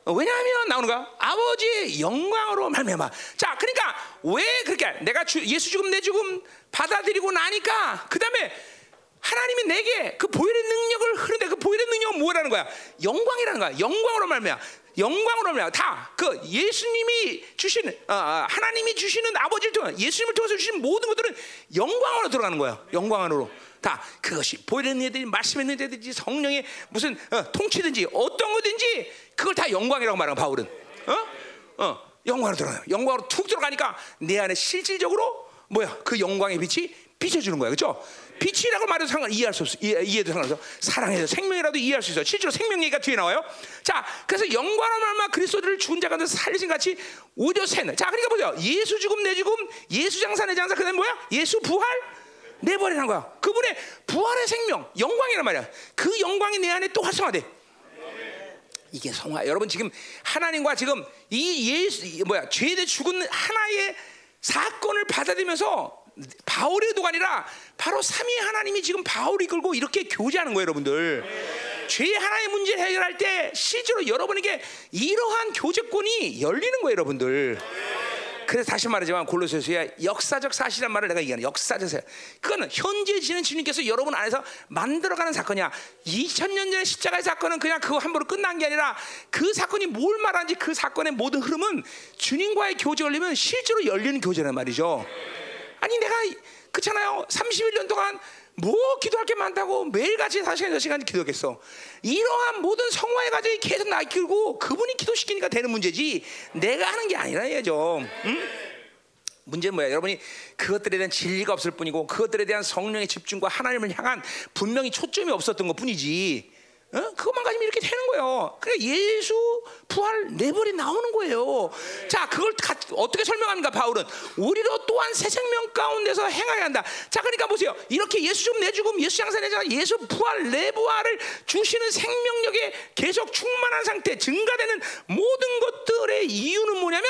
왜냐하면 나오는가? 아버지의 영광으로 말미암아. 자, 그러니까 왜 그렇게 내가 예수 죽음 내 죽음 받아들이고 나니까 그 다음에 하나님이 내게 그 보혈의 능력을 흐르는데 그 보혈의 능력은 뭐라는 거야? 영광이라는 거야. 영광으로 말미암아. 영광으로 말미암아. 다 그 예수님이 주시는 하나님이 주시는 아버지를 통해 예수님을 통해서 주신 모든 것들은 영광으로 들어가는 거야. 영광 안으로. 다 그것이 보혈의 능력이든지 말씀의 능력이든지 성령의 무슨 통치든지 어떤 거든지 그걸 다 영광이라고 말하는 바울은 영광으로 들어가요. 영광으로 툭 들어가니까 내 안에 실질적으로 뭐야? 그 영광의 빛이 비춰주는 거야, 그렇죠? 빛이라고 말해도 이해할 수 없어. 이해도 상관없어. 사랑해서 생명이라도 이해할 수 있어. 실제로 생명 얘기가 뒤에 나와요. 자, 그래서 영광으로 말미암아 그리스도를 죽은 자 가운데서 살리신 같이 오히려 샌. 자, 그러니까 보세요. 예수 죽음 내 죽음, 예수 장사 내 장사. 그다음에 뭐야? 예수 부활 내버리라는 거야. 그분의 부활의 생명, 영광이란 말이야. 그 영광이 내 안에 또 활성화돼. 이게 성화. 여러분 지금 하나님과 지금 이 예수 뭐야? 죄에 대해 죽은 하나의 사건을 받아들이면서. 바울의 도가 아니라 바로 삼위의 하나님이 지금 바울을 이끌고 이렇게 교제하는 거예요, 여러분들. 네. 죄 하나의 문제를 해결할 때 실제로 여러분에게 이러한 교제권이 열리는 거예요, 여러분들. 네. 그래서 다시 말하지만 골로새서의 역사적 사실이란 말을 내가 얘기하는 역사적 사실. 그거는 현재 지는 주님께서 여러분 안에서 만들어가는 사건이야. 2000년 전의 십자가의 사건은 그냥 그거 함부로 끝난 게 아니라 그 사건이 뭘 말하는지 그 사건의 모든 흐름은 주님과의 교제가 열리면 실제로 열리는 교제란 말이죠. 네. 아니 내가 그렇잖아요. 31년 동안 뭐 기도할 게 많다고 매일같이 4시간 6시간 기도했겠어. 이러한 모든 성화의 과정이 계속 나 이끌고 그분이 기도시키니까 되는 문제지 내가 하는 게 아니라 얘죠. 문제는 뭐야? 여러분이 그것들에 대한 진리가 없을 뿐이고 그것들에 대한 성령의 집중과 하나님을 향한 분명히 초점이 없었던 것뿐이지. 그것만 가지면 이렇게 되는 거예요. 그래 예수 부활 내버려 나오는 거예요. 자, 그걸 어떻게 설명하는가? 바울은 우리로 또한 새 생명 가운데서 행하게 한다. 자, 그러니까 보세요. 이렇게 예수 좀 내주고 예수 장사 내자 예수 부활 내부활을 주시는 생명력에 계속 충만한 상태 증가되는 모든 것들의 이유는 뭐냐면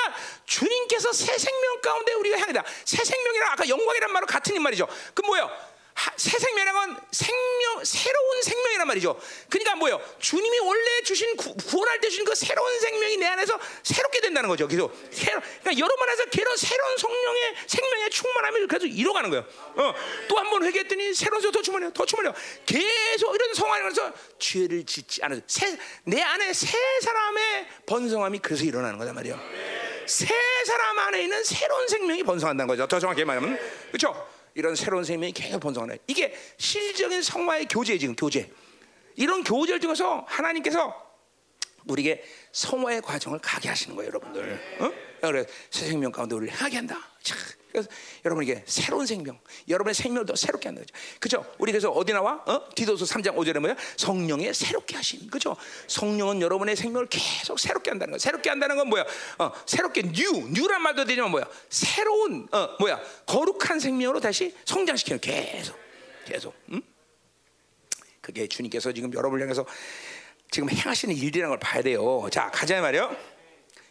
주님께서 새 생명 가운데 우리가 행하다. 새 생명이랑 아까 영광이란 말로 같은 말이죠. 그 뭐예요? 새 생명이란 건 새로운 생명이란 말이죠. 그러니까 뭐예요? 주님이 원래 주신 구원할 때 주신 그 새로운 생명이 내 안에서 새롭게 된다는 거죠. 계속 그러니까 여러분 안에서 계속 새로운 성령의 생명의 충만함을 계속 이뤄가는 거예요. 또 한 번 회개했더니 새로운 소더 충만해요. 더 충만해요. 계속 이런 성화에서 죄를 짓지 않아서 내 안에 새 사람의 번성함이 그래서 일어나는 거단 말이에요. 새 사람 안에 있는 새로운 생명이 번성한다는 거죠. 더 정확히 말하면 그렇죠? 이런 새로운 생명이 계속 번성하네. 이게 실질적인 성화의 교제예요, 지금 교제. 이런 교제를 통해서 하나님께서 우리에게 성화의 과정을 가게 하시는 거예요, 여러분들. 그래서 새 생명 가운데 우리를 하게 한다. 자, 그래서 여러분에게 새로운 생명, 여러분의 생명을 더 새롭게 한다, 그죠? 우리 그래서 어디 나와? 디도서 3장 5절에 뭐야? 성령의 새롭게 하심, 그죠? 성령은 여러분의 생명을 계속 새롭게 한다는 거. 새롭게 한다는 건 뭐야? 새롭게 뉴란 말도 되지만 뭐야? 새로운 거룩한 생명으로 다시 성장시키는 계속. 그게 주님께서 지금 여러분을 향해서 지금 행하시는 일이라는 걸 봐야 돼요. 자, 가자 말이요.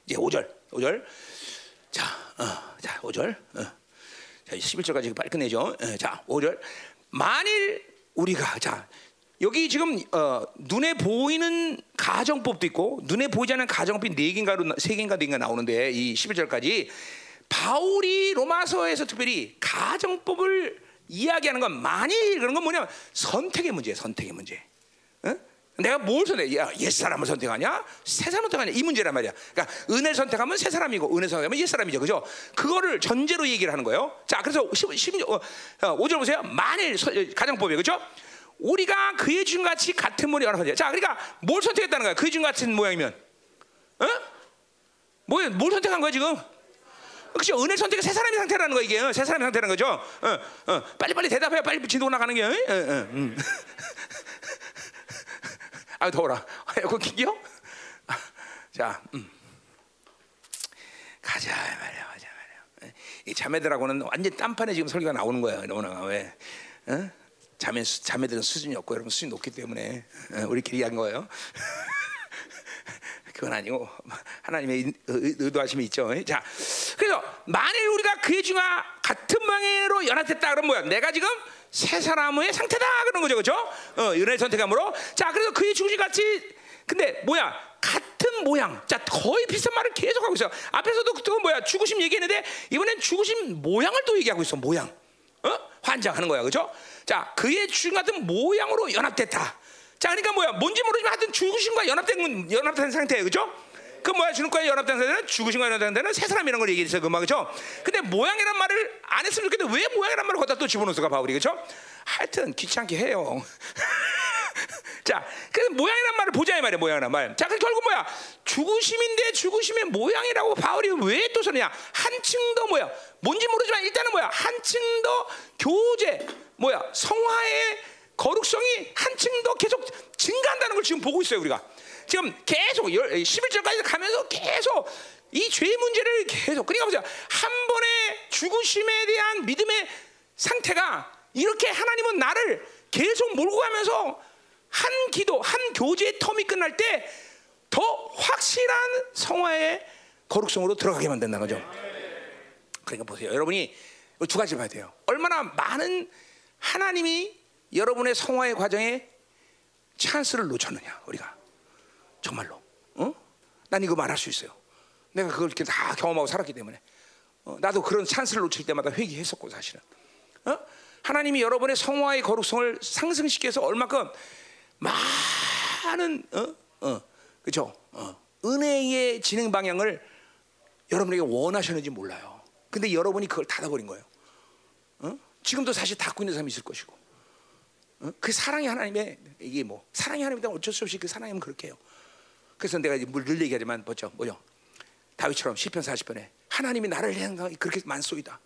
이제 5절. 자, 5절. 자, 11절까지 빨리 끝내죠. 자, 5절. 만일 우리가 자 여기 지금 눈에 보이는 가정법도 있고 눈에 보이지 않는 가정법이 4개인가로 3개인가 4개인가 나오는데 이 11절까지 바울이 로마서에서 특별히 가정법을 이야기하는 건 많이 그런 건 뭐냐면 선택의 문제예요. 선택의 문제. 응? 내가 뭘 선택해? 야, 옛사람을 선택하냐? 새사람을 선택하냐? 이 문제란 말이야. 그러니까 은혜를 선택하면 새사람이고 은혜를 선택하면 옛사람이죠. 그죠? 그거를 전제로 얘기를 하는 거예요. 자, 그래서 5절 보세요. 만일 가정법이에요. 그죠? 우리가 그의 주같이 같은 머리 연합하자. 자, 그러니까 뭘 선택했다는 거야? 그의 주같은 모양이면. 어? 뭘 선택한 거야, 지금? 그렇죠. 은혜 선택은 새 사람의 상태라는 거 이게. 새 사람의 상태라는 거죠. 빨리빨리 대답해야 빨리 진도 나가는 게. 아, 더워라. 에어컨 켜기요? 자, 가자 말이야, 가자 말이야. 이 자매들하고는 완전 딴판에 지금 설교가 나오는 거야. 너무나 왜? 어? 자매들은 수준이 없고 여러분 수준이 높기 때문에 우리끼리 한 거예요. 그건 아니고 하나님의 의도하심이 있죠. 자, 그래서 만일 우리가 그의 중화 같은 방향으로 연합했다 그러면 뭐야? 내가 지금 새 사람의 상태다 그런 거죠, 그렇죠? 은혜를 선택함으로. 자, 그래서 그의 중심 같이. 근데 뭐야? 같은 모양. 자, 거의 비슷한 말을 계속 하고 있어. 앞에서도 그건 뭐야? 죽으심 얘기했는데 이번엔 죽으심 모양을 또 얘기하고 있어. 모양. 환장하는 거야, 그렇죠? 자, 그의 주인 같은 모양으로 연합됐다. 자, 그러니까 뭐야? 뭔지 모르지만 하여튼 죽으신과 연합된 상태예요, 그렇죠? 그 뭐야? 주님과 연합된 상태는 죽으신과 연합된 상태는 새 사람이라는 걸 얘기했어요, 금방, 그렇죠? 근데 모양이란 말을 안 했으면 좋겠는데 왜 모양이란 말을 거기다 또 집어넣었을까, 바울이, 그렇죠? 하여튼 귀찮게 해요. 자, 그래서 모양이란 말을 보자 이 말이야, 모양이란 말. 자, 그래서 결국 뭐야? 죽으심인데 죽으심의 모양이라고 바울이 왜 또 쓰느냐? 한층 더 뭐야? 뭔지 모르지만 일단은 뭐야? 한층 더 교제, 뭐야? 성화의 거룩성이 한층 더 계속 증가한다는 걸 지금 보고 있어요, 우리가. 지금 계속 11절까지 가면서 계속 이 죄 문제를 계속. 그러니까 보세요. 한 번의 죽으심에 대한 믿음의 상태가 이렇게 하나님은 나를 계속 몰고 가면서 한 기도, 한 교제의 텀이 끝날 때 더 확실한 성화의 거룩성으로 들어가게 만든다는 거죠. 그러니까 보세요. 여러분이 두 가지를 봐야 돼요. 얼마나 많은 하나님이 여러분의 성화의 과정에 찬스를 놓쳤느냐, 우리가. 정말로. 난 이거 말할 수 있어요. 내가 그걸 이렇게 다 경험하고 살았기 때문에. 나도 그런 찬스를 놓칠 때마다 회개했었고, 사실은. 하나님이 여러분의 성화의 거룩성을 상승시켜서 얼마큼 많은 그렇죠? 은혜의 진행 방향을 여러분에게 원하셨는지 몰라요. 근데 여러분이 그걸 닫아버린 거예요. 지금도 사실 닫고 있는 사람이 있을 것이고, 그 사랑이 하나님의 이게 뭐 사랑이 하나님이다. 어쩔 수 없이 그 사랑이면 그렇게 해요. 그래서 내가 이제 늘 얘기하지만 뭐죠? 다윗처럼 시편 40편에 하나님이 나를 생각이 그렇게 많소이다.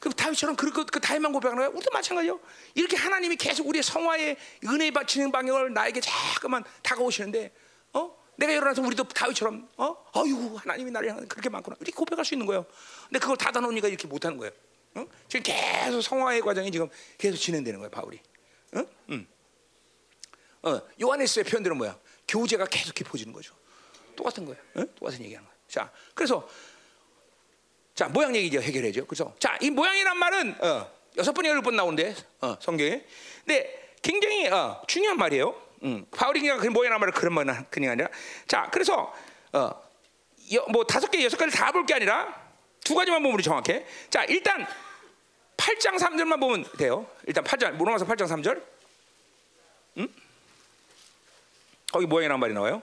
그럼 다윗처럼 그 다윗만 고백하는 거야? 우리도 마찬가지요. 이렇게 하나님이 계속 우리의 성화의 은혜의 바치는 방향을 나에게 자꾸만 다가오시는데, 내가 일어나서 우리도 다윗처럼, 아이고 하나님이 나를 향한 그렇게 많구나 이렇게 고백할 수 있는 거예요. 근데 그걸 닫아놓으니까 이렇게 못하는 거예요. 지금 계속 성화의 과정이 지금 계속 진행되는 거예요, 바울이. 요한일서의 표현들은 뭐야? 교제가 계속 깊어지는 거죠. 똑같은 거예요. 똑같은 얘기하는 거예요. 자, 그래서. 자, 모양 얘기죠. 해결해죠. 그렇죠? 자, 이 모양이란 말은 6번이나 8번 나오는데 성경에. 근데 굉장히 중요한 말이에요. 바울이 그냥 그 모양이란 말을 그런 말은 그냥 아니라. 자, 그래서 뭐 5개, 6가지 다 볼 게 아니라 두 가지만 보면 우리 정확해. 자, 일단 8장 3절만 보면 돼요. 일단 8장 로마서 8장 3절. 거기 모양이란 말이 나와요.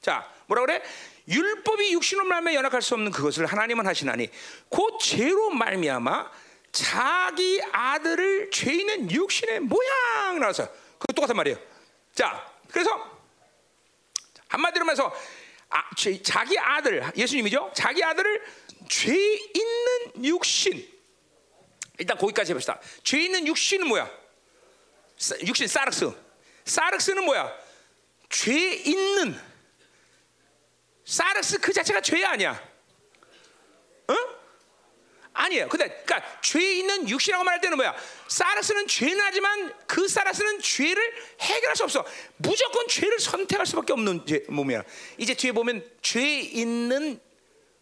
자, 뭐라 그래? 율법이 육신으로 말미암아 연약할 수 없는 그것을 하나님은 하시나니 곧 죄로 말미암아 자기 아들을 죄 있는 육신의 모양 나와서 그거 똑같은 말이에요. 자, 그래서 한마디로 말해서 자기 아들 예수님이죠. 자기 아들을 죄 있는 육신. 일단 거기까지 해봅시다. 죄 있는 육신은 뭐야? 육신 사륵스. 사륵스는 뭐야? 죄 있는. 사르스 그 자체가 죄 아니야? 아니에요. 근데 그러니까 죄 있는 육신이라고 말할 때는 뭐야? 사르스는 죄나지만 그 사르스는 죄를 해결할 수 없어. 무조건 죄를 선택할 수밖에 없는 몸이야. 이제 뒤에 보면 죄 있는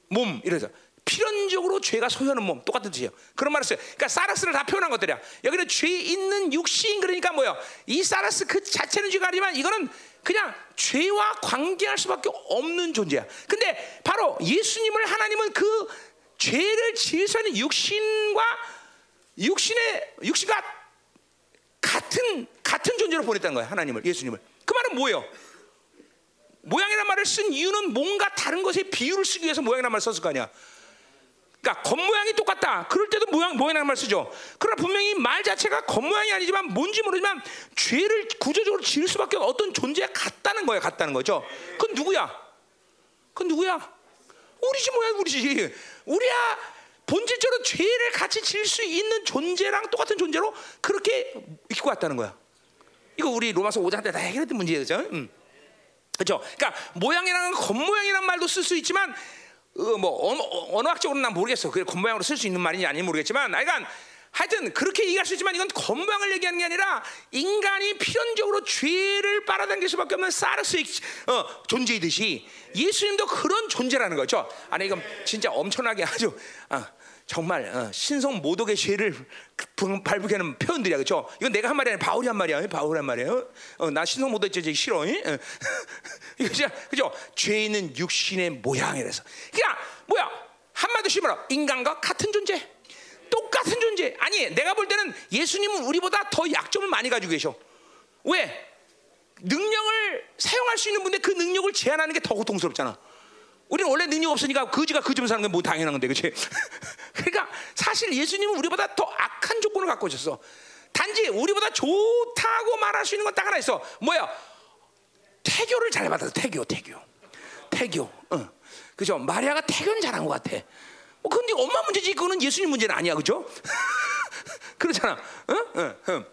몸 이래서 필연적으로 죄가 소유하는 몸, 똑같은 뜻이에요. 그런 말을 써요. 그러니까 사라스를 다 표현한 것들이야. 여기는 죄 있는 육신, 그러니까 뭐예요? 이 사라스 그 자체는 죄가 아니지만 이거는 그냥 죄와 관계할 수밖에 없는 존재야. 근데 바로 예수님을 하나님은 그 죄를 지을 수 있는 육신과 같은 존재로 보냈다는 거야. 하나님을, 예수님을. 그 말은 뭐예요? 모양이란 말을 쓴 이유는 뭔가 다른 것에 비유를 쓰기 위해서 모양이란 말을 썼을 거 아니야. 그러니까 겉모양이 똑같다 그럴 때도 모양이란 말을 쓰죠. 그러나 분명히 말 자체가 겉모양이 아니지만 뭔지 모르지만 죄를 구조적으로 지을 수밖에 없는 어떤 존재가 같다는 거예요. 같다는 거죠. 그건 누구야? 우리지 뭐야. 우리야 본질적으로 죄를 같이 지을 수 있는 존재랑 똑같은 존재로 그렇게 입고 왔다는 거야. 이거 우리 로마서 5장 때 다 해결했던 문제죠. 그렇죠? 그러니까 모양이라는 건 겉모양이란 말도 쓸 수 있지만 언어학적으로는 난 모르겠어. 그래 겉모양으로 쓸 수 있는 말인지 아닌지 모르겠지만, 그러니까 하여튼 그렇게 얘기할 수 있지만 이건 겉모양을 얘기하는 게 아니라 인간이 필연적으로 죄를 빨아당길 수밖에 없는 사르스의 존재이듯이 예수님도 그런 존재라는 거죠. 아니 이건 진짜 엄청나게 아주 정말 신성 모독의 죄를 발부하는 표현들이야, 그렇죠? 이건 내가 한 말이 아니라 바울이 한 말이에요. 나 신성 모독 죄 싫어. 이거 진짜 그죠? 죄 있는 육신의 모양이라서. 그러니까 뭐야? 한마디로 말하면 인간과 같은 존재, 똑같은 존재. 아니 내가 볼 때는 예수님은 우리보다 더 약점을 많이 가지고 계셔. 왜? 능력을 사용할 수 있는 분인데 그 능력을 제한하는 게 더 고통스럽잖아. 우리는 원래 능력 없으니까 거지가 거지면 사는 게 뭐 당연한 건데, 그렇지? 그러니까 사실 예수님은 우리보다 더 악한 조건을 갖고 오셨어. 단지 우리보다 좋다고 말할 수 있는 건 딱 하나 있어. 뭐야? 태교를 잘 받아서 태교. 그죠? 마리아가 태교는 잘한 것 같아. 뭐 근데 엄마 문제지 그거는 예수님 문제는 아니야, 그죠? 그렇잖아.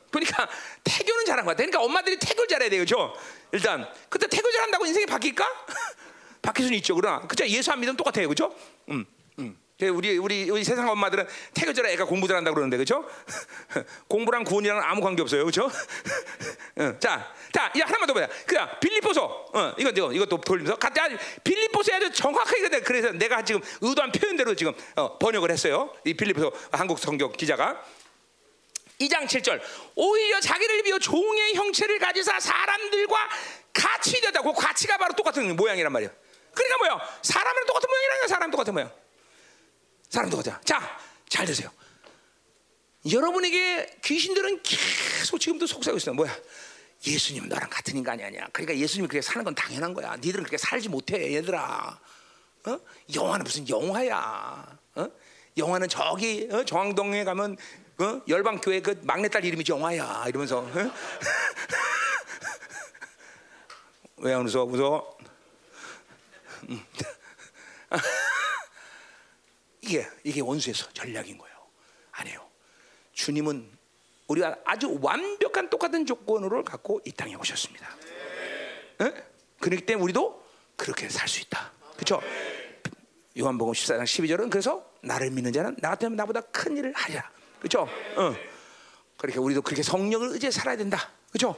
그러니까 태교는 잘한 것 같아. 그러니까 엄마들이 태교를 잘해야 돼요, 그죠? 일단 그때 태교 잘한다고 인생이 바뀔까? 바뀔 수는 있죠. 그러나 그죠? 예수 안 믿으면 똑같아요, 그죠? 우리 세상 엄마들은 태교자라 애가 공부 잘한다 그러는데, 그죠? 공부랑 구원이랑 아무 관계 없어요, 그죠? 자, 이제 하나만 더 보자. 그냥 빌립보서, 이것도 돌리면서 갖다 빌립보서에 아주 정확하게 그래서 내가 지금 의도한 표현대로 지금 번역을 했어요. 이 빌립보서 한국 성경 기자가. 2장 7절 오히려 자기를 비워 종의 형체를 가지사 사람들과 같이 되었다. 그 가치가 바로 똑같은 모양이란 말이에요. 그러니까 뭐야? 사람이랑 똑같은 모양이란 거야. 사람 똑같은 모양. 자, 잘 드세요. 여러분에게 귀신들은 계속 지금도 속삭이고 있어요. 뭐야? 예수님은 너랑 같은 인간이 아니야. 그러니까 예수님이 그렇게 사는 건 당연한 거야. 니들은 그렇게 살지 못해, 얘들아. 영화는 무슨 영화야? 영화는 저기 정왕동에 가면 열방교회 그 막내딸 이름이 정화야 이러면서. 왜 안 웃어? 이게 원수에서 전략인 거예요. 아니에요. 주님은 우리가 아주 완벽한 똑같은 조건으로 갖고 이 땅에 오셨습니다. 네. 응? 그렇기 때문에 우리도 그렇게 살 수 있다. 그렇죠? 요한복음 14장 12절은 그래서 나를 믿는 자는 나 같으면 나보다 큰 일을 하리라. 그렇죠? 그렇게 우리도 그렇게 성령을 의지해 살아야 된다. 그렇죠?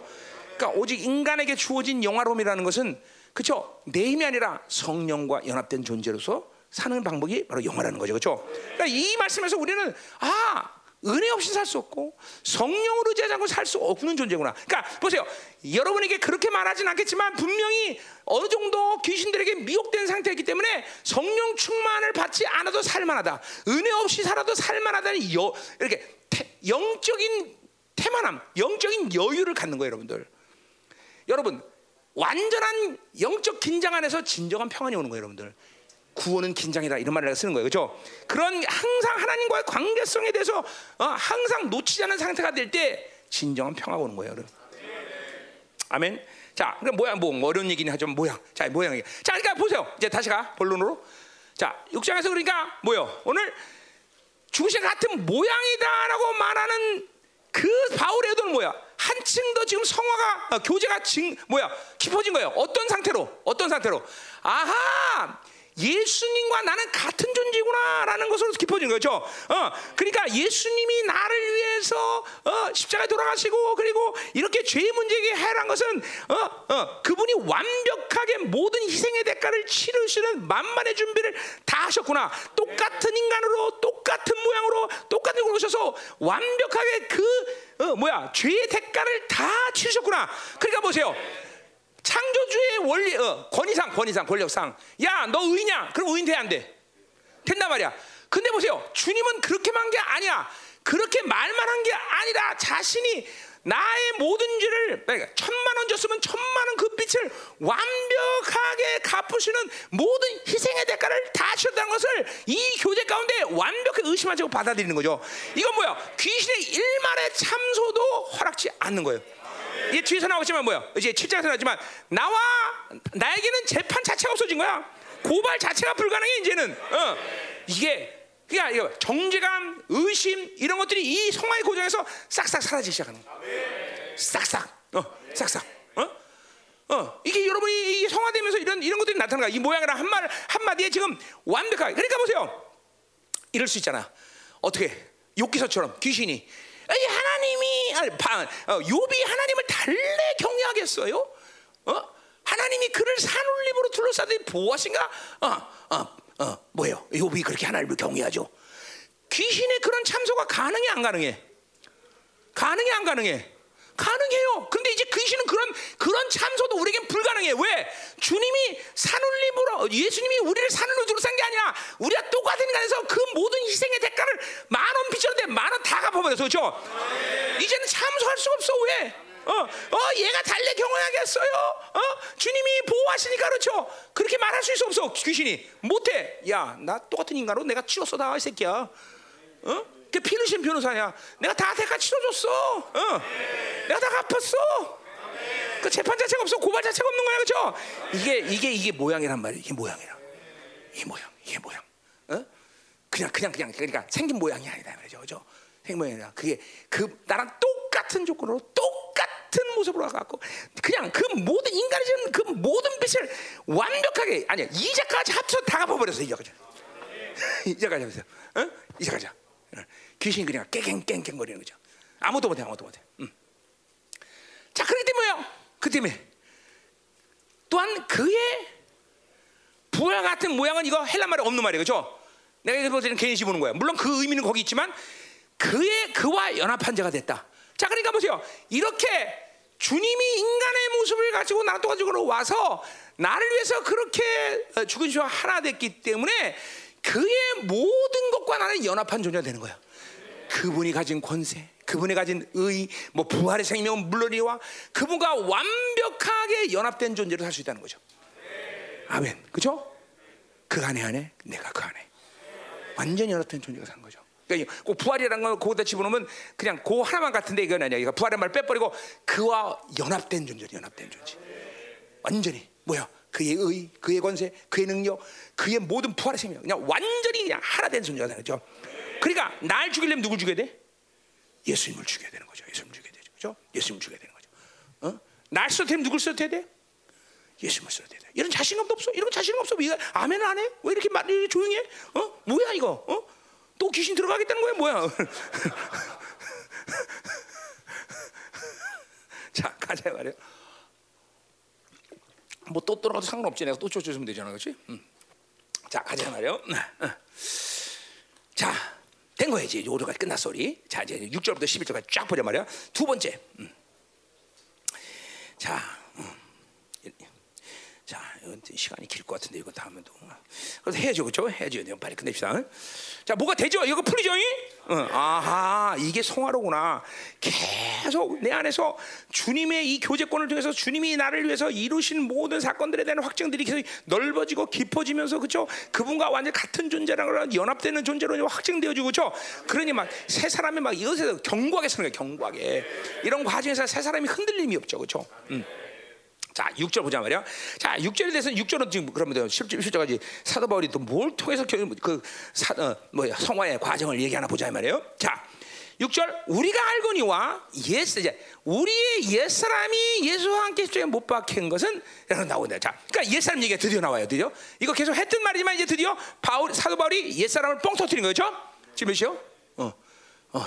그러니까 오직 인간에게 주어진 영화로움이라는 것은, 그렇죠? 내 힘이 아니라 성령과 연합된 존재로서 사는 방법이 바로 영화라는 거죠. 그렇죠? 그러니까 이 말씀에서 우리는 은혜 없이 살 수 없고 성령으로 의지하지 않고 살 수 없는 존재구나. 그러니까 보세요. 여러분에게 그렇게 말하진 않겠지만 분명히 어느 정도 귀신들에게 미혹된 상태이기 때문에 성령 충만을 받지 않아도 살만하다, 은혜 없이 살아도 살만하다는 이렇게 영적인 태만함, 영적인 여유를 갖는 거예요. 여러분 완전한 영적 긴장 안에서 진정한 평안이 오는 거예요. 구원은 긴장이다 이런 말을 쓰는 거예요, 그렇죠? 그런 항상 하나님과의 관계성에 대해서 항상 놓치지 않은 상태가 될 때 진정한 평화가 오는 거예요, 여러분. 아멘. 자, 그럼 모양, 뭐 어려운 얘기는 하죠. 모양. 자, 모양이. 자, 그러니까 보세요. 이제 다시 본론으로. 자, 6장에서 그러니까 뭐요? 오늘 죽으신 같은 모양이다라고 말하는 그 바울의 의도는 뭐야? 한층 더 지금 성화가 교제가 깊어진 거예요. 어떤 상태로? 아하. 예수님과 나는 같은 존재구나라는 것으로 깊어지는 거죠. 그러니까 예수님이 나를 위해서 십자가에 돌아가시고 그리고 이렇게 죄의 문제에 해결한 것은 그분이 완벽하게 모든 희생의 대가를 치르시는 만만의 준비를 다 하셨구나. 똑같은 인간으로 똑같은 모양으로 똑같은 걸로 오셔서 완벽하게 그 죄의 대가를 다 치르셨구나. 그러니까 보세요. 창조주의 원리, 권위상, 권력상. 야, 너 의냐? 그럼 의인 돼야 안 돼? 된단 말이야. 근데 보세요. 주님은 그렇게만 한 게 아니야. 그렇게 말만 한 게 아니라 자신이 나의 모든 죄를, 그러니까 1000만 원 줬으면 1000만 원 그 빛을 완벽하게 갚으시는 모든 희생의 대가를 다 치렀다는 것을 이 교제 가운데 완벽히 의심하지 않고 받아들이는 거죠. 이건 뭐야? 귀신의 일말의 참소도 허락지 않는 거예요. 이 뒤에서 나오지만 뭐야? 이제 7장에서 나오지만 나와 나에게는 재판 자체가 없어진 거야. 고발 자체가 불가능해 이제는. 그러니까 이거 정죄감, 의심 이런 것들이 이 성화의 고정에서 싹싹 사라지기 시작하는 거야. 이게 여러분이 이게 성화되면서 이런 것들이 나타나는 거야. 이 모양이랑 한 마디에 지금 완벽하게. 그러니까 보세요. 이럴 수 있잖아. 어떻게? 욥기서처럼 귀신이 아니 하나님이 욥이 하나님을 달래 경외하겠어요? 하나님이 그를 산울림으로 둘러싸더니 보호하신가? 뭐예요? 욥이 그렇게 하나님을 경외하죠. 귀신의 그런 참소가 가능해 안 가능해? 가능해 안 가능해? 가능해요. 근데 이제 귀신은 그런 참소도 우리에겐 불가능해. 왜? 주님이 산울림으로 예수님이 우리를 산울로 둘러싼 게 아니야. 우리가 똑같은 인간에서 그 모든 희생의 대가를 10,000원 빚었는데 10,000원 다 갚아버렸어. 그렇죠? 이제는 참소할 수가 없어. 왜? 얘가 달래 경험하겠어요. 주님이 보호하시니까 그렇죠. 그렇게 말할 수 없어. 귀신이 못해. 야, 나 똑같은 인간으로 내가 치웠어 다 이 새끼야. 그 피르신 변호사야. 내가 다 대가 치러줬어. 내가 다 갚았어. 그 재판 자체가 없어. 고발 자체가 없는 거야, 그렇죠? 이게 모양이란 말이야. 이게 모양이야. 이 모양. 그냥 그러니까 생긴 모양이 아니다, 그렇죠? 그죠? 생긴 모양이 아니라 그게 그 나랑 똑같은 조건으로 똑같은 모습으로 와갖고 그냥 그 모든 인간이 지은 그 모든 빛을 완벽하게 아니야 이자까지 합쳐 다 갚아버렸어. 이자까지. 귀신이 그냥 깽깽깽 거리는 거죠. 아무도 못해. 자, 그렇기 때문에요. 그 때문에 또한 그의 부와 같은 모양은 이거 헬라 말에 없는 말이에요, 그렇죠? 내가 이거 보자는 개인시 보는 거야. 물론 그 의미는 거기 있지만 그와 연합한 자가 됐다. 자, 그러니까 보세요. 이렇게 주님이 인간의 모습을 가지고 나랑 똑같이로 와서 나를 위해서 그렇게 죽은 주와 하나 됐기 때문에. 그의 모든 것과 나는 연합한 존재가 되는 거야. 그분이 가진 권세, 그분이 가진 의, 부활의 생명은 물론이와 그분과 완벽하게 연합된 존재로 살 수 있다는 거죠. 아멘. 그죠? 그 안에 내가 그 안에 완전 연합된 존재가 산 거죠. 그러니까 꼭 부활이라는 걸 거기다 집어넣으면 그냥 그 하나만 같은데 이건 아니야. 그러니까 부활의 말 빼버리고 그와 연합된 존재. 완전히 뭐야? 그의 의, 그의 권세, 그의 능력, 그의 모든 부활의 생명 그냥 완전히 그냥 하나 된 존재가 되는 거죠. 그러니까 날 죽이려면 누굴 죽여야 돼? 예수님을 죽여야 되는 거죠. 그렇죠? 예수님을 죽여야 되는 거죠. 날 쏟으면 누굴 쏟아야 돼? 예수님을 쏟아야 돼. 이런 자신감도 없어. 왜 아멘을 안 해? 왜 이렇게 말 조용해? 뭐야 이거? 또 귀신 들어가겠다는 거야? 뭐야? 자, 가자 말이야. 뭐 또 돌아가도 상관없지. 내가 또 쫓아주면 되잖아, 그렇지? 자, 가자 말이요. 자, 된 거야 이제. 요거까지 끝났어 우리. 자, 이제 6절부터 11절까지 쫙 보자 말이야. 두 번째. 자, 자, 이건 시간이 길 것 같은데 이거 다음에 또. 그래서 해야죠, 그렇죠? 해야죠. 그냥 빨리 끝냅시다. 자, 뭐가 되죠? 이거 풀리죠? 아하, 이게 성화로구나. 계속 내 안에서 주님의 이 교제권을 통해서 주님이 나를 위해서 이루신 모든 사건들에 대한 확증들이 계속 넓어지고 깊어지면서, 그렇죠? 그분과 완전 같은 존재랑 연합되는 존재로 확증되어지고, 그렇죠? 그러니 막 세 사람이 막 이것에서 견고하게 서는 거예요, 견고하게. 이런 과정에서 세 사람이 흔들림이 없죠, 그렇죠? 자, 6절 보자 말이야. 자, 6절에 대해서는 6절은 지금 그러면 10절까지 사도 바울이 또 뭘 통해서 성화의 과정을 얘기하나 보자 말이에요. 자, 6절 우리가 알거니와 이제 우리의 옛사람이 예수와 함께 십자가에 못 박힌 것은 나온다. 자, 그러니까 옛사람 얘기가 드디어 나와요. 드디어 이거 계속 했던 말이지만 이제 드디어 사도 바울이 옛사람을 뻥 터뜨린 거죠. 지금 몇 시요?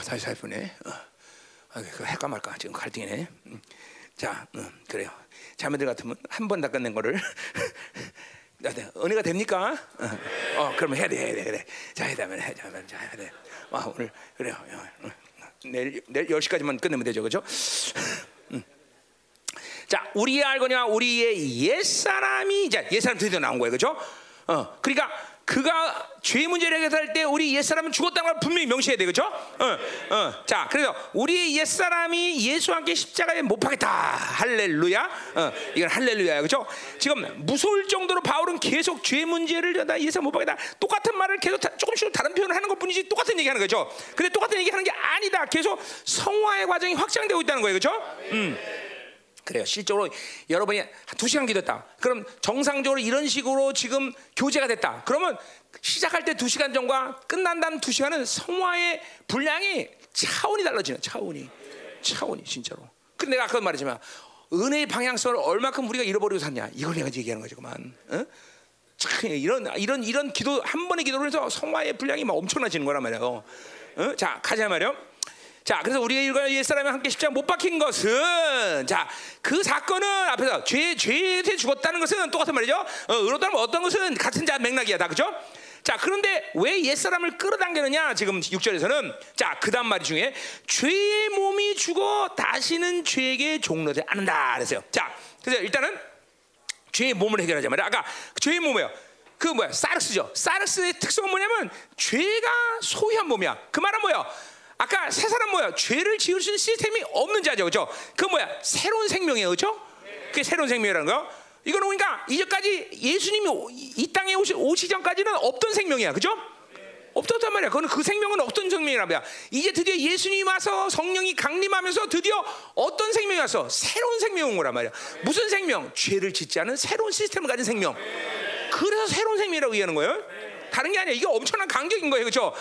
다시 살 뻔해. 그거 할까 말까 지금 갈등이네. 자, 그래요. 자매들 같으면 한 번 닦아낸 거를 은혜가 됩니까? 그러면 해야 돼. 자, 해야 돼. 와, 오늘 그래요. 내일 10시까지만 끝내면 되죠, 그렇죠? 자, 우리의 알거냐 우리의 옛사람이 이제 옛사람 드디어 나온 거예요, 그렇죠? 그러니까 그가 죄 문제를 해결할 때 우리 옛사람은 죽었다는 걸 분명히 명시해야 돼, 그렇죠? 자, 그래서 우리의 옛사람이 예수와 함께 십자가에 못 박겠다. 할렐루야. 이건 할렐루야야, 그렇죠? 지금 무서울 정도로 바울은 계속 죄 문제를 나 예수 못 박겠다. 똑같은 말을 계속 조금씩 다른 표현을 하는 것뿐이지 똑같은 얘기하는 거죠. 근데 똑같은 얘기하는 게 아니다. 계속 성화의 과정이 확장되고 있다는 거예요, 그렇죠? 그래요. 실적으로 여러분이 2시간 기도했다. 그럼 정상적으로 이런 식으로 지금 교제가 됐다. 그러면 시작할 때 2시간 전과 끝난 다음 2시간은 성화의 분량이 차원이 달라지는 차원이 진짜로. 근데 내가 아까 말했지만 은혜의 방향성을 얼마큼 우리가 잃어버리고 샀냐. 이걸 내가 얘기하는 거지 그만. 어? 이런 기도 한 번의 기도로 해서 성화의 분량이 막 엄청나지는 거란 말이에요. 자, 가자 말이에요. 자, 그래서 우리가 옛사람이 함께 십자가 못 박힌 것은, 자, 그 사건은 앞에서 죄에 죽었다는 것은 똑같은 말이죠. 의롭다는 어떤 것은 같은 자 맥락이야, 다 그죠? 자, 그런데 왜 옛사람을 끌어당기느냐? 지금 6절에서는 자, 그 다음 말이 중에 죄의 몸이 죽어 다시는 죄에게 종노되지 않는다 그랬어요. 자, 그래서 일단은 죄의 몸을 해결하자 말이야. 아까 죄의 몸이에요. 그 뭐야? 사르스죠. 사르스의 특성은 뭐냐면 죄가 소유한 몸이야. 그 말은 뭐야? 아까 새 사람 뭐야? 죄를 지을 수 있는 시스템이 없는 자죠, 그렇죠? 그 뭐야? 새로운 생명이에요, 그렇죠? 그게 새로운 생명이라는 거. 이건 그러니까 이제까지 예수님이 이 땅에 오시 전까지는 없던 생명이야, 그렇죠? 없었단 말이야. 그건 그 생명은 어떤 생명이란 말이야? 이제 드디어 예수님이 와서 성령이 강림하면서 드디어 어떤 생명이 왔어? 새로운 생명인 거란 말이야. 무슨 생명? 죄를 짓지 않은 새로운 시스템을 가진 생명. 그래서 새로운 생명이라고 얘기하는 거예요. 다른 게 아니야. 이게 엄청난 강격인 거예요, 그렇죠?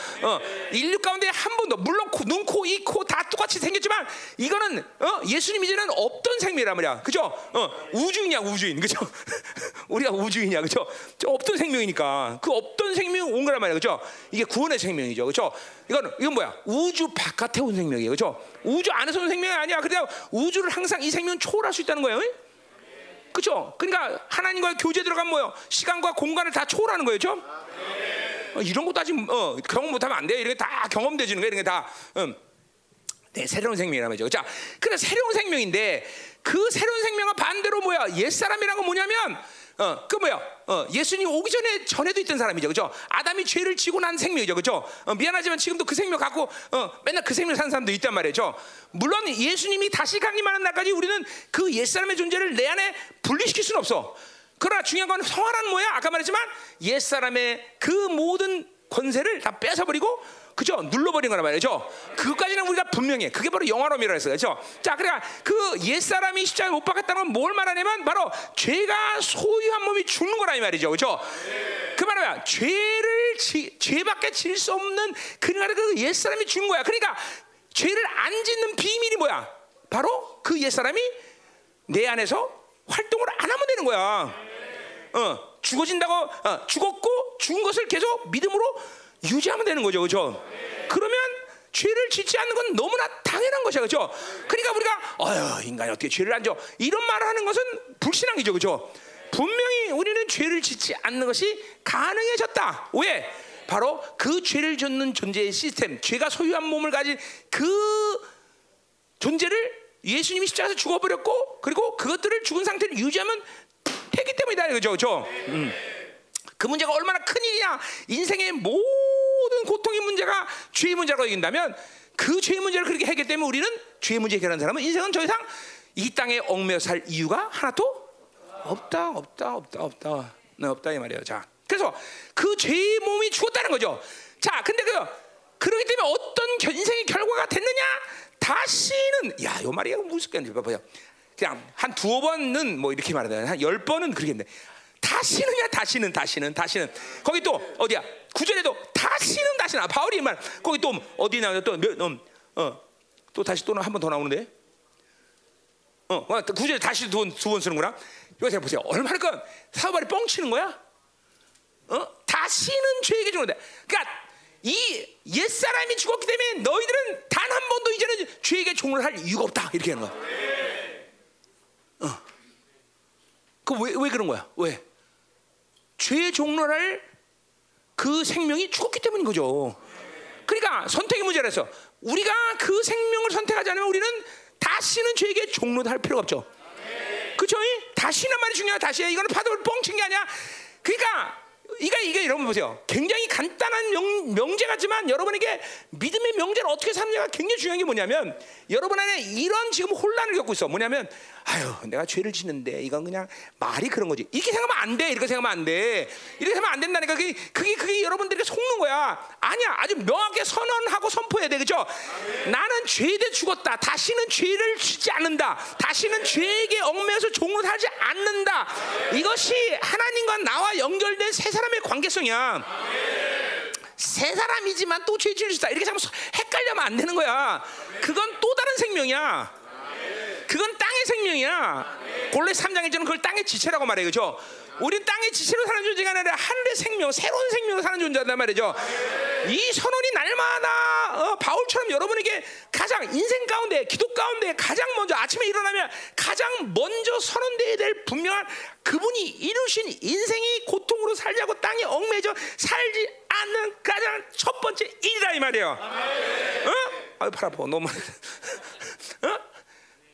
인류 가운데 한 번도 물론 눈, 코, 입, 코 다 똑같이 생겼지만 이거는 예수님 이제는 없던 생명이란 말이야, 그렇죠? 우주인이야, 우주인, 그렇죠? 우리가 우주인이야, 그렇죠? 없던 생명이니까 그 없던 생명 온 거란 말이야, 그렇죠? 이게 구원의 생명이죠, 그렇죠? 이건 뭐야? 우주 바깥에 온 생명이에요, 그렇죠? 우주 안에서 온 생명이 아니야. 그래서 우주를 항상 이 생명 초월할 수 있다는 거예요. 그렇죠? 그러니까 하나님과의 교제 들어가면 뭐예요? 시간과 공간을 다 초월하는 거예요, 그렇죠? 이런 것도 아직 경험 못하면 안 돼요. 이런 게 다 경험되지는 거예요. 이런 게 다 네, 새로운 생명이라는 거죠. 자, 그래서 새로운 생명인데 그 새로운 생명은 반대로 뭐야? 옛사람이란 건 뭐냐면 그 뭐야? 예수님 오기 전에도 있던 사람이죠, 그렇죠? 아담이 죄를 지고 난 생명이죠, 그렇죠? 미안하지만 지금도 그 생명 갖고 맨날 그 생명 사는 사람도 있단 말이죠. 물론 예수님이 다시 강림하는 날까지 우리는 그 옛사람의 존재를 내 안에 분리시킬 수는 없어. 그러나 중요한 건 성화라는 뭐야? 아까 말했지만 옛사람의 그 모든 권세를 다 뺏어버리고 그죠? 눌러버린 거란 말이죠. 그것까지는 우리가 분명해. 그게 바로 영화로움이라고 했어요, 그렇죠? 자, 그러니까 그 옛사람이 십자가에 못 박았다는 건 뭘 말하냐면 바로 죄가 소유한 몸이 죽는 거라 이 말이죠, 그렇죠? 그 말은 뭐야? 죄밖에 질 수 없는 그날에 그 옛사람이 죽는 거야. 그러니까 죄를 안 짓는 비밀이 뭐야? 바로 그 옛사람이 내 안에서 활동을 안 하면 되는 거야. 죽어진다고 죽었고 죽은 것을 계속 믿음으로 유지하면 되는 거죠, 그렇죠? 그러면 죄를 짓지 않는 건 너무나 당연한 것이야, 그렇죠? 그러니까 우리가 인간이 어떻게 죄를 안 져? 이런 말을 하는 것은 불신앙이죠, 그렇죠? 분명히 우리는 죄를 짓지 않는 것이 가능해졌다. 왜? 바로 그 죄를 짓는 존재의 시스템, 죄가 소유한 몸을 가진 그 존재를 예수님이 십자가에서 죽어버렸고, 그리고 그것들을 죽은 상태를 유지하면 되기 때문이다, 그렇죠? 그렇죠? 그 문제가 얼마나 큰 일이냐? 인생의 모든 고통의 문제가 죄의 문제라고 이긴다면 그 죄의 문제를 그렇게 했기 때문에 우리는 죄의 문제 해결하는 사람은 인생은 더 이상 이 땅에 얽매여 살 이유가 하나도 없다 이 말이에요. 자, 그래서 그 죄의 몸이 죽었다는 거죠. 자, 근데 그러기 때문에 어떤 인생의 결과가 됐느냐? 다시는, 야, 요 말이야 무슨 건지 봐봐요. 그냥 한 두어 번은 뭐 이렇게 말하면 한 10번은 그러겠네. 다시는 거기 또 어디야? 9절에도 다시는. 바울이 말 거기 또 어디 나오냐? 또 또 다시 또 한 번 더 나오는데. 구절 다시 두 번 쓰는구나. 이거 잘 보세요. 얼마나 사발이 뻥치는 거야? 다시는 죄에게 죽는다. 그러니까 이 옛사람이 죽었기 때문에 너희들은 단 한 번도 이제는 죄에게 종을 할 이유가 없다. 이렇게 하는 거야. 그 왜 그런 거야? 왜? 죄의 종을 할 그 생명이 죽었기 때문인 거죠. 그러니까 선택의 문제라서 우리가 그 생명을 선택하지 않으면 우리는 다시는 죄에게 종노할 필요가 없죠. 그렇죠? 다시란 말이 중요해. 다시야. 이거는 파도를 뻥친 게 아니야. 그러니까 이게 여러분 보세요. 굉장히 간단한 명제 같지만 여러분에게 믿음의 명제를 어떻게 삼느냐가 굉장히 중요한 게 뭐냐면 여러분 안에 이런 지금 혼란을 겪고 있어. 뭐냐면 아유 내가 죄를 짓는데 이건 그냥 말이 그런 거지. 이렇게 생각하면 안 돼. 이렇게 생각하면 안 돼. 이렇게 생각하면 안 된다니까. 그게 여러분들에게 속는 거야. 아니야. 아주 명확하게 선언하고 선포해야 돼. 그렇죠? 나는 죄에 대해 죽었다. 다시는 죄를 짓지 않는다. 다시는 죄에게 얽매여서 종노하지 않는다. 이것이 하나님과 나와 연결된 세상 사람의 관계성이야. 아멘. 세 사람이지만 또 죄 지을 수 있다. 이렇게 하면 헷갈려면 안 되는 거야. 아멘. 그건 또 다른 생명이야. 아멘. 그건 땅의 생명이야. 아멘. 골로새 3장 1절은 그걸 땅의 지체라고 말해요. 그렇죠? 우린 땅의 지체로 사는 존재가 아니라 하늘의 생명, 새로운 생명으로 사는 존재란 말이죠. 네. 이 선언이 날마다 바울처럼 여러분에게 가장 인생 가운데, 기도 가운데 가장 먼저 아침에 일어나면 가장 먼저 선언되어야 될 분명한 그분이 이루신 인생이 고통으로 살자고 땅에 얽매여 살지 않는 가장 첫 번째 일이라 이 말이에요. 네. 어? 아유 팔 아파. 너무 많이. 어?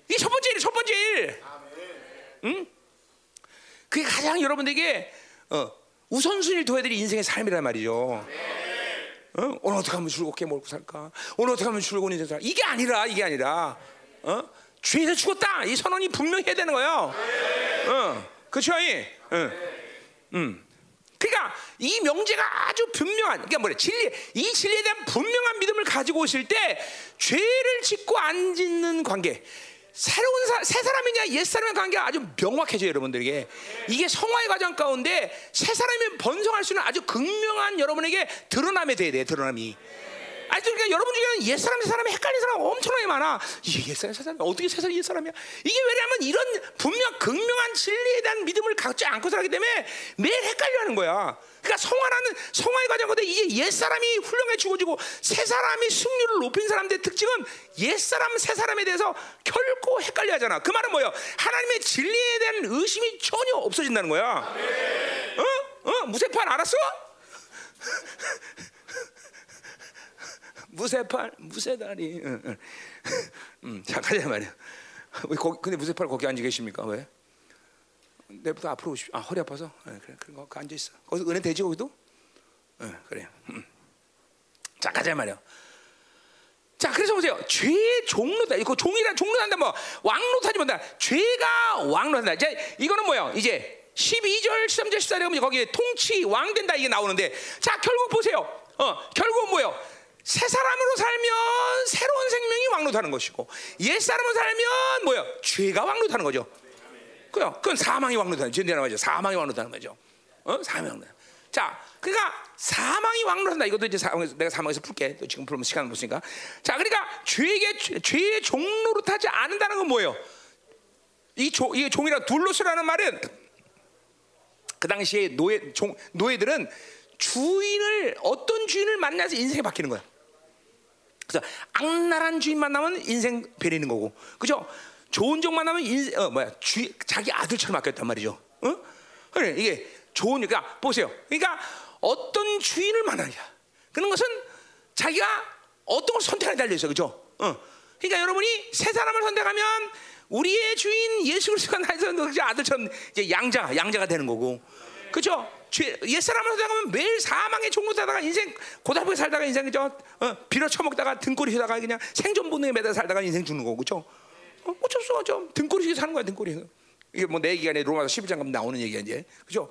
이게 첫 번째 일이에요. 첫 번째 일. 응? 그게 가장 여러분들에게 우선순위를 둬야 될 인생의 삶이란 말이죠. 오늘 어떻게 하면 즐겁게 먹고 살까? 오늘 어떻게 하면 즐거운 인생 살까? 이게 아니라 죄에서 죽었다. 이 선언이 분명히 해야 되는 거예요. 네. 그렇죠? 그러니까 이 명제가 아주 분명한, 그러니까 뭐래 진리, 이 진리에 대한 분명한 믿음을 가지고 오실 때 죄를 짓고 안 짓는 관계. 새로운 새 사람이냐 옛 사람의 관계가 아주 명확해져요. 여러분들에게 이게 성화의 과정 가운데 새 사람이 번성할 수 있는 아주 극명한 여러분에게 드러남이 돼야 돼요. 드러남이. 아니 그러니까 여러분 중에는 옛 사람 새 사람이 헷갈리는 사람 엄청나게 많아. 이게 옛 사람 새 사람이 어떻게 새 사람이 옛 사람이야? 이게 왜냐하면 이런 분명 극명한 진리에 대한 믿음을 갖지 않고 살기 때문에 매일 헷갈려하는 거야. 그러니까 성화의 과정 가운데 이게 옛 사람이 훌륭하게 죽어지고 새 사람이 승률을 높인 사람들의 특징은 옛 사람 새 사람에 대해서 결코 헷갈려하잖아. 그 말은 뭐예요? 하나님의 진리에 대한 의심이 전혀 없어진다는 거야. 네. 무쇠판 알았어? 무쇠팔, 무쇠다리. 자 가자 말이야. 왜 거기, 근데 무쇠팔 거기 앉아 계십니까? 왜? 내부터 앞으로 오십시오. 아 허리 아파서. 네, 그래, 그런 거 앉아 있어. 거기서 은혜 되지 거기도? 네, 그래요. 자 가자 말이야. 자 그래서 보세요. 죄의 종노다. 이거 종이란 종노한다. 뭐 왕노하지 못한다. 죄가 왕노한다. 이제 이거는 뭐예요? 이제 12절, 13절, 14절에 보면 거기에 통치 왕 된다 이게 나오는데 자 결국 보세요. 결국은 뭐예요? 새 사람으로 살면 새로운 생명이 왕노하는 것이고 옛 사람으로 살면 뭐야? 죄가 왕노하는 거죠. 그요? 그건 사망이 왕노하는 거죠. 사망이 왕노하는 거죠. 사망이 왕노. 자, 그러니까 사망이 왕노한다. 이것도 이제 내가 사망에서 풀게. 또 지금 풀면 시간을 못 쓰니까. 자, 그러니까 죄의 종로로 타지 않는다는 건 뭐예요? 이 종이라 둘로스라는 말은 그 당시에 노예들은 주인을 어떤 주인을 만나서 인생이 바뀌는 거야. 그래서 악랄한 주인 만나면 인생 베리는 거고, 그죠? 좋은 종 만나면 자기 아들처럼 아꼈단 말이죠. 응? 그래 이게 좋은 그러니까 보세요. 그러니까 어떤 주인을 만나냐, 그런 것은 자기가 어떤 걸 선택하는 달려 있어, 그죠? 응. 그러니까 여러분이 새 사람을 선택하면 우리의 주인 예수 그리스도가 나에서 그 아들처럼 이제 양자가 되는 거고, 그죠? 옛사람으로 살다가면 매일 사망의 종노하다가 인생 고달프게 살다가 인생 그죠? 빌어 처먹다가 등골이 휘다가 그냥 생존 본능에 매달려 살다가 인생 죽는 거고, 그렇죠? 어쩔 수 없죠. 등골이 사는 거야. 등골이. 이게 뭐 내 얘기가 아니라 로마서 11장 가면 나오는 얘기야 이제, 그렇죠?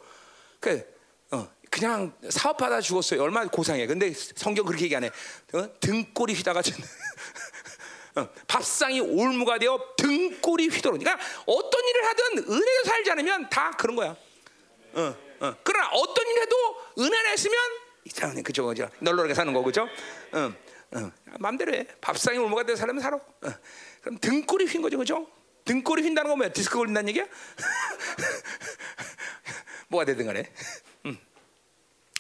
그냥 사업하다 죽었어요. 얼마나 고상해. 근데 성경 그렇게 얘기 안 해. 등골이 휘다가 밥상이 올무가 되어 등골이 휘도르니까 어떤 일을 하든 은혜로 살지 않으면 다 그런 거야. 그러나 어떤 일에도 은혜를 했으면 이상하네, 그죠? 널널하게 사는 거죠. 마음대로 해. 밥상에 올무가 된 사람은 살아. 그럼 등골이 휜 거죠, 그죠? 등골이 휜다는 건 뭐야? 디스크 걸린다는 얘기야? 뭐가 되든 간에.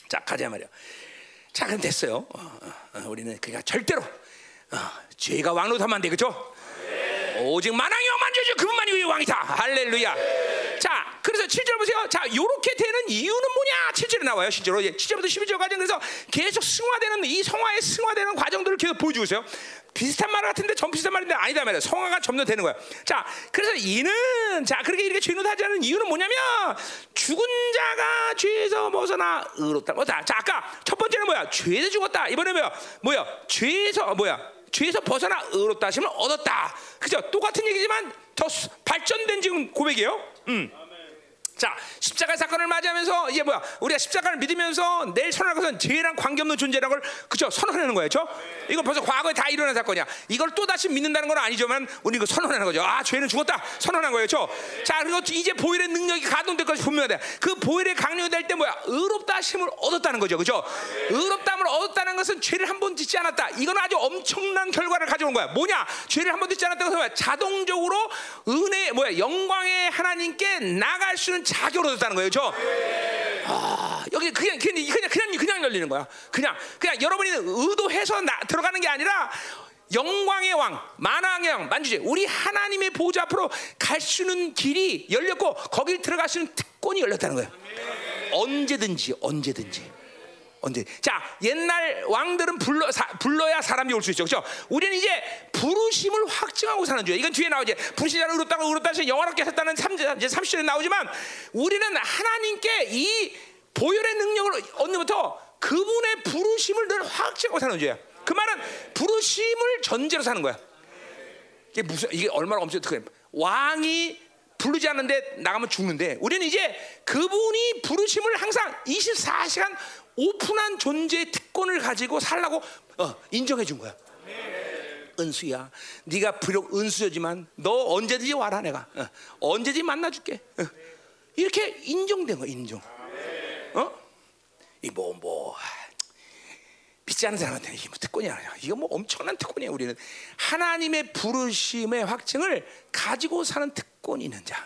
자, 가자 말이야. 자, 그럼 됐어요. 우리는 그러니까 절대로 죄가 왕노릇 하면 안 돼, 그죠? 오직 만왕의 왕만 주주 그분만이 우리 왕이다. 할렐루야. 네. 자, 그래서 7절 보세요. 자, 요렇게 되는 이유는 뭐냐? 7절에 나와요. 실제로 7절부터 11절까지 그래서 계속 승화되는 이 성화의 승화되는 과정들을 계속 보여주고 있어요. 비슷한 말 같은데 전 비슷한 말인데 아니다 말이야. 성화가 점점 되는 거야. 자, 그래서 이는 자, 그렇게 이렇게 죄노릇 하지 않은 이유는 뭐냐면 죽은 자가 죄에서 벗어나 의롭다. 자, 아까 첫 번째는 뭐야? 죄에서 죽었다. 이번에 뭐야? 죄에서 죄에서 벗어나 의롭다 하시면 얻었다. 그죠? 똑같은 얘기지만 더 발전된 지금 고백이에요. 자, 십자가 사건을 맞이하면서 이게 뭐야? 우리가 십자가를 믿으면서 내일 선언한 것은 죄랑 관계없는 존재라는 걸 그죠? 선언하는 거예요, 그죠? 이건 벌써 과거에 다 일어난 사건이야. 이걸 또 다시 믿는다는 건 아니지만 우리 이거 선언하는 거죠. 아, 죄는 죽었다. 선언한 거예요, 그죠? 자, 그리고 이제 보혈의 능력이 가동될 것이 분명하다. 그 보혈의 강요될 때 뭐야? 의롭다 하심을 얻었다는 거죠, 그죠? 의롭다함을 얻었다는 것은 죄를 한 번 짓지 않았다. 이건 아주 엄청난 결과를 가져온 거야. 뭐냐? 죄를 한 번 짓지 않았다는 것은 뭐야? 자동적으로 은혜 뭐야? 영광의 하나님께 나갈 수는 자격을 얻었다는 거예요, 그렇죠? 아, 여기 그냥 열리는 거야. 그냥 여러분이 의도해서 들어가는 게 아니라 영광의 왕, 만왕의 왕, 만주제 우리 하나님의 보좌 앞으로 갈 수 있는 길이 열렸고 거길 들어갈 수 있는 특권이 열렸다는 거예요. 언제든지. 자, 옛날 왕들은 불러야 사람이 올 수 있죠, 그렇죠? 우리는 이제 부르심을 확증하고 사는 중이에요. 이건 뒤에 나오지. 부르신 자는 의롭다서 영원롭게 하셨다는 30절에 나오지만 우리는 하나님께 이 보혈의 능력을 얻는부터 그분의 부르심을 늘 확증하고 사는 중이에요. 그 말은 부르심을 전제로 사는 거야. 이게 얼마나 엄청난 왕이 부르지 않는데 나가면 죽는데 우리는 이제 그분이 부르심을 항상 24시간 오픈한 존재의 특권을 가지고 살라고 인정해 준 거야. 네. 은수야, 네가 비록 은수지만 너 언제든지 와라 내가 언제든지 만나줄게. 이렇게 인정된 거 인정. 네. 이 믿지 않는 사람한테 이게 뭐 특권이야. 이거 뭐 엄청난 특권이야. 우리는 하나님의 부르심의 확증을 가지고 사는 특권이 있는 자.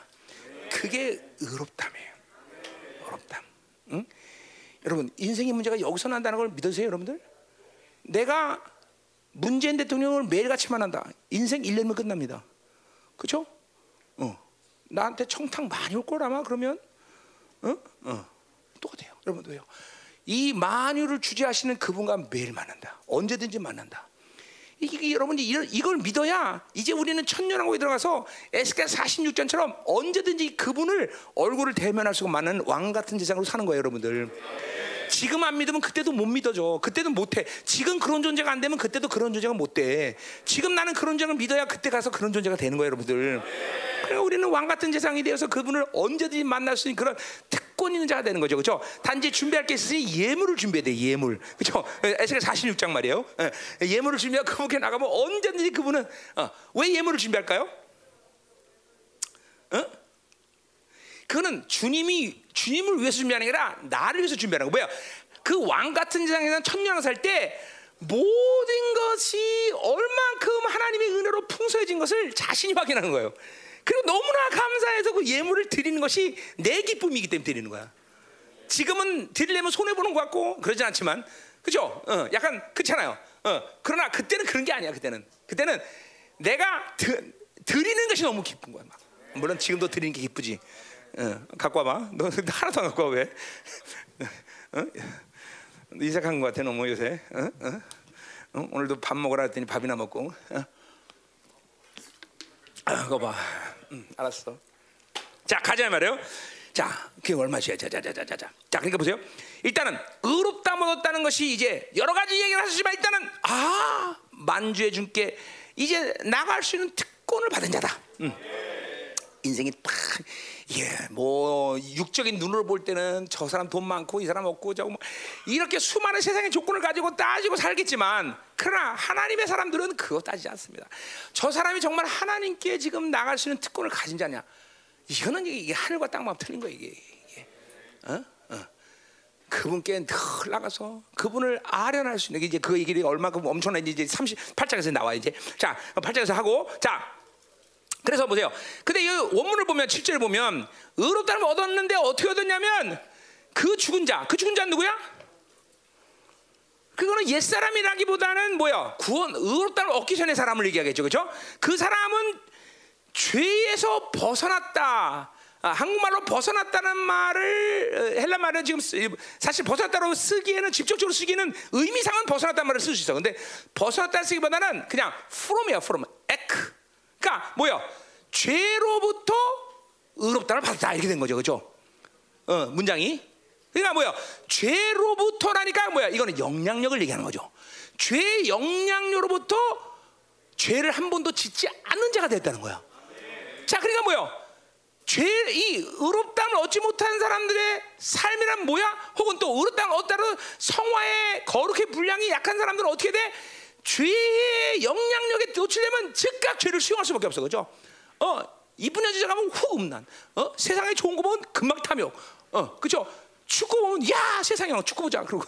그게 의롭담이에요. 의롭담. 응? 여러분, 인생의 문제가 여기서 난다는 걸 믿으세요, 여러분들? 내가 문재인 대통령을 매일같이 만난다. 인생 1년이면 끝납니다. 그렇죠? 나한테 청탁 많이 올 걸 아마 그러면 똑같아요. 여러분도요. 이 만유를 주재하시는 그분과 매일 만난다. 언제든지 만난다. 이게 여러분이 이걸 믿어야 이제 우리는 천년왕국에 들어가서 에스겔 46장처럼 언제든지 그분을 얼굴을 대면할 수가 많은 왕 같은 세상으로 사는 거예요, 여러분들. 지금 안 믿으면 그때도 못 믿어져. 그때도 못해. 지금 그런 존재가 안 되면 그때도 그런 존재가 못 돼. 지금 나는 그런 존재를 믿어야 그때 가서 그런 존재가 되는 거예요, 여러분들. 그래서 우리는 왕 같은 세상이 되어서 그분을 언제든지 만날 수 있는 그런 특권 있는 자가 되는 거죠, 그렇죠? 단지 준비할 게 있으니 예물을 준비해야 돼, 예물, 그렇죠? 에스겔 46장 말이에요. 예물을 준비하고 그분께 나가면 언제든지 그분은 왜 예물을 준비할까요? 그거는 주님을 위해서 준비하는 게 아니라 나를 위해서 준비하는 거. 뭐야? 그 왕 같은 세상에서 천년을 살 때 모든 것이 얼만큼 하나님의 은혜로 풍성해진 것을 자신이 확인하는 거예요. 그리고 너무나 감사해서 그 예물을 드리는 것이 내 기쁨이기 때문에 드리는 거야. 지금은 드리려면 손해 보는 것 같고 그러지 않지만, 그죠? 약간 그렇잖아요. 그러나 그때는 그런 게 아니야. 그때는 내가 드리는 것이 너무 기쁜 거야. 막. 물론 지금도 드리는 게 기쁘지. 갖고 와봐. 너 하나도 안 갖고 와 왜? 이색한 것 같아 너무 요새. 오늘도 밥 먹으라 했더니 밥이나 먹고. 그거 봐. 알았어. 자, 가자 말이에요. 자, 그게 얼마지야? 자, 그러니까 보세요. 일단은 의롭다 얻었다는 것이 이제 여러 가지 얘기를 하시지만 일단은 만주의 주께 이제 나갈 수 있는 특권을 받은 자다. 인생이 뭐 육적인 눈으로 볼 때는 저 사람 돈 많고 이 사람 없고 저거 뭐 이렇게 수많은 세상의 조건을 가지고 따지고 살겠지만 그러나 하나님의 사람들은 그거 따지지 않습니다. 저 사람이 정말 하나님께 지금 나갈 수 있는 특권을 가진 자냐? 이거는 이게 하늘과 땅만 틀린 거예요. 이게 그분께 늘 나가서 그분을 아련할 수 있는 게 이제 그 얘기를 얼마큼 엄청난지 이제 38장에서 나와 이제. 자, 8장에서 하고 자. 그래서 보세요. 근데 이 원문을 보면 7절을 보면 의롭다는 걸 얻었는데 어떻게 얻었냐면 그 죽은 자. 그 죽은 자는 누구야? 그거는 옛사람이라기보다는 뭐야? 구원, 의롭다는 걸 얻기 전에 사람을 얘기하겠죠. 그렇죠? 그 사람은 죄에서 벗어났다. 아, 한국말로 벗어났다는 말을 헬라 말은 지금 사실 벗어났다고 쓰기에는 직접적으로 쓰기에는 의미상은 벗어났다는 말을 쓸 수 있어. 근데 벗어났다는 쓰기보다는 그냥 from이야, from. ek. 그러니까 뭐야? 죄로부터 의롭다를 받았다 이렇게 된 거죠, 그렇죠? 어, 문장이. 그러니까 뭐야? 죄로부터라니까 뭐야? 이거는 영향력을 얘기하는 거죠. 죄의 영향력으로부터 죄를 한 번도 짓지 않는 자가 됐다는 거야. 자, 그러니까 뭐야? 죄, 이 의롭다함을 얻지 못한 사람들의 삶이란 뭐야? 혹은 또 의롭다함을 얻다는 성화의 거룩의 분량이 약한 사람들은 어떻게 돼? 죄의 영향력에 노출되면 즉각 죄를 수용할 수밖에 없어, 그렇죠? 이분야 지나가면 훅 음란, 세상에 좋은 거 보면 금방 탐욕, 그렇죠? 축구 보면 야 세상에 축구 보자, 그러고,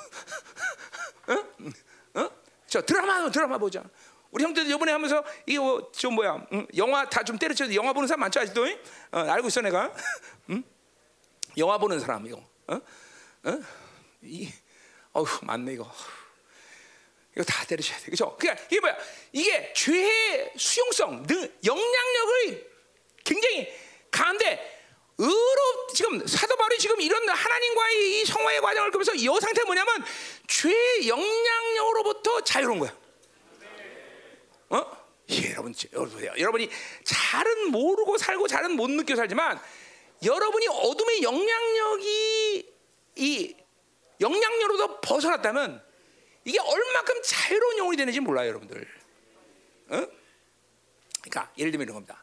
저 드라마 보자. 우리 형들 요번에 하면서 이거 좀 뭐야 영화 다 좀 때려쳐도 영화 보는 사람 많죠 아직도? 알고 있어 내가? 영화 보는 사람 이거 맞네 이거 다 때려쳐야 돼 그죠? 그러니까 이게 뭐야 이게 죄의 수용성 영향력을 굉장히 강한데 지금 사도 바울이 지금 이런 하나님과의 이 성화의 과정을 보면서 이 상태는 뭐냐면 죄의 영향력으로부터 자유로운 거야. 예, 여러분이 잘은 모르고 살고 잘은 못 느껴 살지만 여러분이 어둠의 영향력이 이 영향력으로부터 벗어났다면 이게 얼마큼 자유로운 영혼이 되는지 몰라요, 여러분들. 그러니까 예를 들면 이런 겁니다.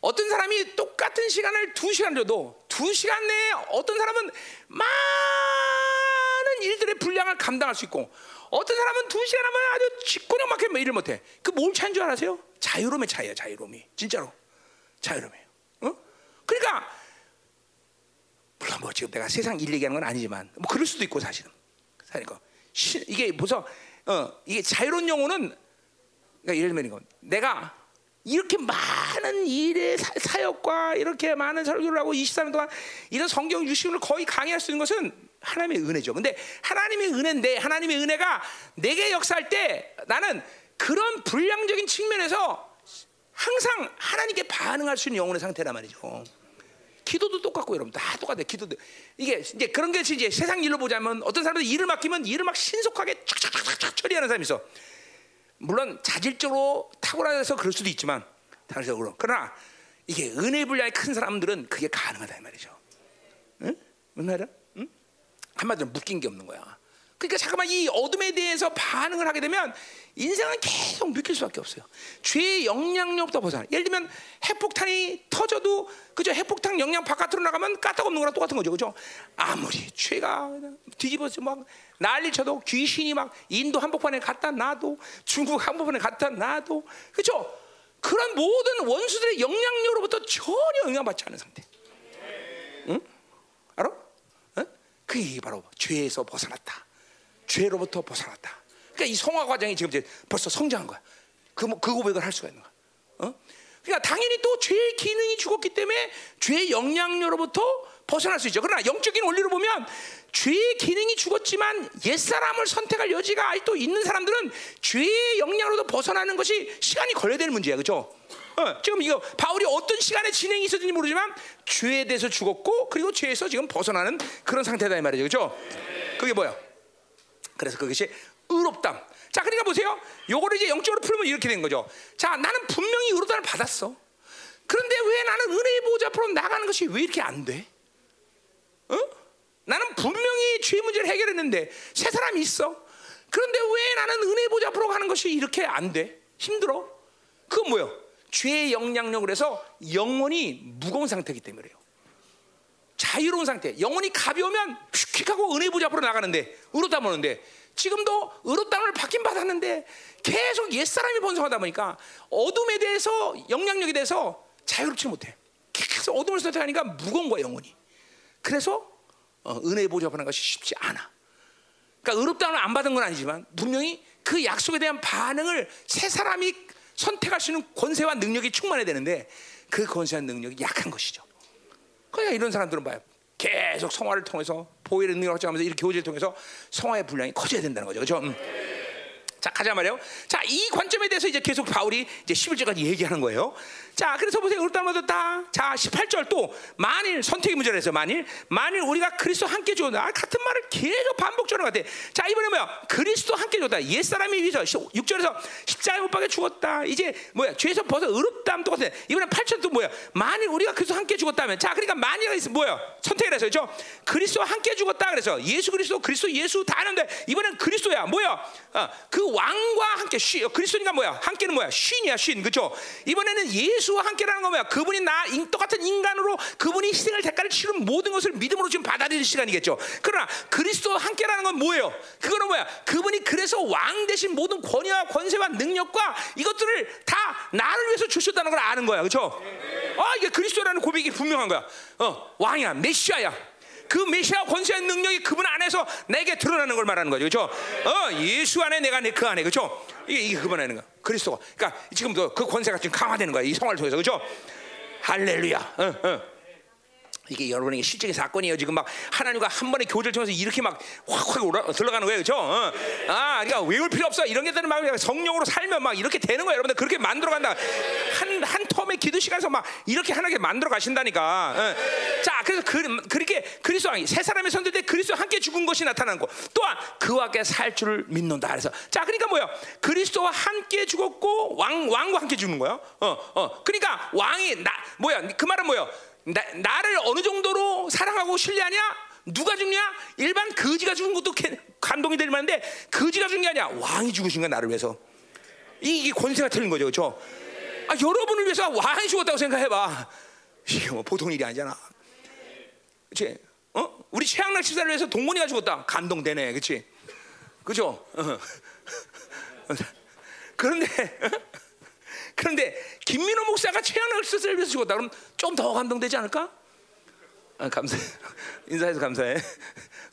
어떤 사람이 똑같은 시간을 2시간 줘도 2시간 내에 어떤 사람은 많은 일들의 분량을 감당할 수 있고 어떤 사람은 2시간 하면 아주 직권형 막혀 일을 못해. 그 뭘 차이인 줄 아세요? 자유로움의 차이야, 자유로움이. 진짜로. 자유로움이에요. 그러니까, 물론 뭐 지금 내가 세상 일 얘기하는 건 아니지만, 뭐 그럴 수도 있고 사실은. 그러니까 이게 보세요. 이게 자유로운 영혼은, 그러니까 예를 들면 이건 내가 이렇게 많은 일의 사역과 이렇게 많은 설교를 하고 23년 동안 이런 성경 유심을 거의 강의할 수 있는 것은 하나님의 은혜죠. 근데 하나님의 은혜인데 하나님의 은혜가 내게 역사할 때 나는 그런 불량적인 측면에서 항상 하나님께 반응할 수 있는 영혼의 상태란 말이죠. 기도도 똑같고 여러분 다 똑같아요. 기도도 이게 이제 그런 게 이제 세상 일로 보자면 어떤 사람들 일을 맡기면 일을 막 신속하게 착착착착 처리하는 사람이 있어. 물론 자질적으로 탁월해서 그럴 수도 있지만 당시적으로 그러나 이게 은혜 분량이 큰 사람들은 그게 가능하다 이 말이죠. 응? 무슨 말이야? 한마디로 묶인 게 없는 거야. 그러니까 잠깐만 이 어둠에 대해서 반응을 하게 되면 인생은 계속 묶일 수밖에 없어요. 죄의 영향력부터 벗어나. 예를 들면 핵폭탄이 터져도 그저 핵폭탄 영향 바깥으로 나가면 까딱없는 거랑 똑같은 거죠, 그죠? 아무리 죄가 뒤집어서 막 난리쳐도 귀신이 막 인도 한복판에 갖다 놔도 중국 한복판에 갖다 놔도 그죠? 그런 모든 원수들의 영향력으로부터 전혀 영향받지 않은 상태. 응? 알아? 그게 바로 죄에서 벗어났다. 죄로부터 벗어났다. 그러니까 이 성화 과정이 지금 이제 벌써 성장한 거야. 그 고백을 할 수가 있는 거야. 그러니까 당연히 또 죄의 기능이 죽었기 때문에 죄의 영향력으로부터 벗어날 수 있죠. 그러나 영적인 원리로 보면 죄의 기능이 죽었지만 옛사람을 선택할 여지가 아직도 있는 사람들은 죄의 영향으로부터 벗어나는 것이 시간이 걸려야 되는 문제야. 그렇죠? 지금 이거 바울이 어떤 시간에 진행이 있었는지 모르지만 죄에 대해서 죽었고 그리고 죄에서 지금 벗어나는 그런 상태다 이 말이죠, 그렇죠? 그게 뭐야? 그래서 그것이 의롭담. 자, 그러니까 보세요. 요거를 이제 영적으로 풀면 이렇게 된 거죠. 자, 나는 분명히 의롭담을 받았어. 그런데 왜 나는 은혜의 보좌 앞으로 나가는 것이 왜 이렇게 안 돼? 나는 분명히 죄 문제를 해결했는데 새 사람이 있어. 그런데 왜 나는 은혜의 보좌 앞으로 가는 것이 이렇게 안 돼? 힘들어. 그건 뭐야? 죄의 영향력으로 해서 영혼이 무거운 상태이기 때문에요. 자유로운 상태. 영혼이 가벼우면 휙휙하고 은혜 보좌 앞으로 나가는데 의롭다 보는데 지금도 의롭다함을 받긴 받았는데 계속 옛사람이 번성하다 보니까 어둠에 대해서 영향력에 대해서 자유롭지 못해. 계속 어둠을 선택하니까 무거운 거야 영혼이. 그래서 은혜 보접하는 것이 쉽지 않아. 그러니까 의롭다함을 안 받은 건 아니지만 분명히 그 약속에 대한 반응을 새 사람이 선택할 수 있는 권세와 능력이 충만해야 되는데 그 권세와 능력이 약한 것이죠. 그러니까 이런 사람들은 봐요. 계속 성화를 통해서 보혈의 능력을 확장하면서 이렇게 교제를 통해서 성화의 분량이 커져야 된다는 거죠. 그렇죠? 자, 가자 말이에요. 자, 이 관점에 대해서 이제 계속 바울이 이제 11절까지 얘기하는 거예요. 자, 그래서 보세요. 의롭다함을 얻었다. 자, 18절 또 만일 선택의 문제를 해서 만일 우리가 그리스도 함께 죽었다. 같은 말을 계속 반복적으로 같아. 자, 이번에 뭐야? 그리스도 함께 죽었다. 옛사람이 위해서 6절에서 십자가에 못 박혀 죽었다. 이제 뭐야? 죄에서 벗어 의롭다함 똑같아. 이번에 8절 또 뭐야? 만일 우리가 그리스도 함께 죽었다면. 자, 그러니까 만일이 뭐야? 선택을 해서 그렇죠? 그리스도 함께 죽었다. 그래서 예수 그리스도 다 하는데 이번엔 그리스도야. 뭐야? 그 왕과 함께 그리스도니까 뭐야? 함께는 뭐야? 쉰이야, 쉰. 그렇죠? 이번에는 예수와 함께라는 건 뭐야? 그분이 나 똑같은 인간으로 그분이 희생을 대가를 치른 모든 것을 믿음으로 지금 받아들일 시간이겠죠. 그러나 그리스도와 함께라는 건 뭐예요? 그거는 뭐야? 그분이 그래서 왕 대신 모든 권위와 권세와 능력과 이것들을 다 나를 위해서 주셨다는 걸 아는 거야. 그렇죠? 이게 그리스도라는 고백이 분명한 거야. 왕이야, 메시아야. 그 메시아 권세의 능력이 그분 안에서 내게 드러나는 걸 말하는 거죠. 그렇죠? 예수 안에 내가 내 그 안에. 그렇죠? 이게 그분 안에 있는 거야. 그리스도가. 그러니까 지금도 그 권세가 지금 강화되는 거야. 이 성화를 통해서. 그렇죠? 할렐루야. 이게 여러분에게 실제의 사건이에요. 지금 막 하나님과 한 번의 교제를 통해서 이렇게 막 확확 들어가는 거예요. 그렇죠? 그러니까 외울 필요 없어. 이런 게 되는 막 성령으로 살면 막 이렇게 되는 거예요. 여러분들 그렇게 만들어 간다. 한 텀의 기도 시간에서 막 이렇게 하나님께 만들어 가신다니까. 자, 그래서 그렇게 그리스도 세 사람의 선택 때 그리스도 함께 죽은 것이 나타난 거. 또한 그와 함께 살 줄을 믿는다. 그래서 자, 그러니까 뭐야? 그리스도와 함께 죽었고 왕과 함께 죽는 거야. 그러니까 왕이 나 뭐야? 그 말은 뭐야? 나를 어느 정도로 사랑하고 신뢰하냐? 누가 죽냐? 일반 거지가 죽은 것도 감동이 될 만한데 거지가 죽은 게 아니야. 왕이 죽으신 거야, 나를 위해서. 이게 권세가 틀린 거죠. 그렇죠? 여러분을 위해서 왕이 죽었다고 생각해봐. 이게 뭐 보통 일이 아니잖아. 그치? 우리 최양락 집사를 위해서 동건이가 죽었다. 감동되네. 그치? 그죠? 그런데 김민호 목사가 최양락을 위해서 죽었다 그럼 좀 더 감동되지 않을까? 감사해. 인사해서 감사해.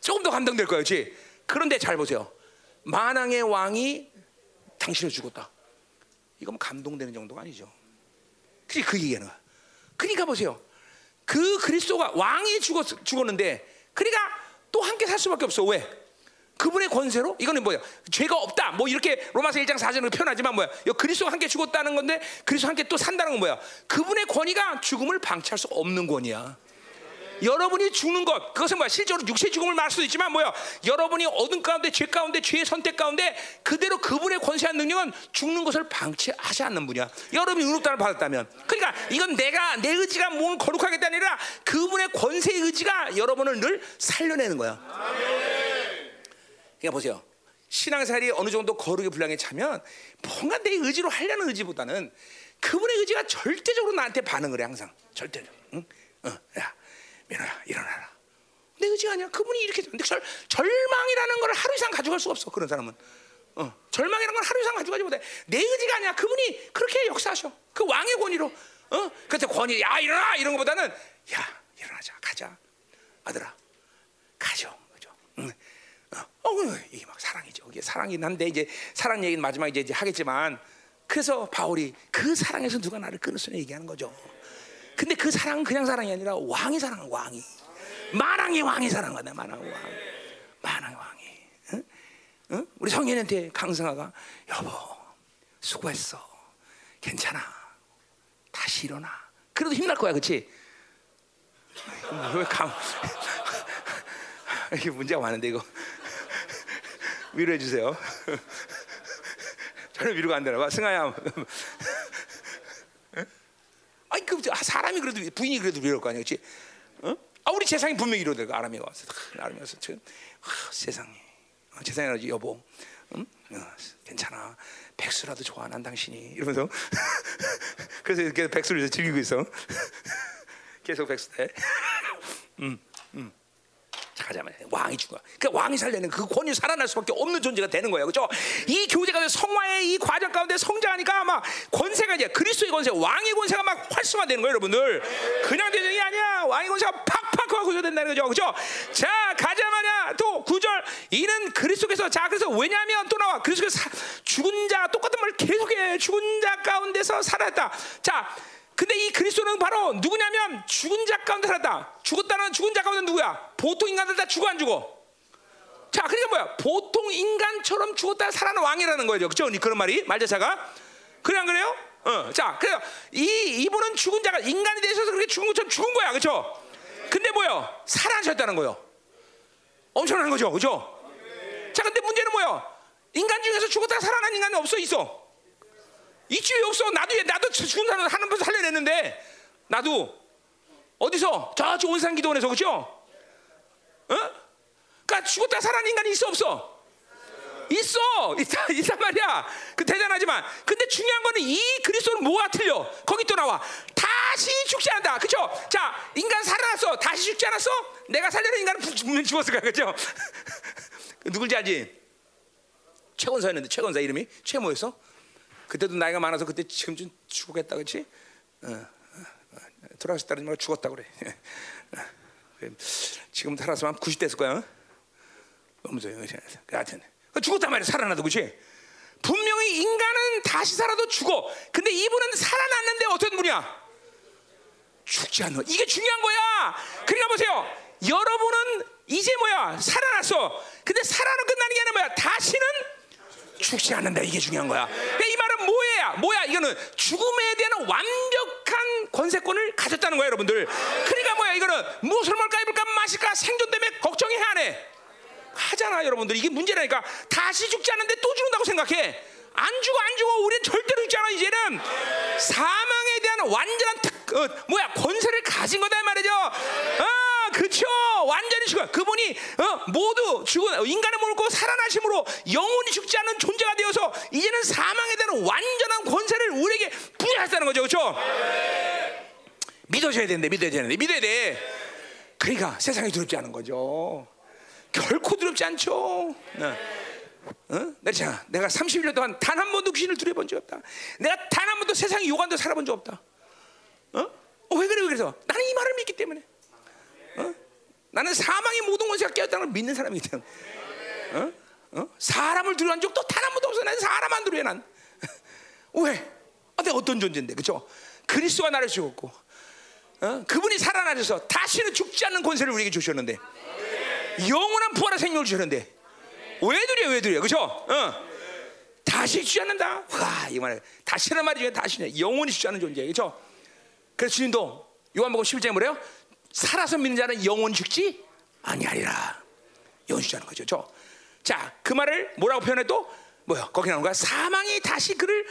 조금 더 감동될 거예요. 그렇지? 그런데 잘 보세요. 만왕의 왕이 당신을 죽었다. 이건 감동되는 정도가 아니죠. 그 얘기하는 거야. 그러니까 보세요. 그 그리스도가 왕이 죽었는데 그러니까 또 함께 살 수밖에 없어. 왜? 그분의 권세로? 이거는 뭐야? 죄가 없다. 뭐 이렇게 로마서 1장 4절로 표현하지만 뭐야? 그리스도와 함께 죽었다는 건데 그리스도와 함께 또 산다는 건 뭐야? 그분의 권위가 죽음을 방치할 수 없는 권위야. 여러분이 죽는 것, 그것은 뭐야? 실제로 육체의 죽음을 말할 수도 있지만 뭐야? 여러분이 어둠 가운데, 죄 가운데, 죄의 선택 가운데 그대로 그분의 권세한 능력은 죽는 것을 방치하지 않는 분이야. 여러분이 의롭다함을 받았다면. 그러니까 이건 내 의지가 몸을 거룩하겠다 아니라 그분의 권세의 의지가 여러분을 늘 살려내는 거야. 그러니까 보세요. 신앙생활이 어느 정도 거룩의 분량에 차면 뭔가 내 의지로 하려는 의지보다는 그분의 의지가 절대적으로 나한테 반응을 해. 항상 절대적으로. 야, 민호야, 일어나라. 내 의지가 아니야. 그분이 이렇게 절망이라는 걸 하루 이상 가져갈 수가 없어. 그런 사람은 절망이라는 걸 하루 이상 가져가지 못해. 내 의지가 아니야. 그분이 그렇게 역사하셔. 그 왕의 권위로. 그때 권위, 야 일어나 이런 것보다는 야 일어나자, 가자, 아들아, 가죠. 그죠? 이게 막 사랑이죠. 이게 사랑이긴 한데 이제 사랑 얘기는 마지막에 이제 하겠지만 그래서 바울이 그 사랑에서 누가 나를 끊을 수냐 얘기하는 거죠. 근데 그 사랑은 그냥 사랑이 아니라 왕이 사랑한 왕이 만왕의 왕이 사랑한 거다. 만왕의 왕이. 응? 우리 성현이한테 강성아가 여보 수고했어 괜찮아 다시 일어나 그래도 힘날 거야, 그렇지? 이게 문제가 많은데 이거. 위로해 주세요. 저는 위로가 안 되나 봐. 승아야. 아니 그 사람이 그래도 부인이 그래도 위로할 거 아니야, 그렇지? 우리 재상이 분명히 이러더라고. 아람이가 와서 지금 세상에 재상이 나지 여보, 괜찮아. 백수라도 좋아 난 당신이 이러면서 그래서 이렇게 백수를 이제 즐기고 있어. 계속 백수대. 가자면 왕이 죽어. 그러니까 왕이 살려는 그 권위 살아날 수밖에 없는 존재가 되는 거예요, 그렇죠? 이 교제가 성화의 이 과정 가운데 성장하니까 아마 권세가 이제 그리스도의 권세, 왕의 권세가 막 활성화되는 거예요, 여러분들. 그냥 되는 게 아니야. 왕의 권세가 팍팍 하고 된다는 거죠, 그렇죠? 자, 가자마자 또 9절 이는 그리스도께서 자 그래서 왜냐하면 또 나와 그리스도께서 죽은 자 똑같은 말 계속해 죽은 자 가운데서 살았다. 자. 근데 이 그리스도는 바로 누구냐면 죽은 자 가운데 살았다. 죽었다는 죽은 자 가운데 누구야? 보통 인간들 다 죽어 안 죽어? 자, 그러니까 뭐야? 보통 인간처럼 죽었다 살아난 왕이라는 거죠. 그렇죠? 그런 말이 말자차가 그래 안 그래요? 어. 자, 그래서 이분은 죽은 자가 인간에 대해서 그렇게 죽은 것처럼 죽은 거야, 그렇죠? 근데 뭐요? 살아나셨다는 거요. 엄청난 거죠, 그렇죠? 자, 근데 문제는 뭐요? 인간 중에서 죽었다 살아난 인간은 없어 있어? 있지 왜 없어? 나도 죽은 사람 하는 분을 살려냈는데 나도 어디서 저쪽 온산기도원에서 그렇죠? 어? 그러니까 죽었다 살아난 인간이 있어 없어? 있어 있단 말이야. 그 대단하지만 근데 중요한 거는 이 그리스도는 뭐가 틀려? 거기 또 나와 다시 죽지 않는다, 그렇죠? 자 인간 살아났어 다시 죽지 않았어? 내가 살려낸 인간은 분명 죽었을 거야, 그렇죠? 누굴지 알지? 최건사였는데 최건사 이름이 최모였어? 그때도 나이가 많아서 그때 지금 좀 죽겠다 그렇지? 돌아가셨다는 말로 죽었다 그래. 지금 살았으면 90 됐을 거야. 너무서 하여튼 죽었단 말이야 살아나도 그렇지? 분명히 인간은 다시 살아도 죽어. 근데 이분은 살아났는데 어떤 분이야? 죽지 않아. 이게 중요한 거야. 그러니까 보세요. 여러분은 이제 뭐야? 살아났어. 근데 살아는 끝나는 게 아니라 뭐야? 다시는 죽지 않는다. 이게 중요한 거야. 그러니까 이 말은 뭐야? 이거는 죽음에 대한 완벽한 권세권을 가졌다는 거야, 여러분들. 그러니까 뭐야? 이거는 무엇을 먹을까, 입을까, 마실까, 생존 때문에 걱정이 해야 해. 하잖아, 여러분들. 이게 문제라니까. 다시 죽지 않는데 또 죽는다고 생각해. 안 죽어. 우린 절대로 죽지 않아. 이제는 사망에 대한 완전한 권세를 가진 거다, 이 말이죠. 그렇죠. 완전히 죽어. 그분이 모두 죽은 인간의 몸을 고 살아나심으로 영혼이 죽지 않는 존재가 되어서 이제는 사망에 대한 완전한 권세를 우리에게 부여했다는 거죠. 그렇죠? 네. 믿어야 돼. 그러니까 세상이 두렵지 않은 거죠. 결코 두렵지 않죠. 네. 내가 31년 동안 단 한 번도 귀신을 두려본 적 없다. 내가 단 한 번도 세상의 요관도 살아본 적 없다. 왜 그래? 그래서 나는 이 말을 믿기 때문에. 나는 사망의 모든 권세가 깨졌다는 걸 믿는 사람이기 때문에 사람을 두려워한 적도 단 한 번도 없어. 난 사람 안 두려워. 난 왜? 내가 어떤 존재인데, 그렇죠? 그리스도가 나를 죽었고 그분이 살아나셔서 다시는 죽지 않는 권세를 우리에게 주셨는데 영원한 부활의 생명을 주셨는데 왜 두려워, 그렇죠? 다시 죽지 않는다. 와, 이 말에 다시는 말이 중에 다시는 영원히 죽지 않는 존재예요, 그렇죠? 그래서 주님도 요한복음 11장에 뭐래요? 살아서 믿는 자는 영원히 죽지 아니하리라. 영원히 죽지 않은 거죠. 자, 그 말을 뭐라고 표현해도 뭐야? 거기 나오는 거야. 사망이 다시 그를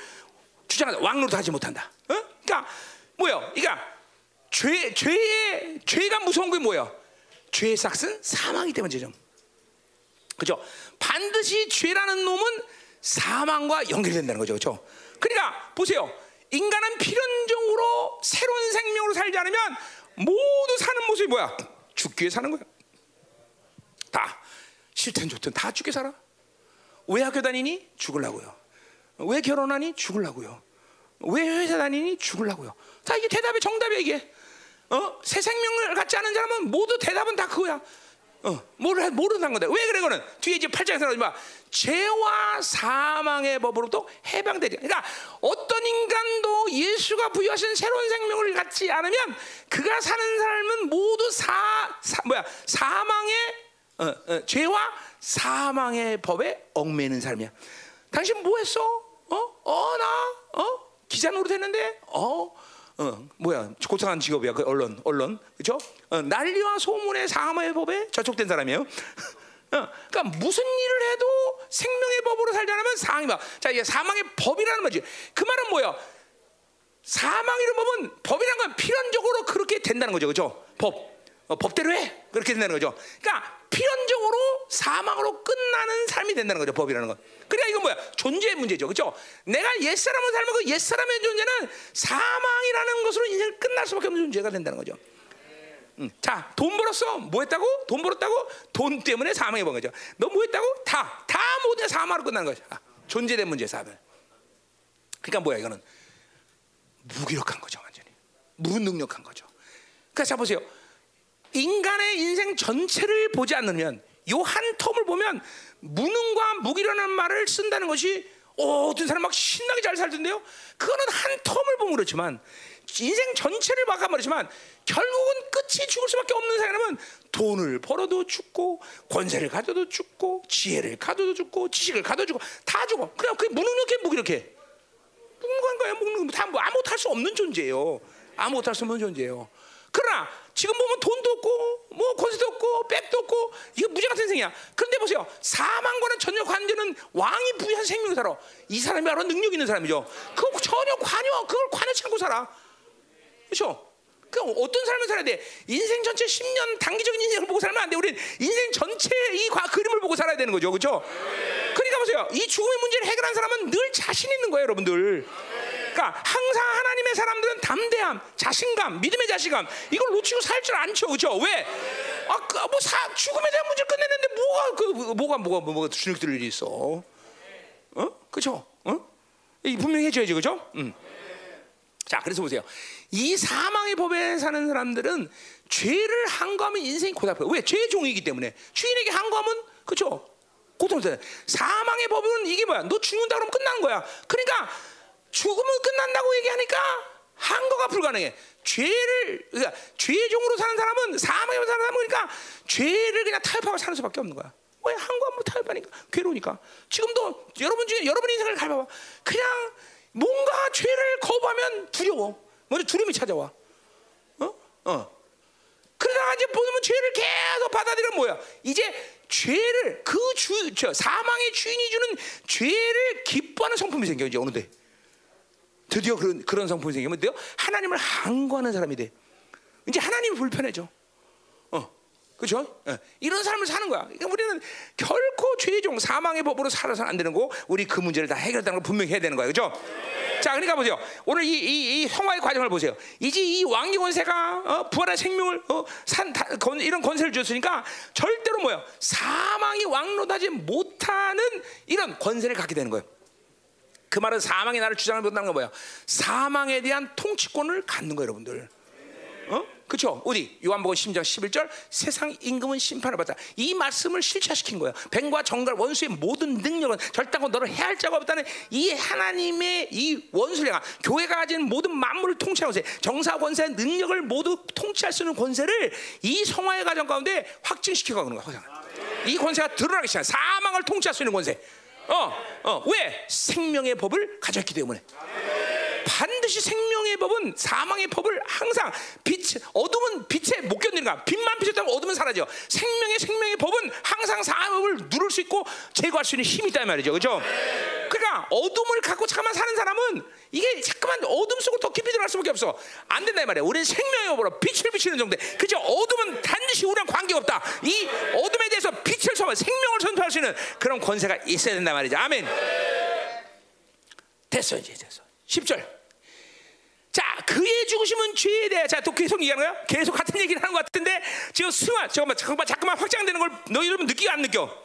주장한다. 왕노릇 하지 못한다. 그러니까 뭐야? 그러니까 죄가 무서운 게 뭐야? 죄의 삭은 사망이 때문이죠. 그죠? 반드시 죄라는 놈은 사망과 연결된다는 거죠. 그죠? 그러니까 보세요. 인간은 필연적으로 새로운 생명으로 살지 않으면 모두 사는 모습이 뭐야? 죽기 위해 사는 거야. 다 싫든 좋든 다 죽게 살아. 왜 학교 다니니? 죽으려고요. 왜 결혼하니? 죽으려고요. 왜 회사 다니니? 죽으려고요. 다 이게 대답의 정답이야 이게. 새 생명을 갖지 않은 사람은 모두 대답은 다 그거야. 모르는 건데 왜 그래? 그거는 뒤에 이제 8장에서 나오지만 죄와 사망의 법으로부터 해방되지. 그러니까 어떤 인간도 예수가 부여하신 새로운 생명을 갖지 않으면 그가 사는 삶은 모두 사망의 죄와 사망의 법에 얽매이는 삶이야. 당신 뭐 했어? 기자 노릇했는데 고상한 직업이야. 그 언론. 그죠? 난리와 소문의 사망의 법에 저촉된 사람이에요. 그러니까 무슨 일을 해도 생명의 법으로 살지 않으면 사망이 막. 자, 이게 사망의 법이라는 거지. 그 말은 뭐야? 사망이라는 법은 법이라는 건 필연적으로 그렇게 된다는 거죠. 그죠? 법대로 해. 그렇게 된다는 거죠. 그러니까 필연적으로 사망으로 끝나는 삶이 된다는 거죠. 법이라는 건. 그러니까 이건 뭐야? 존재의 문제죠. 그렇죠? 내가 옛사람으로 살면 그 옛사람의 존재는 사망이라는 것으로 인생을 끝날 수밖에 없는 존재가 된다는 거죠. 자, 돈 벌었어. 뭐 했다고? 돈 벌었다고? 돈 때문에 사망해 본 거죠. 너 뭐 했다고? 다 모든 사망으로 끝나는 거죠. 아, 존재된 문제 사망. 그러니까 뭐야, 이거는 무기력한 거죠, 완전히 무능력한 거죠. 그러니까 자 보세요. 인간의 인생 전체를 보지 않으면 요 한 텀을 보면 무능과 무기력한 말을 쓴다는 것이 어떤 사람 막 신나게 잘 살던데요. 그거는 한 텀을 보면 그렇지만 인생 전체를 막아 말이지만 결국은 끝이 죽을 수밖에 없는 사람은 돈을 벌어도 죽고 권세를 가져도 죽고 지혜를 가져도 죽고 지식을 가져도 죽고 다 죽어. 그냥 그 무능력해 무기력해. 무능한 거야. 무능력 다 아무것도 할 수 없는 존재예요. 아무것도 할 수 없는 존재예요. 그러나 지금 보면 돈도 없고 뭐 권세도 없고 백도 없고 이거 무죄 같은 생이야. 그런데 보세요. 사망과는 전혀 관계는 왕이 부여한 생명을 살아. 이 사람이 바로 능력 있는 사람이죠. 그거 전혀 그걸 관여 참고 살아. 그렇죠? 그러니까 어떤 삶을 살아야 돼? 인생 전체 10년 단기적인 인생을 보고 살면 안 돼. 우리는 인생 전체의 이 그림을 보고 살아야 되는 거죠. 그렇죠? 그러니까 보세요. 이 죽음의 문제를 해결한 사람은 늘 자신 있는 거예요, 여러분들. 그러니까 항상 하나님의 사람들은 담대함, 자신감, 믿음의 자신감 이걸 놓치고 살 줄 안죠. 그렇죠? 왜? 아, 죽음에 대한 문제를 끝냈는데 뭐가 주눅들 일이 있어? 그렇죠? 이 분명히 해줘야지. 그렇죠? 자, 그래서 보세요. 이 사망의 법에 사는 사람들은 죄를 항거하면 인생이 고달파요. 왜? 죄의 종이기 때문에. 죄인에게 항거하면 그렇죠? 고통스러워요. 사망의 법은 이게 뭐야? 너 죽는다 그러면 끝나는 거야. 그러니까 죽음은 끝난다고 얘기하니까 항거가 불가능해. 그러니까 죄의 종으로 사는 사람은 사망의 법에 사는 사람은 그러니까 죄를 그냥 타협하고 사는 수밖에 없는 거야. 왜? 항거하면 타협하니까 괴로우니까. 지금도 여러분 중에 여러분 인생을 가봐봐. 그냥 뭔가 죄를 거부하면 두려워. 먼저 두려움이 찾아와. 그러다가 이제 보면 죄를 계속 받아들이면 뭐야? 이제 죄를 사망의 주인이 주는 죄를 기뻐하는 성품이 생겨. 이제 어느 때 드디어 그런 성품이 생기면 돼요. 하나님을 항거하는 사람이 돼. 이제 하나님이 불편해져. 그렇죠? 이런 삶을 사는 거야. 그러니까 우리는 결코 죄의 종, 사망의 법으로 살아서는 안 되는 거고 우리 그 문제를 다 해결했다는 걸 분명히 해야 되는 거야. 그렇죠? 자, 그러니까 보세요. 오늘 이 성화의 과정을 보세요. 이제 이 왕의 권세가 부활의 생명을 이런 권세를 주었으니까 절대로 뭐예요? 사망이 왕노다지 못하는 이런 권세를 갖게 되는 거예요. 그 말은 사망이 나를 주장을 못하는 거 뭐예요? 사망에 대한 통치권을 갖는 거예요, 여러분들. 그렇죠? 어디? 요한복음 10장 11절 세상 임금은 심판을 받다. 이 말씀을 실체화시킨 거예요. 뱀과 정갈 원수의 모든 능력은 절대로 너를 해할 자가 없다는 이 하나님의 이 원수를 향한 교회가 가진 모든 만물을 통치하는 권세, 정사 권세 능력을 모두 통치할 수 있는 권세를 이 성화의 과정 가운데 확증시키고 가는 거야. 이 권세가 드러나기 시작해. 사망을 통치할 수 있는 권세. 왜? 생명의 법을 가졌기 때문에. 반드시 생명의 법은 사망의 법을 항상 어둠은 빛에 못 견디는 거야. 빛만 비쳤다면 어둠은 사라져. 생명의 법은 항상 사망의 법을 누를 수 있고 제거할 수 있는 힘이 있다 말이죠. 그렇죠? 그러니까 어둠을 갖고 잠깐만 사는 사람은 이게 잠깐만 어둠 속으로 더 깊이 들어갈 수밖에 없어. 안 된다 이 말이야. 우리는 생명의 법으로 빛을 비치는 정도. 그죠? 어둠은 단지 우리랑 관계가 없다. 이 어둠에 대해서 빛을 선포, 생명을 선포할 수 있는 그런 권세가 있어야 된다 말이죠. 아멘. 됐어 이제 됐어. 10절. 자, 그의 죽으심은 죄에 대해. 자, 또 계속 얘기하는 거야? 계속 같은 얘기를 하는 것 같은데 지금 승화 잠깐만 확장되는 걸 너희 여러분 느끼고 안 느껴?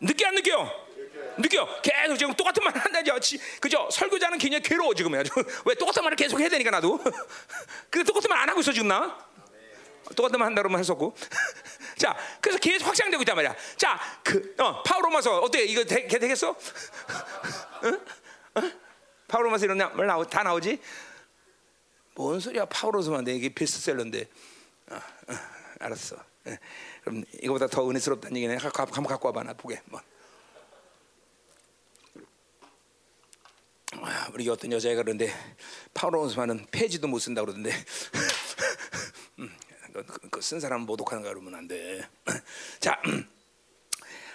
느끼 안 느껴? 느껴. 계속 지금 똑같은 말을 한다죠. 그죠? 설교자는 굉장히 괴로워 지금. 왜 똑같은 말을 계속 해야 되니까 나도. 근데 똑같은 말 안 하고 있어 지금 나. 똑같은 말 한다로만 했었고. 자, 그래서 계속 확장되고 있단 말이야. 자, 파울로마서 어때? 이거 되겠어? 응? 응? 파울로마서 이런 말 다 나오지? 뭔 소리야? 파울로서만 돼. 이게 베스트셀러인데. 알았어. 그럼 이거보다 더 은혜스럽다는 얘기네. 한번 갖고 와봐. 나 보게. 뭐. 우리 어떤 여자애가 그러는데 파울로서만은 페이지도 못 쓴다고 그러던데. 그 쓴 사람은 모독하는 거야. 그러면 안 돼. 자.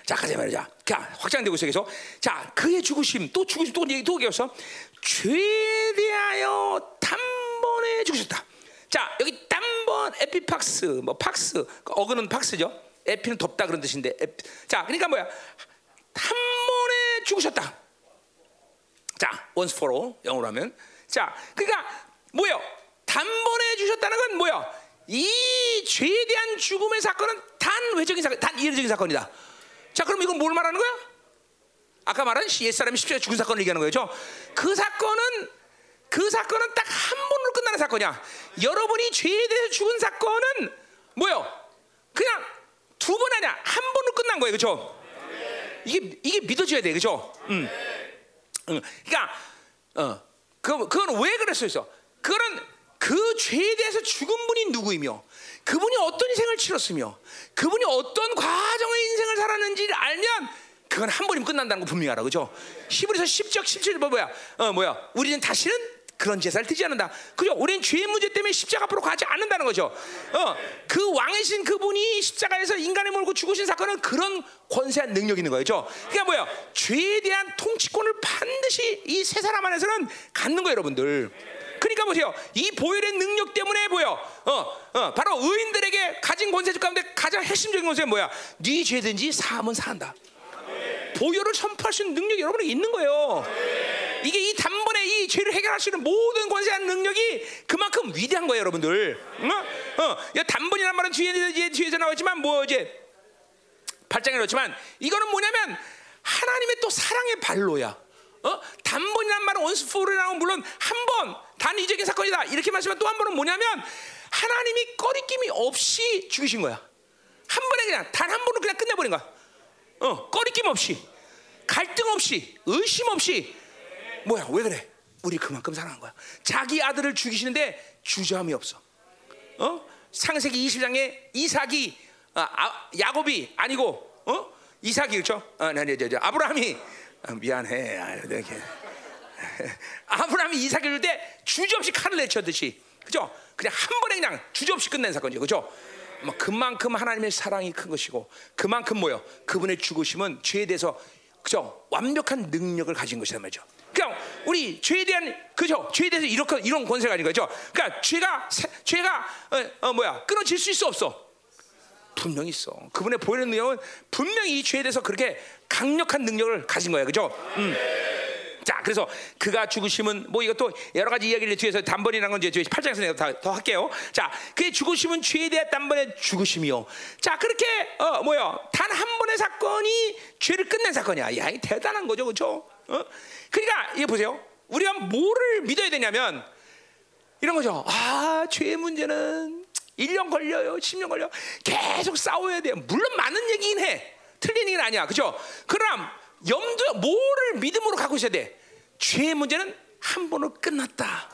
자, 가자 말이야. 자, 확장되고 있어 계속. 자, 그의 죽으심, 또 죽으심, 또 얘기 또 얘기했어. 죄에 대하여 단번에 죽으셨다. 자, 여기 단번 에피팍스, 뭐 팍스, 어근은 팍스죠. 에피는 덥다 그런 뜻인데. 자, 그러니까 뭐야? 한 번에 죽으셨다. 자, once for all 영어로 하면. 자, 그러니까 뭐요? 단번에 죽으셨다는 건 뭐요? 이 죄에 대한 죽음의 사건은 단 외적인 사건, 단 이례적인 사건이다. 자, 그럼 이건 뭘 말하는 거야? 아까 말한 옛사람이 십자가에 죽은 사건을 얘기하는 거예요. 그 사건은 딱 한 번으로 끝나는 사건이야. 여러분이 죄에 대해서 죽은 사건은 뭐예요? 그냥 두 번 아니야. 한 번으로 끝난 거예요. 그렇죠? 이게 믿어져야 돼. 그렇죠? 그러니까 그건 왜 그랬어요? 그런 그 죄에 대해서 죽은 분이 누구이며 그분이 어떤 인생을 치렀으며 그분이 어떤 과정의 인생을 살았는지를 알면 그건 한 번이면 끝난다는 거 분명히 알아. 그죠? 히브리서 10장 17절 뭐야? 우리는 다시는 그런 제사를 드리지 않는다. 그죠? 우리는 죄의 문제 때문에 십자가 앞으로 가지 않는다는 거죠. 그 왕이신 그분이 십자가에서 인간을 몰고 죽으신 사건은 그런 권세한 능력이 있는 거예요. 그죠? 그러니까 뭐야? 죄에 대한 통치권을 반드시 이 세 사람 안에서는 갖는 거예요, 여러분들. 그러니까 보세요. 이 보혈의 능력 때문에 바로 의인들에게 가진 권세 가운데 가장 핵심적인 권세는 뭐야? 네 죄든지 사함은 사한다. 보혈을 선포할 수 있는 능력이 여러분에게 있는 거예요. 이게 이 단번에 이 죄를 해결할 수 있는 모든 권세한 능력이 그만큼 위대한 거예요, 여러분들. 단번이란 말은 뒤에서 나오지만 이제 8장에 나오지만 이거는 뭐냐면 하나님의 또 사랑의 발로야. 단번이란 말은 once for all이라고 물론 한 번 단 이적인 사건이다 이렇게 말씀하시면 또 한 번은 뭐냐면 하나님이 꺼리낌이 없이 죽이신 거야. 한 번에 그냥 단 한 번으로 그냥 끝내버린 거야. 꺼리낌 없이, 갈등 없이, 의심 없이. 뭐야, 왜 그래? 우리 그만큼 사랑한 거야. 자기 아들을 죽이시는데 주저함이 없어. 상세기 20장에 이삭이 야곱이 아니고 이삭이 그렇죠? 아브라함이 미안해. 아브라함이 이삭을 줄 때 주저없이 칼을 내쳤듯이, 그죠? 그냥 한 번에 그냥 주저없이 끝낸 사건이죠, 그죠? 막 그만큼 하나님의 사랑이 큰 것이고, 그만큼 뭐요? 그분의 죽으심은 죄에 대해서, 그죠? 완벽한 능력을 가진 것이란 말이죠. 그냥 우리 죄에 대한, 그죠? 죄에 대해서 이렇게 이런 권세가 아닌 거죠. 그러니까 죄가 끊어질 수 있어 없어? 분명히 있어. 그분의 보이는 능력은 분명히 이 죄에 대해서 그렇게 강력한 능력을 가진 거야, 그죠? 자, 그래서 그가 죽으심은 뭐 이것도 여러 가지 이야기를 뒤에서 단번이라는 건 이제 8장에서 내가 더 할게요. 자, 그의 죽으심은 죄에 대한 단번의 죽으심이요. 자, 그렇게 단 한 번의 사건이 죄를 끝낸 사건이야. 야, 이 대단한 거죠, 그렇죠? 그러니까 이거 보세요. 우리가 뭐를 믿어야 되냐면 이런 거죠. 아, 죄의 문제는 1년 걸려요, 10년 걸려. 계속 싸워야 돼요. 물론 맞는 얘기긴 해. 틀린 얘기는 아니야, 그렇죠? 그러나 염두에 뭐를 믿음으로 갖고 있어야 돼? 죄의 문제는 한 번으로 끝났다.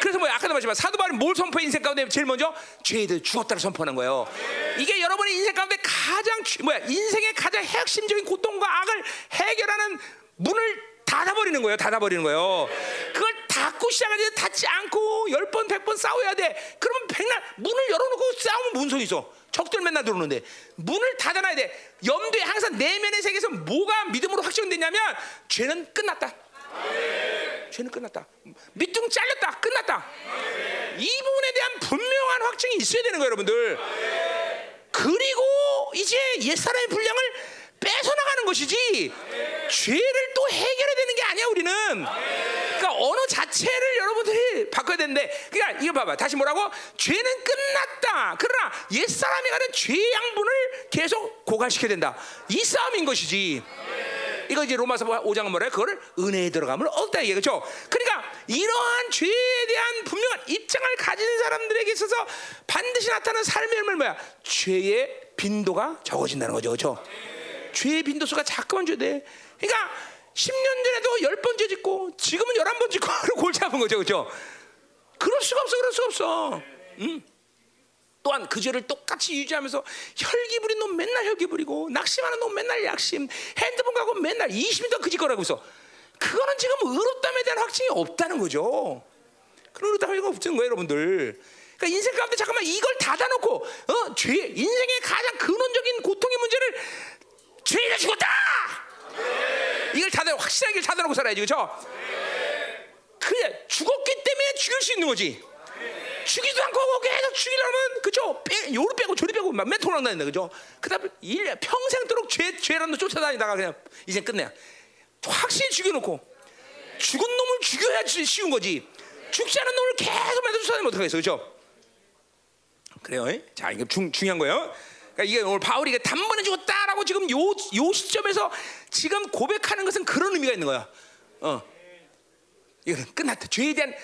그래서 아까도 말했지만 사도 바울이 뭘 선포해? 인생 가운데 제일 먼저 죄에 대해 죽었다를 선포하는 거예요. 이게 여러분의 인생 가운데 가장 인생의 가장 핵심적인 고통과 악을 해결하는 문을 닫아버리는 거예요. 그걸 닫고 시작하는데 닫지 않고 10번 100번 싸워야 돼. 그러면 백날 문을 열어놓고 싸우면 뭔 소리 있어? 적들 맨날 들어오는데. 문을 닫아놔야 돼. 염두에 항상 내면의 세계에서 뭐가 믿음으로 확정됐냐면 죄는 끝났다. 죄는 끝났다. 밑둥 잘렸다. 끝났다. 이 부분에 대한 분명한 확증이 있어야 되는 거예요, 여러분들. 그리고 이제 옛사람의 분량을 뺏어나가는 것이지 죄를 또 해결해야 되는 게 아니야, 우리는. 그러니까 언어 자체를 여러분들이 바꿔야 되는데, 그러니까 이거 봐봐. 다시 뭐라고? 죄는 끝났다. 그러나 옛사람이 가는 죄의 양분을 계속 고갈시켜야 된다. 이 싸움인 것이지. 이거 이제 로마서 5장은 뭐래? 그거를 은혜에 들어감을 얻다 이게, 그렇죠? 그러니까 이러한 죄에 대한 분명한 입장을 가진 사람들에게 있어서 반드시 나타나는 삶의 열매는 뭐야? 죄의 빈도가 적어진다는 거죠, 그렇죠? 죄의 빈도수가 자꾸만 줘야 돼. 그러니까 10년 전에도 10번 죄 짓고 지금은 11번 짓고 골치 아픈 거죠, 그렇죠? 그럴 수가 없어. 또한 그 죄를 똑같이 유지하면서 혈기 부린 놈 맨날 혈기 부리고, 낙심하는 놈 맨날 약심, 핸드폰 가고 맨날 20m 그 짓거리고 있어. 그거는 지금 의롭다에 대한 확증이 없다는 거죠. 그런 의롭다가 없는 거예요, 여러분들. 그러니까 인생 가운데 잠깐만 이걸 닫아놓고 죄, 인생의 가장 근원적인 고통의 문제를 죄가 죽었다! 이걸 확실하게 찾아놓고 살아야지, 그죠? 그래, 죽었기 때문에 죽일 수 있는 거지. 죽이지도 않고 계속 죽이려면, 그죠? 요리 빼고 저리 빼고 막 맨 돌아다닌다, 그죠? 그 다음에 평생도록 죄라는 놈 쫓아다니다가 그냥 이제 끝내야. 확실히 죽여놓고. 죽은 놈을 죽여야 쉬운 거지. 죽지 않은 놈을 계속 맨날 쫓아다니면 어떡하겠어, 그죠? 그래요. 자, 이거 중요한 거예요. 그러니까 이게 오늘 바울이 단번에 죽었다라고 지금 요 시점에서 지금 고백하는 것은 그런 의미가 있는 거야. 이거는 끝났다. 죄에 대한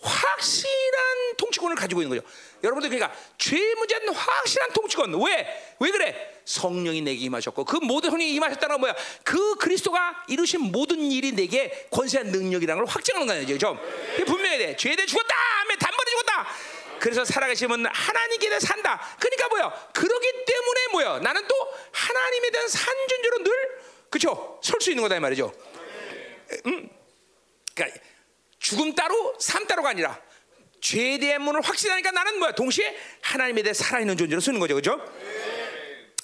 확실한 통치권을 가지고 있는 거죠. 여러분들 그러니까 죄 문제에 대한 확실한 통치권. 왜 그래? 성령이 내게 임하셨고 그 모든 성령이 임하셨다는 건 뭐야? 그 그리스도가 이루신 모든 일이 내게 권세한 능력이라는 걸 확증하는 거예요. 그렇죠? 이게 분명해야 돼. 죄에 대해 죽었다 하면 단번에 죽었다. 그래서 살아계시면 하나님께 대해 산다. 그러니까 뭐야? 그러기 때문에 뭐야? 나는 또 하나님에 대한 산존재로 늘 그렇죠? 설 수 있는 거다 이 말이죠. 그러니까 죽음 따로 삶 따로가 아니라 죄에 대한 문을 확신하니까 나는 뭐야? 동시에 하나님에 대해 살아있는 존재로 쓰는 거죠, 그렇죠?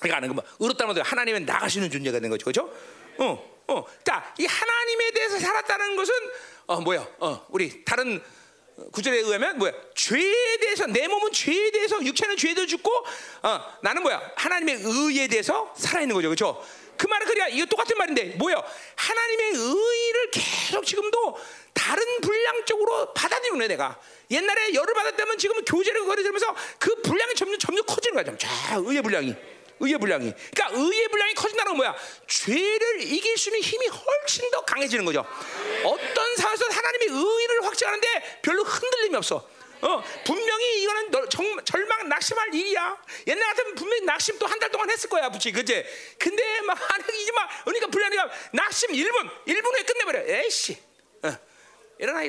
그러니까 하는 거 뭐 의롭다는 것도 하나님은 나갈 수 있는 존재가 된 거죠, 그렇죠? 자, 이 하나님에 대해서 살았다는 것은 우리 다른 구절에 의하면 뭐야? 죄에 대해서 내 몸은 죄에 대해서 육체는 죄도 죽고, 나는 뭐야? 하나님의 의에 대해서 살아있는 거죠, 그렇죠? 그 말은 그래야 이거 똑같은 말인데 뭐야? 하나님의 의의를 계속 지금도 다른 분량적으로 받아들이네. 내가 옛날에 열을 받았다면 지금은 교제를 거리들면서 그 분량이 점점 커지는 거야. 의의 분량이. 그러니까 의의 분량이 커진다는 건 뭐야? 죄를 이길 수 있는 힘이 훨씬 더 강해지는 거죠. 어떤 상황에서 하나님의 의의를 확증하는데 별로 흔들림이 없어. 분명히 이거는 절망 낙심할 일이야. 옛날 같으면 분명히 낙심 또 한 달 동안 했을 거야, 부치, 그치? 근데 막 이제 막 그러니까 불안해가 낙심 1분 후에 끝내버려. 에이씨, 일어나,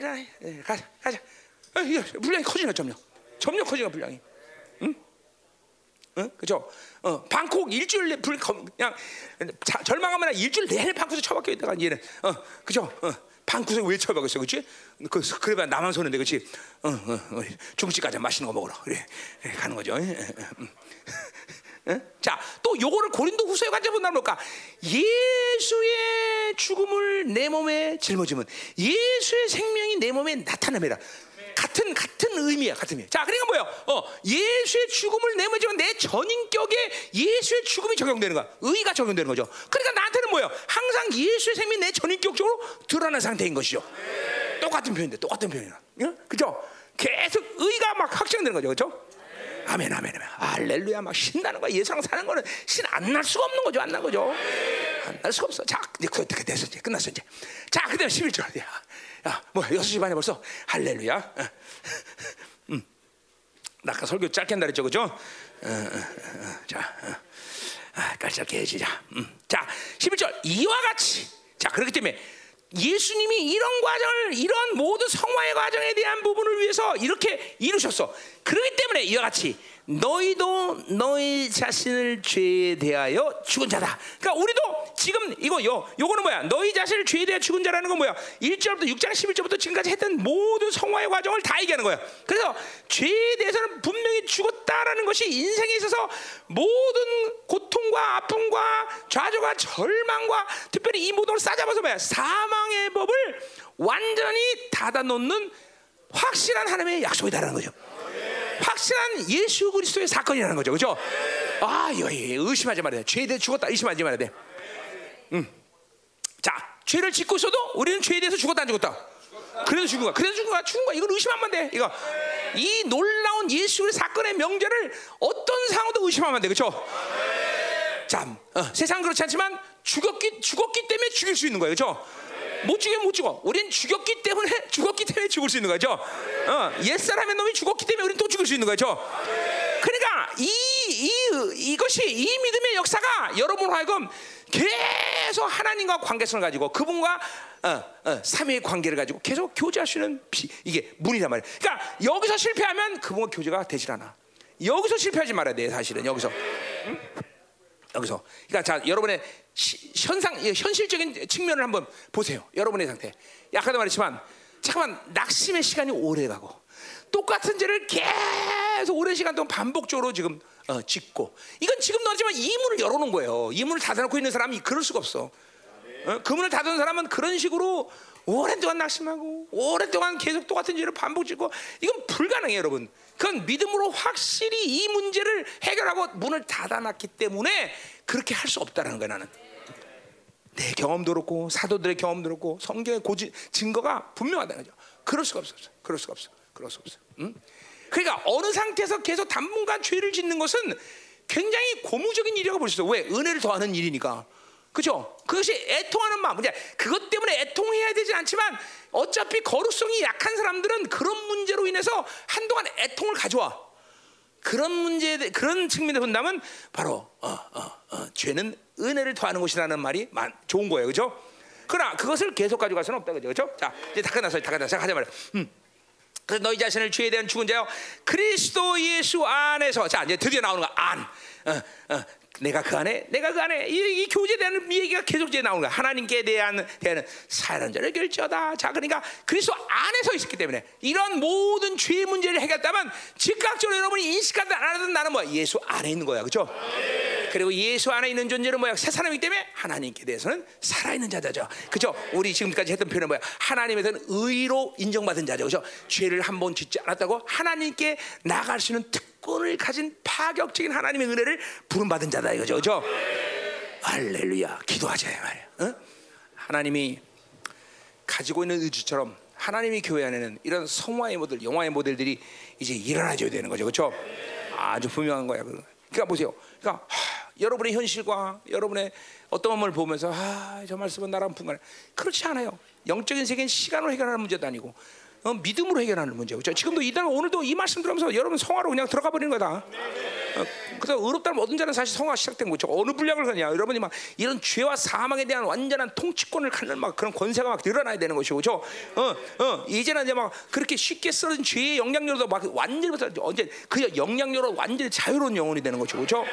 가자. 분량이 커지나 점점 커지나 분량이. 그죠? 방콕 일주일 내 그냥 절망하면 일주일 내내 방콕에서 처박혀 있다가 얘는, 그죠? 방구석에 왜 처박고 있어, 그렇지? 그래봐 나만 서는데, 그렇지? 중식 가자, 맛있는 거 먹으러 그래 가는 거죠. 자, 또 요거를 고린도후서에 관점 본다면 뭘까? 예수의 죽음을 내 몸에 짊어지면 예수의 생명이 내 몸에 나타남이라. 같은 의미야, 같은 의미. 자, 그러니까 뭐예요? 예수의 죽음을 내 몸에 내 전인격에 예수의 죽음이 적용되는 거야. 의가 적용되는 거죠. 그러니까 나한테는 뭐예요? 항상 예수의 생명이 내 전인격적으로 드러난 상태인 것이죠. 네. 똑같은 표현이야. 응? 그죠? 계속 의가 막 확정되는 거죠, 그렇죠? 네. 아멘. 할렐루야, 막 신나는 거야. 예수랑 사는 거는 신 안 날 수가 없는 거죠, 안 날 거죠. 네. 안 날 수가 없어. 자, 이제 그렇게 됐어, 이제 끝났어, 이제. 자, 그다음 11절이야. 야, 6시 반에 벌써? 할렐루야. 아까 설교 짧게 한다 그랬죠, 그죠? 짧게 해지자. 자, 11절. 이와 같이. 자, 그렇기 때문에 예수님이 이런 과정을, 이런 모든 성화의 과정에 대한 부분을 위해서 이렇게 이루셨어. 그렇기 때문에 이와 같이 너희도 너희 자신을 죄에 대하여 죽은 자다. 그러니까 우리도 지금 요거는 뭐야? 너희 자신을 죄에 대하여 죽은 자라는 건 뭐야? 1절부터 6장 11절부터 지금까지 했던 모든 성화의 과정을 다 얘기하는 거야. 그래서 죄에 대해서는 분명히 죽었다라는 것이 인생에 있어서 모든 고통과 아픔과 좌절과 절망과 특별히 이 모든 걸 싸잡아서 뭐야? 사망의 법을 완전히 닫아놓는 확실한 하나님의 약속이다라는 거죠. 확실한 예수 그리스도의 사건이라는 거죠, 그렇죠? 아, 의심하지 말아야 돼. 죄에 대해 죽었다 의심하지 말아야 돼. 자, 죄를 짓고 있어도 우리는 죄에 대해서 죽었다 안 죽었다? 그래서 죽은 거야. 이건 의심하면 안 돼. 이거 이 놀라운 예수의 사건의 명제를 어떤 상황도 의심하면 안 돼, 그렇죠? 참, 세상 그렇지 않지만 죽었기 때문에 죽일 수 있는 거예요, 그렇죠? 못 죽이면 못 죽어. 우린 죽었기 때문에 죽을 수 있는 거죠. 옛사람의 놈이 죽었기 때문에 우린 또 죽을 수 있는 거죠. 그러니까 이 믿음의 역사가 여러분으로 하여금 계속 하나님과 관계성을 가지고 그분과 삼위의 관계를 가지고 계속 교제하시는 이게 문이란 말이에요. 그러니까 여기서 실패하면 그분과 교제가 되질 않아. 여기서 실패하지 말아야 돼, 사실은. 여기서. 여기서. 그러니까 자, 여러분의 현실적인 측면을 한번 보세요. 여러분의 상태. 약하다 말했지만, 잠깐만, 낙심의 시간이 오래 가고, 똑같은 죄를 계속 오랜 시간 동안 반복적으로 지금 짓고, 이건 지금도 하지만 이 문을 열어놓은 거예요. 이 문을 닫아놓고 있는 사람이 그럴 수가 없어. 그 문을 닫은 사람은 그런 식으로 오랫동안 낙심하고, 오랫동안 계속 똑같은 죄를 반복 짓고, 이건 불가능해요, 여러분. 그건 믿음으로 확실히 이 문제를 해결하고 문을 닫아놨기 때문에 그렇게 할 수 없다라는 거야, 나는. 내 경험도 그렇고 사도들의 경험도 그렇고 성경의 증거가 분명하다는 거죠. 그럴 수가 없어. 그러니까 어느 상태에서 계속 당분간 죄를 짓는 것은 굉장히 고무적인 일이라고 볼 수 있어요. 왜? 은혜를 더하는 일이니까. 그죠? 그것이 애통하는 마음. 그것 때문에 애통해야 되지 않지만 어차피 거룩성이 약한 사람들은 그런 문제로 인해서 한동안 애통을 가져와. 그런 문제에 그런 측면에서 본다면 바로 죄는 은혜를 더하는 것이라는 말이 좋은 거예요. 그죠? 그러나 그것을 계속 가져갈 수는 없다. 그죠? 자, 이제 다 끝났어요. 다 끝났어요. 가자 말이야. 그래서 너희 자신을 죄에 대한 죽은 자여 그리스도 예수 안에서. 자, 이제 드디어 나오는 거야. 안. 내가 그 안에 이 교제에 대한 얘기가 계속 이제 나오는 거야. 하나님께 대한 사랑한 자를 결정하다. 자, 그러니까 그리스도 안에서 있기 때문에 이런 모든 죄의 문제를 해결했다면 즉각적으로 여러분이 인식하든 안 하든 나는 뭐야? 예수 안에 있는 거야. 그렇죠? 네. 그리고 예수 안에 있는 존재는 뭐야? 새 사람이기 때문에 하나님께 대해서는 살아있는 자죠. 그렇죠? 우리 지금까지 했던 표현은 뭐야? 하나님에 대한 의로 인정받은 자죠. 그렇죠? 죄를 한 번 짓지 않았다고 하나님께 나아갈 수 있는 권을 가진 파격적인 하나님의 은혜를 부름받은 자다 이거죠. 그렇죠? 할렐루야. 기도하자 말이야. 어? 하나님이 가지고 있는 의지처럼 하나님이 교회 안에는 이런 성화의 모델, 영화의 모델들이 이제 일어나줘야 되는 거죠. 그렇죠? 아주 분명한 거야. 그러니까 보세요. 그러니까 여러분의 현실과 여러분의 어떤 마음을 보면서 저 말씀은 나랑 분간해. 그렇지 않아요. 영적인 세계는 시간으로 해결하는 문제도 아니고 믿음으로 해결하는 문제죠. 그렇죠? 지금도 이날 오늘도 이 말씀 들으면서 여러분 성화로 그냥 들어가 버리는 거다. 그래서 의롭다는 모든 자는 사실 성화 시작된 거죠. 어느 분량을 가냐? 여러분이 막 이런 죄와 사망에 대한 완전한 통치권을 갖는 막 그런 권세가 막 늘어나야 되는 것이고, 그렇죠? 이제는 이제 막 그렇게 쉽게 쓰는 죄의 영향력으로 막 완전히 언제 그 영향력으로 완전히 자유로운 영혼이 되는 거죠, 그렇죠?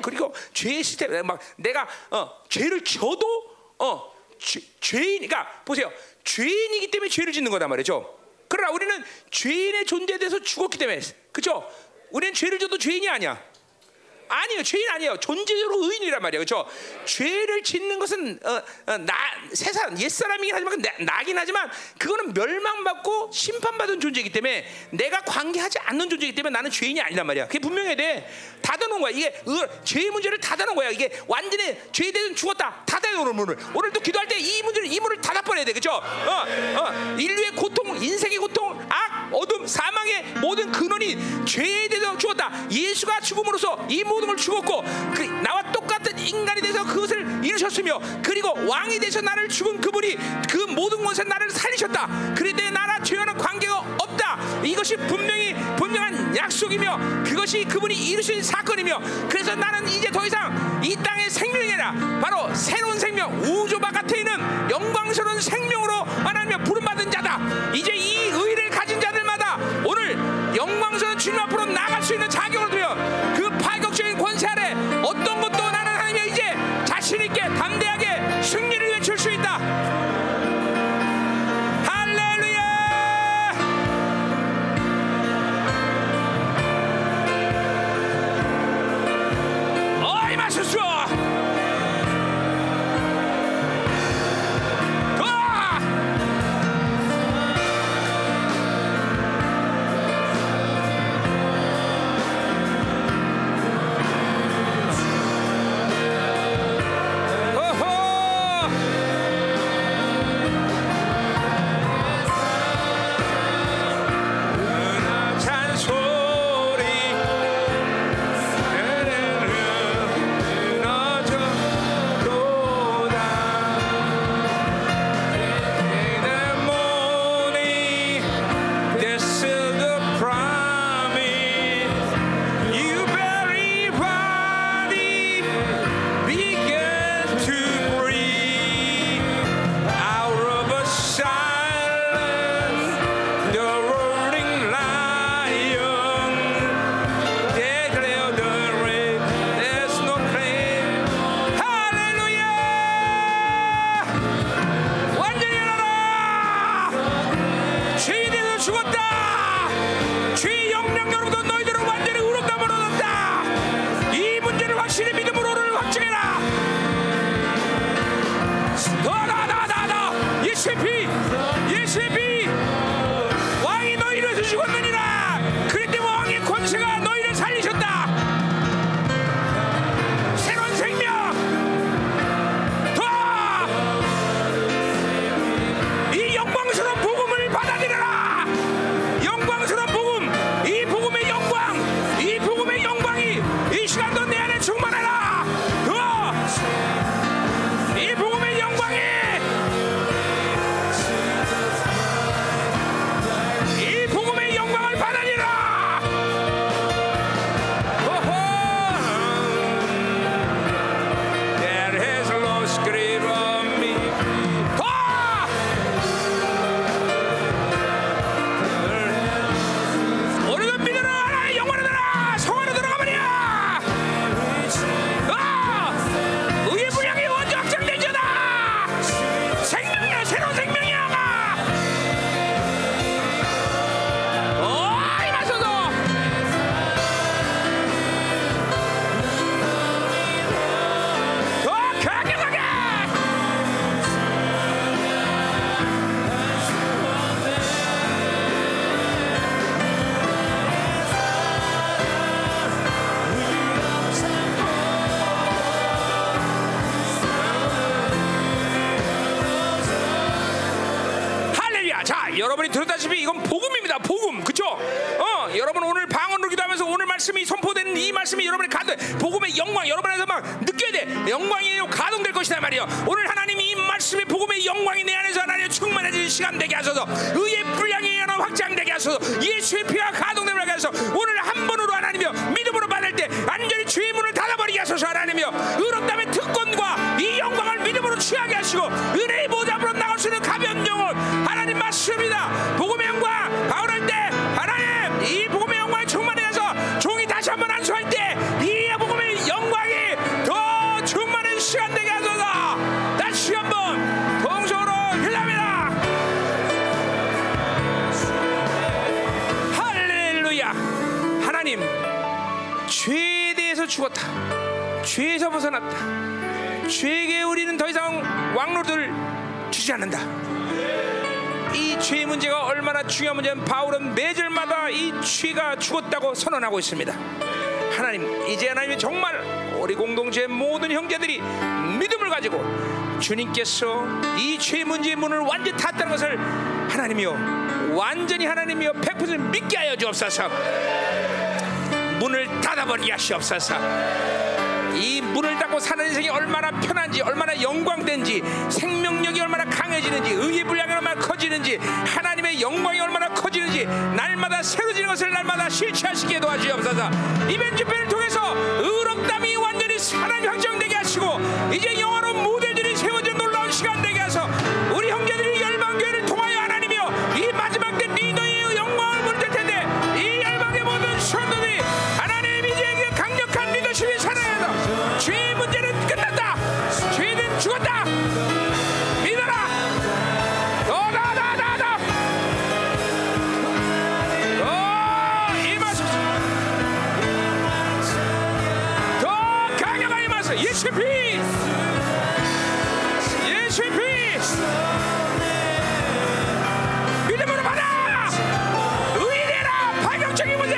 그리고 죄의 시스템 막 내가 죄를 져도 죄인이니까 보세요. 죄인이기 때문에 죄를 짓는 거다 말이죠. 그러나 우리는 죄인의 존재에 대해서 죽었기 때문에, 그렇죠? 우리는 죄를 져도 죄인이 아니야. 아니요, 죄인 아니에요. 존재적으로 의인이란 말이에요, 그렇죠? 죄를 짓는 것은 세상 옛사람이긴 하지만 나긴 하지만 그거는 멸망받고 심판받은 존재이기 때문에 내가 관계하지 않는 존재이기 때문에 나는 죄인이 아니란 말이야. 그게 분명해야 돼. 닫아놓은 거야. 이게 죄의 문제를 닫아놓은 거야. 이게 완전히 죄에 대해서 죽었다. 닫아놓은 문을. 오늘도 기도할 때 이 문제를 이 문을 닫아버려야 돼, 그렇죠? 인류의 고통, 인생의 고통, 악, 어둠, 사망의 모든 근원이 죄에 대해서 죽었다. 예수가 죽음으로써 이 모든 걸 죽었고 나와 똑같은 인간이 돼서 그것을 이루셨으며 그리고 왕이 되셔 나를 죽은 그분이 그 모든 것에 나를 살리셨다. 그런데 나와 죄와는 관계가 없다. 이것이 분명한 약속이며 그것이 그분이 이루신 사건이며 그래서 나는 이제 더 이상 이 땅의 생명이 아니라 바로 새로운 생명 우주 바깥에 있는 영광스러운 생명으로 하나님의 부름받은 자다. 이제 이 의의를 가진 자들마다 오늘 영광스러운 주님 앞으로 나갈 수 있는 자격을 드려 그 파격적인 권세 아래 어떤 것도 나는 하나님의 이제 자신 있게 담대하게 승리를 외칠 수 있다. 할렐루야. 어이 마십시오. 아! 자, 여러분이 들었다시피 이건 복음입니다. 복음, 그렇죠? 여러분 오늘 방언으로 기도하면서 오늘 말씀이 선포되는 이 말씀이 여러분의 가동, 복음의 영광 여러분에서 막 느껴야 돼. 영광이 가동될 것이다 말이에요. 오늘 하나님이 이 말씀의 복음의 영광이 내 안에서 하나님 충만해지는 시간 되게 하소서. 의의 분량이 하나 확장되게 하소서. 예수의 피가 가동됨을 하게 하소서. 오늘 한 번으로 하나님이여 믿음으로 받을 때 완전히 주의 문을 닫아버리게 하소서. 하나님이여 의롭다면 특권과 이 영광을 믿음으로 취하게 하시고 은혜의 보좌 앞으로 나갈 수 있는 가벼운 영혼 하나님 맞습니다. 복음의 영광 가운할 때 하나님 이 복음의 영광에 충만해서 종이 다시 한번 안수할 때 이 복음의 영광이 더 충만한 시간 되게 하소서. 다시 한번 동서로 흘러갑니다. 할렐루야. 하나님 죄에 대해서 죽었다. 죄에서 벗어났다. 죄에게 우리는 더 이상 왕노를 주지 않는다. 이 죄의 문제가 얼마나 중요한 문제는 바울은 매절마다 이 죄가 죽었다고 선언하고 있습니다. 하나님 이제 하나님이 정말 우리 공동체의 모든 형제들이 믿음을 가지고 주님께서 이 죄의 문제의 문을 완전히 닫았다는 것을 하나님이요 완전히 하나님이요 100% 믿게 하여 주옵소서. 문을 닫아버리게 하시옵소서. 이 문을 닫고 사는 인생이 얼마나 편한지 얼마나 영광된지 생명력이 얼마나 강해지는지 의의 분량이 얼마나 커지는지 하나님의 영광이 얼마나 커지는지 날마다 새로지는 것을 날마다 실체하시게 도와주옵소서. 이번 집회를 통해서 의롭담이 완전히 사랑이 확정되게 하시고 이제 영화로 모델들이 세워지는 놀라운 시간 되게 하소. 우리 형제들이 열방교회를 통하여 하나님이여 이 마지막 때 리더의 영광을 물들 텐데 이 열방의 모든 성도들이 하나님 이제 강력한 리더십이 살아요. 죄의 문제는 끝났다. 죄는 죽었다. 믿어라. 더 임하소서. 더 강력하게 임하소서. 예수의 피. 예수의 피. 믿음으로 받아. 의리라. 파격적인 문제.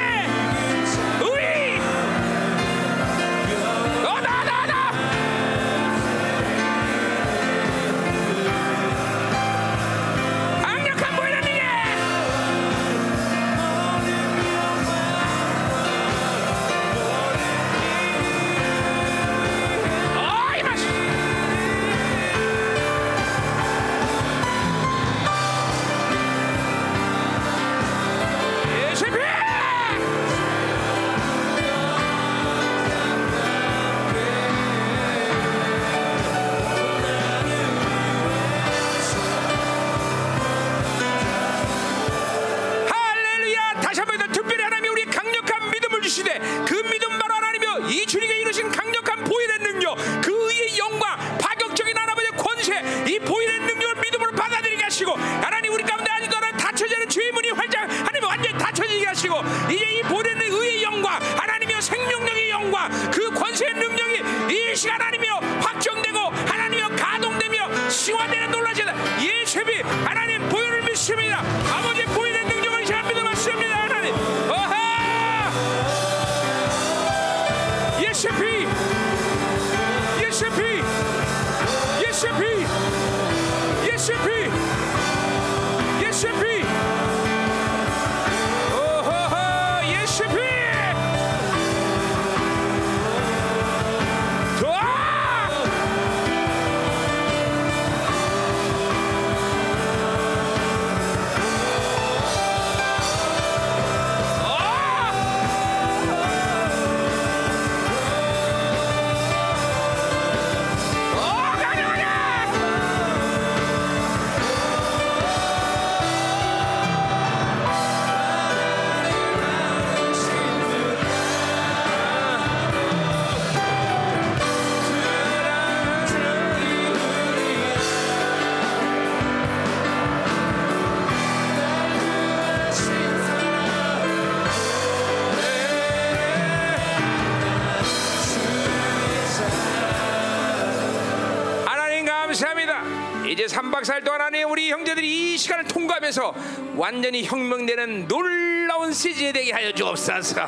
우리 형제들이 이 시간을 통과하면서 완전히 혁명되는 놀라운 시즌이 되게 하여 주옵소서.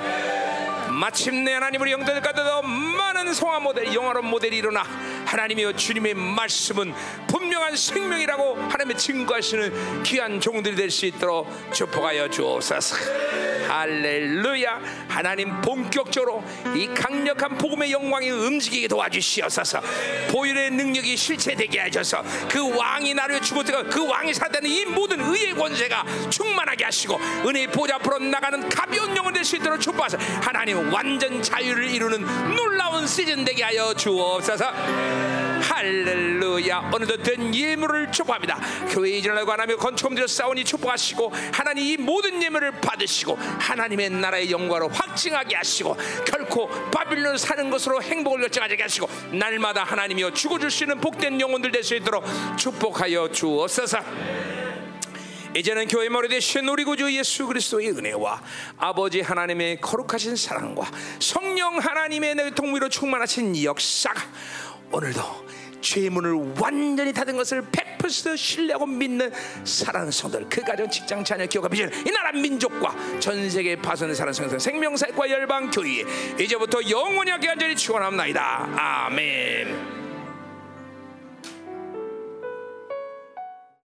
마침내 하나님 우리 형제들까지도 많은 성화 모델 영화로운 모델이 일어나 하나님의 주님의 말씀은 분명한 생명이라고 하나님의 증거하시는 귀한 종들이 될 수 있도록 축복하여 주옵소서. 할렐루야. 하나님 본격적으로 이 강력한 복음의 영광이 움직이게 도와주시옵소서. 보혈의 능력이 실체되게 하셔서 그 왕이 나를 주고 그 왕이 사다는 이 모든 의의 권세가 충만하게 하시고 은혜의 보좌 앞으로 나가는 가벼운 영혼 될 수 있도록 축복하소서. 하나님 완전 자유를 이루는 놀라운 시즌 되게 하여 주옵소서. 할렐루야. 오늘도 된 예물을 축복합니다. 교회 이전하고 하나님의 건축금들을 싸우니 축복하시고 하나님 이 모든 예물을 받으시고 하나님의 나라의 영광을 확증하게 하시고 결코 바빌론 사는 것으로 행복을 결정하게 하시고 날마다 하나님이여 죽어줄 수 있는 복된 영혼들 될 수 있도록 축복하여 주옵소서. 이제는 교회 머리 되신 우리 구주 예수 그리스도의 은혜와 아버지 하나님의 거룩하신 사랑과 성령 하나님의 내 동무로 충만하신 역사가 오늘도 죄의 문을 완전히 닫은 것을 100% 신뢰하고 믿는 사랑하는 성도들, 그 가정, 직장, 자녀, 기업과 비전, 이 나라 민족과 전 세계에 파손된 사랑하는 성도들, 생명사역과 열방교회 이제부터 영원히 함께 간절히 축원합니다. 아멘.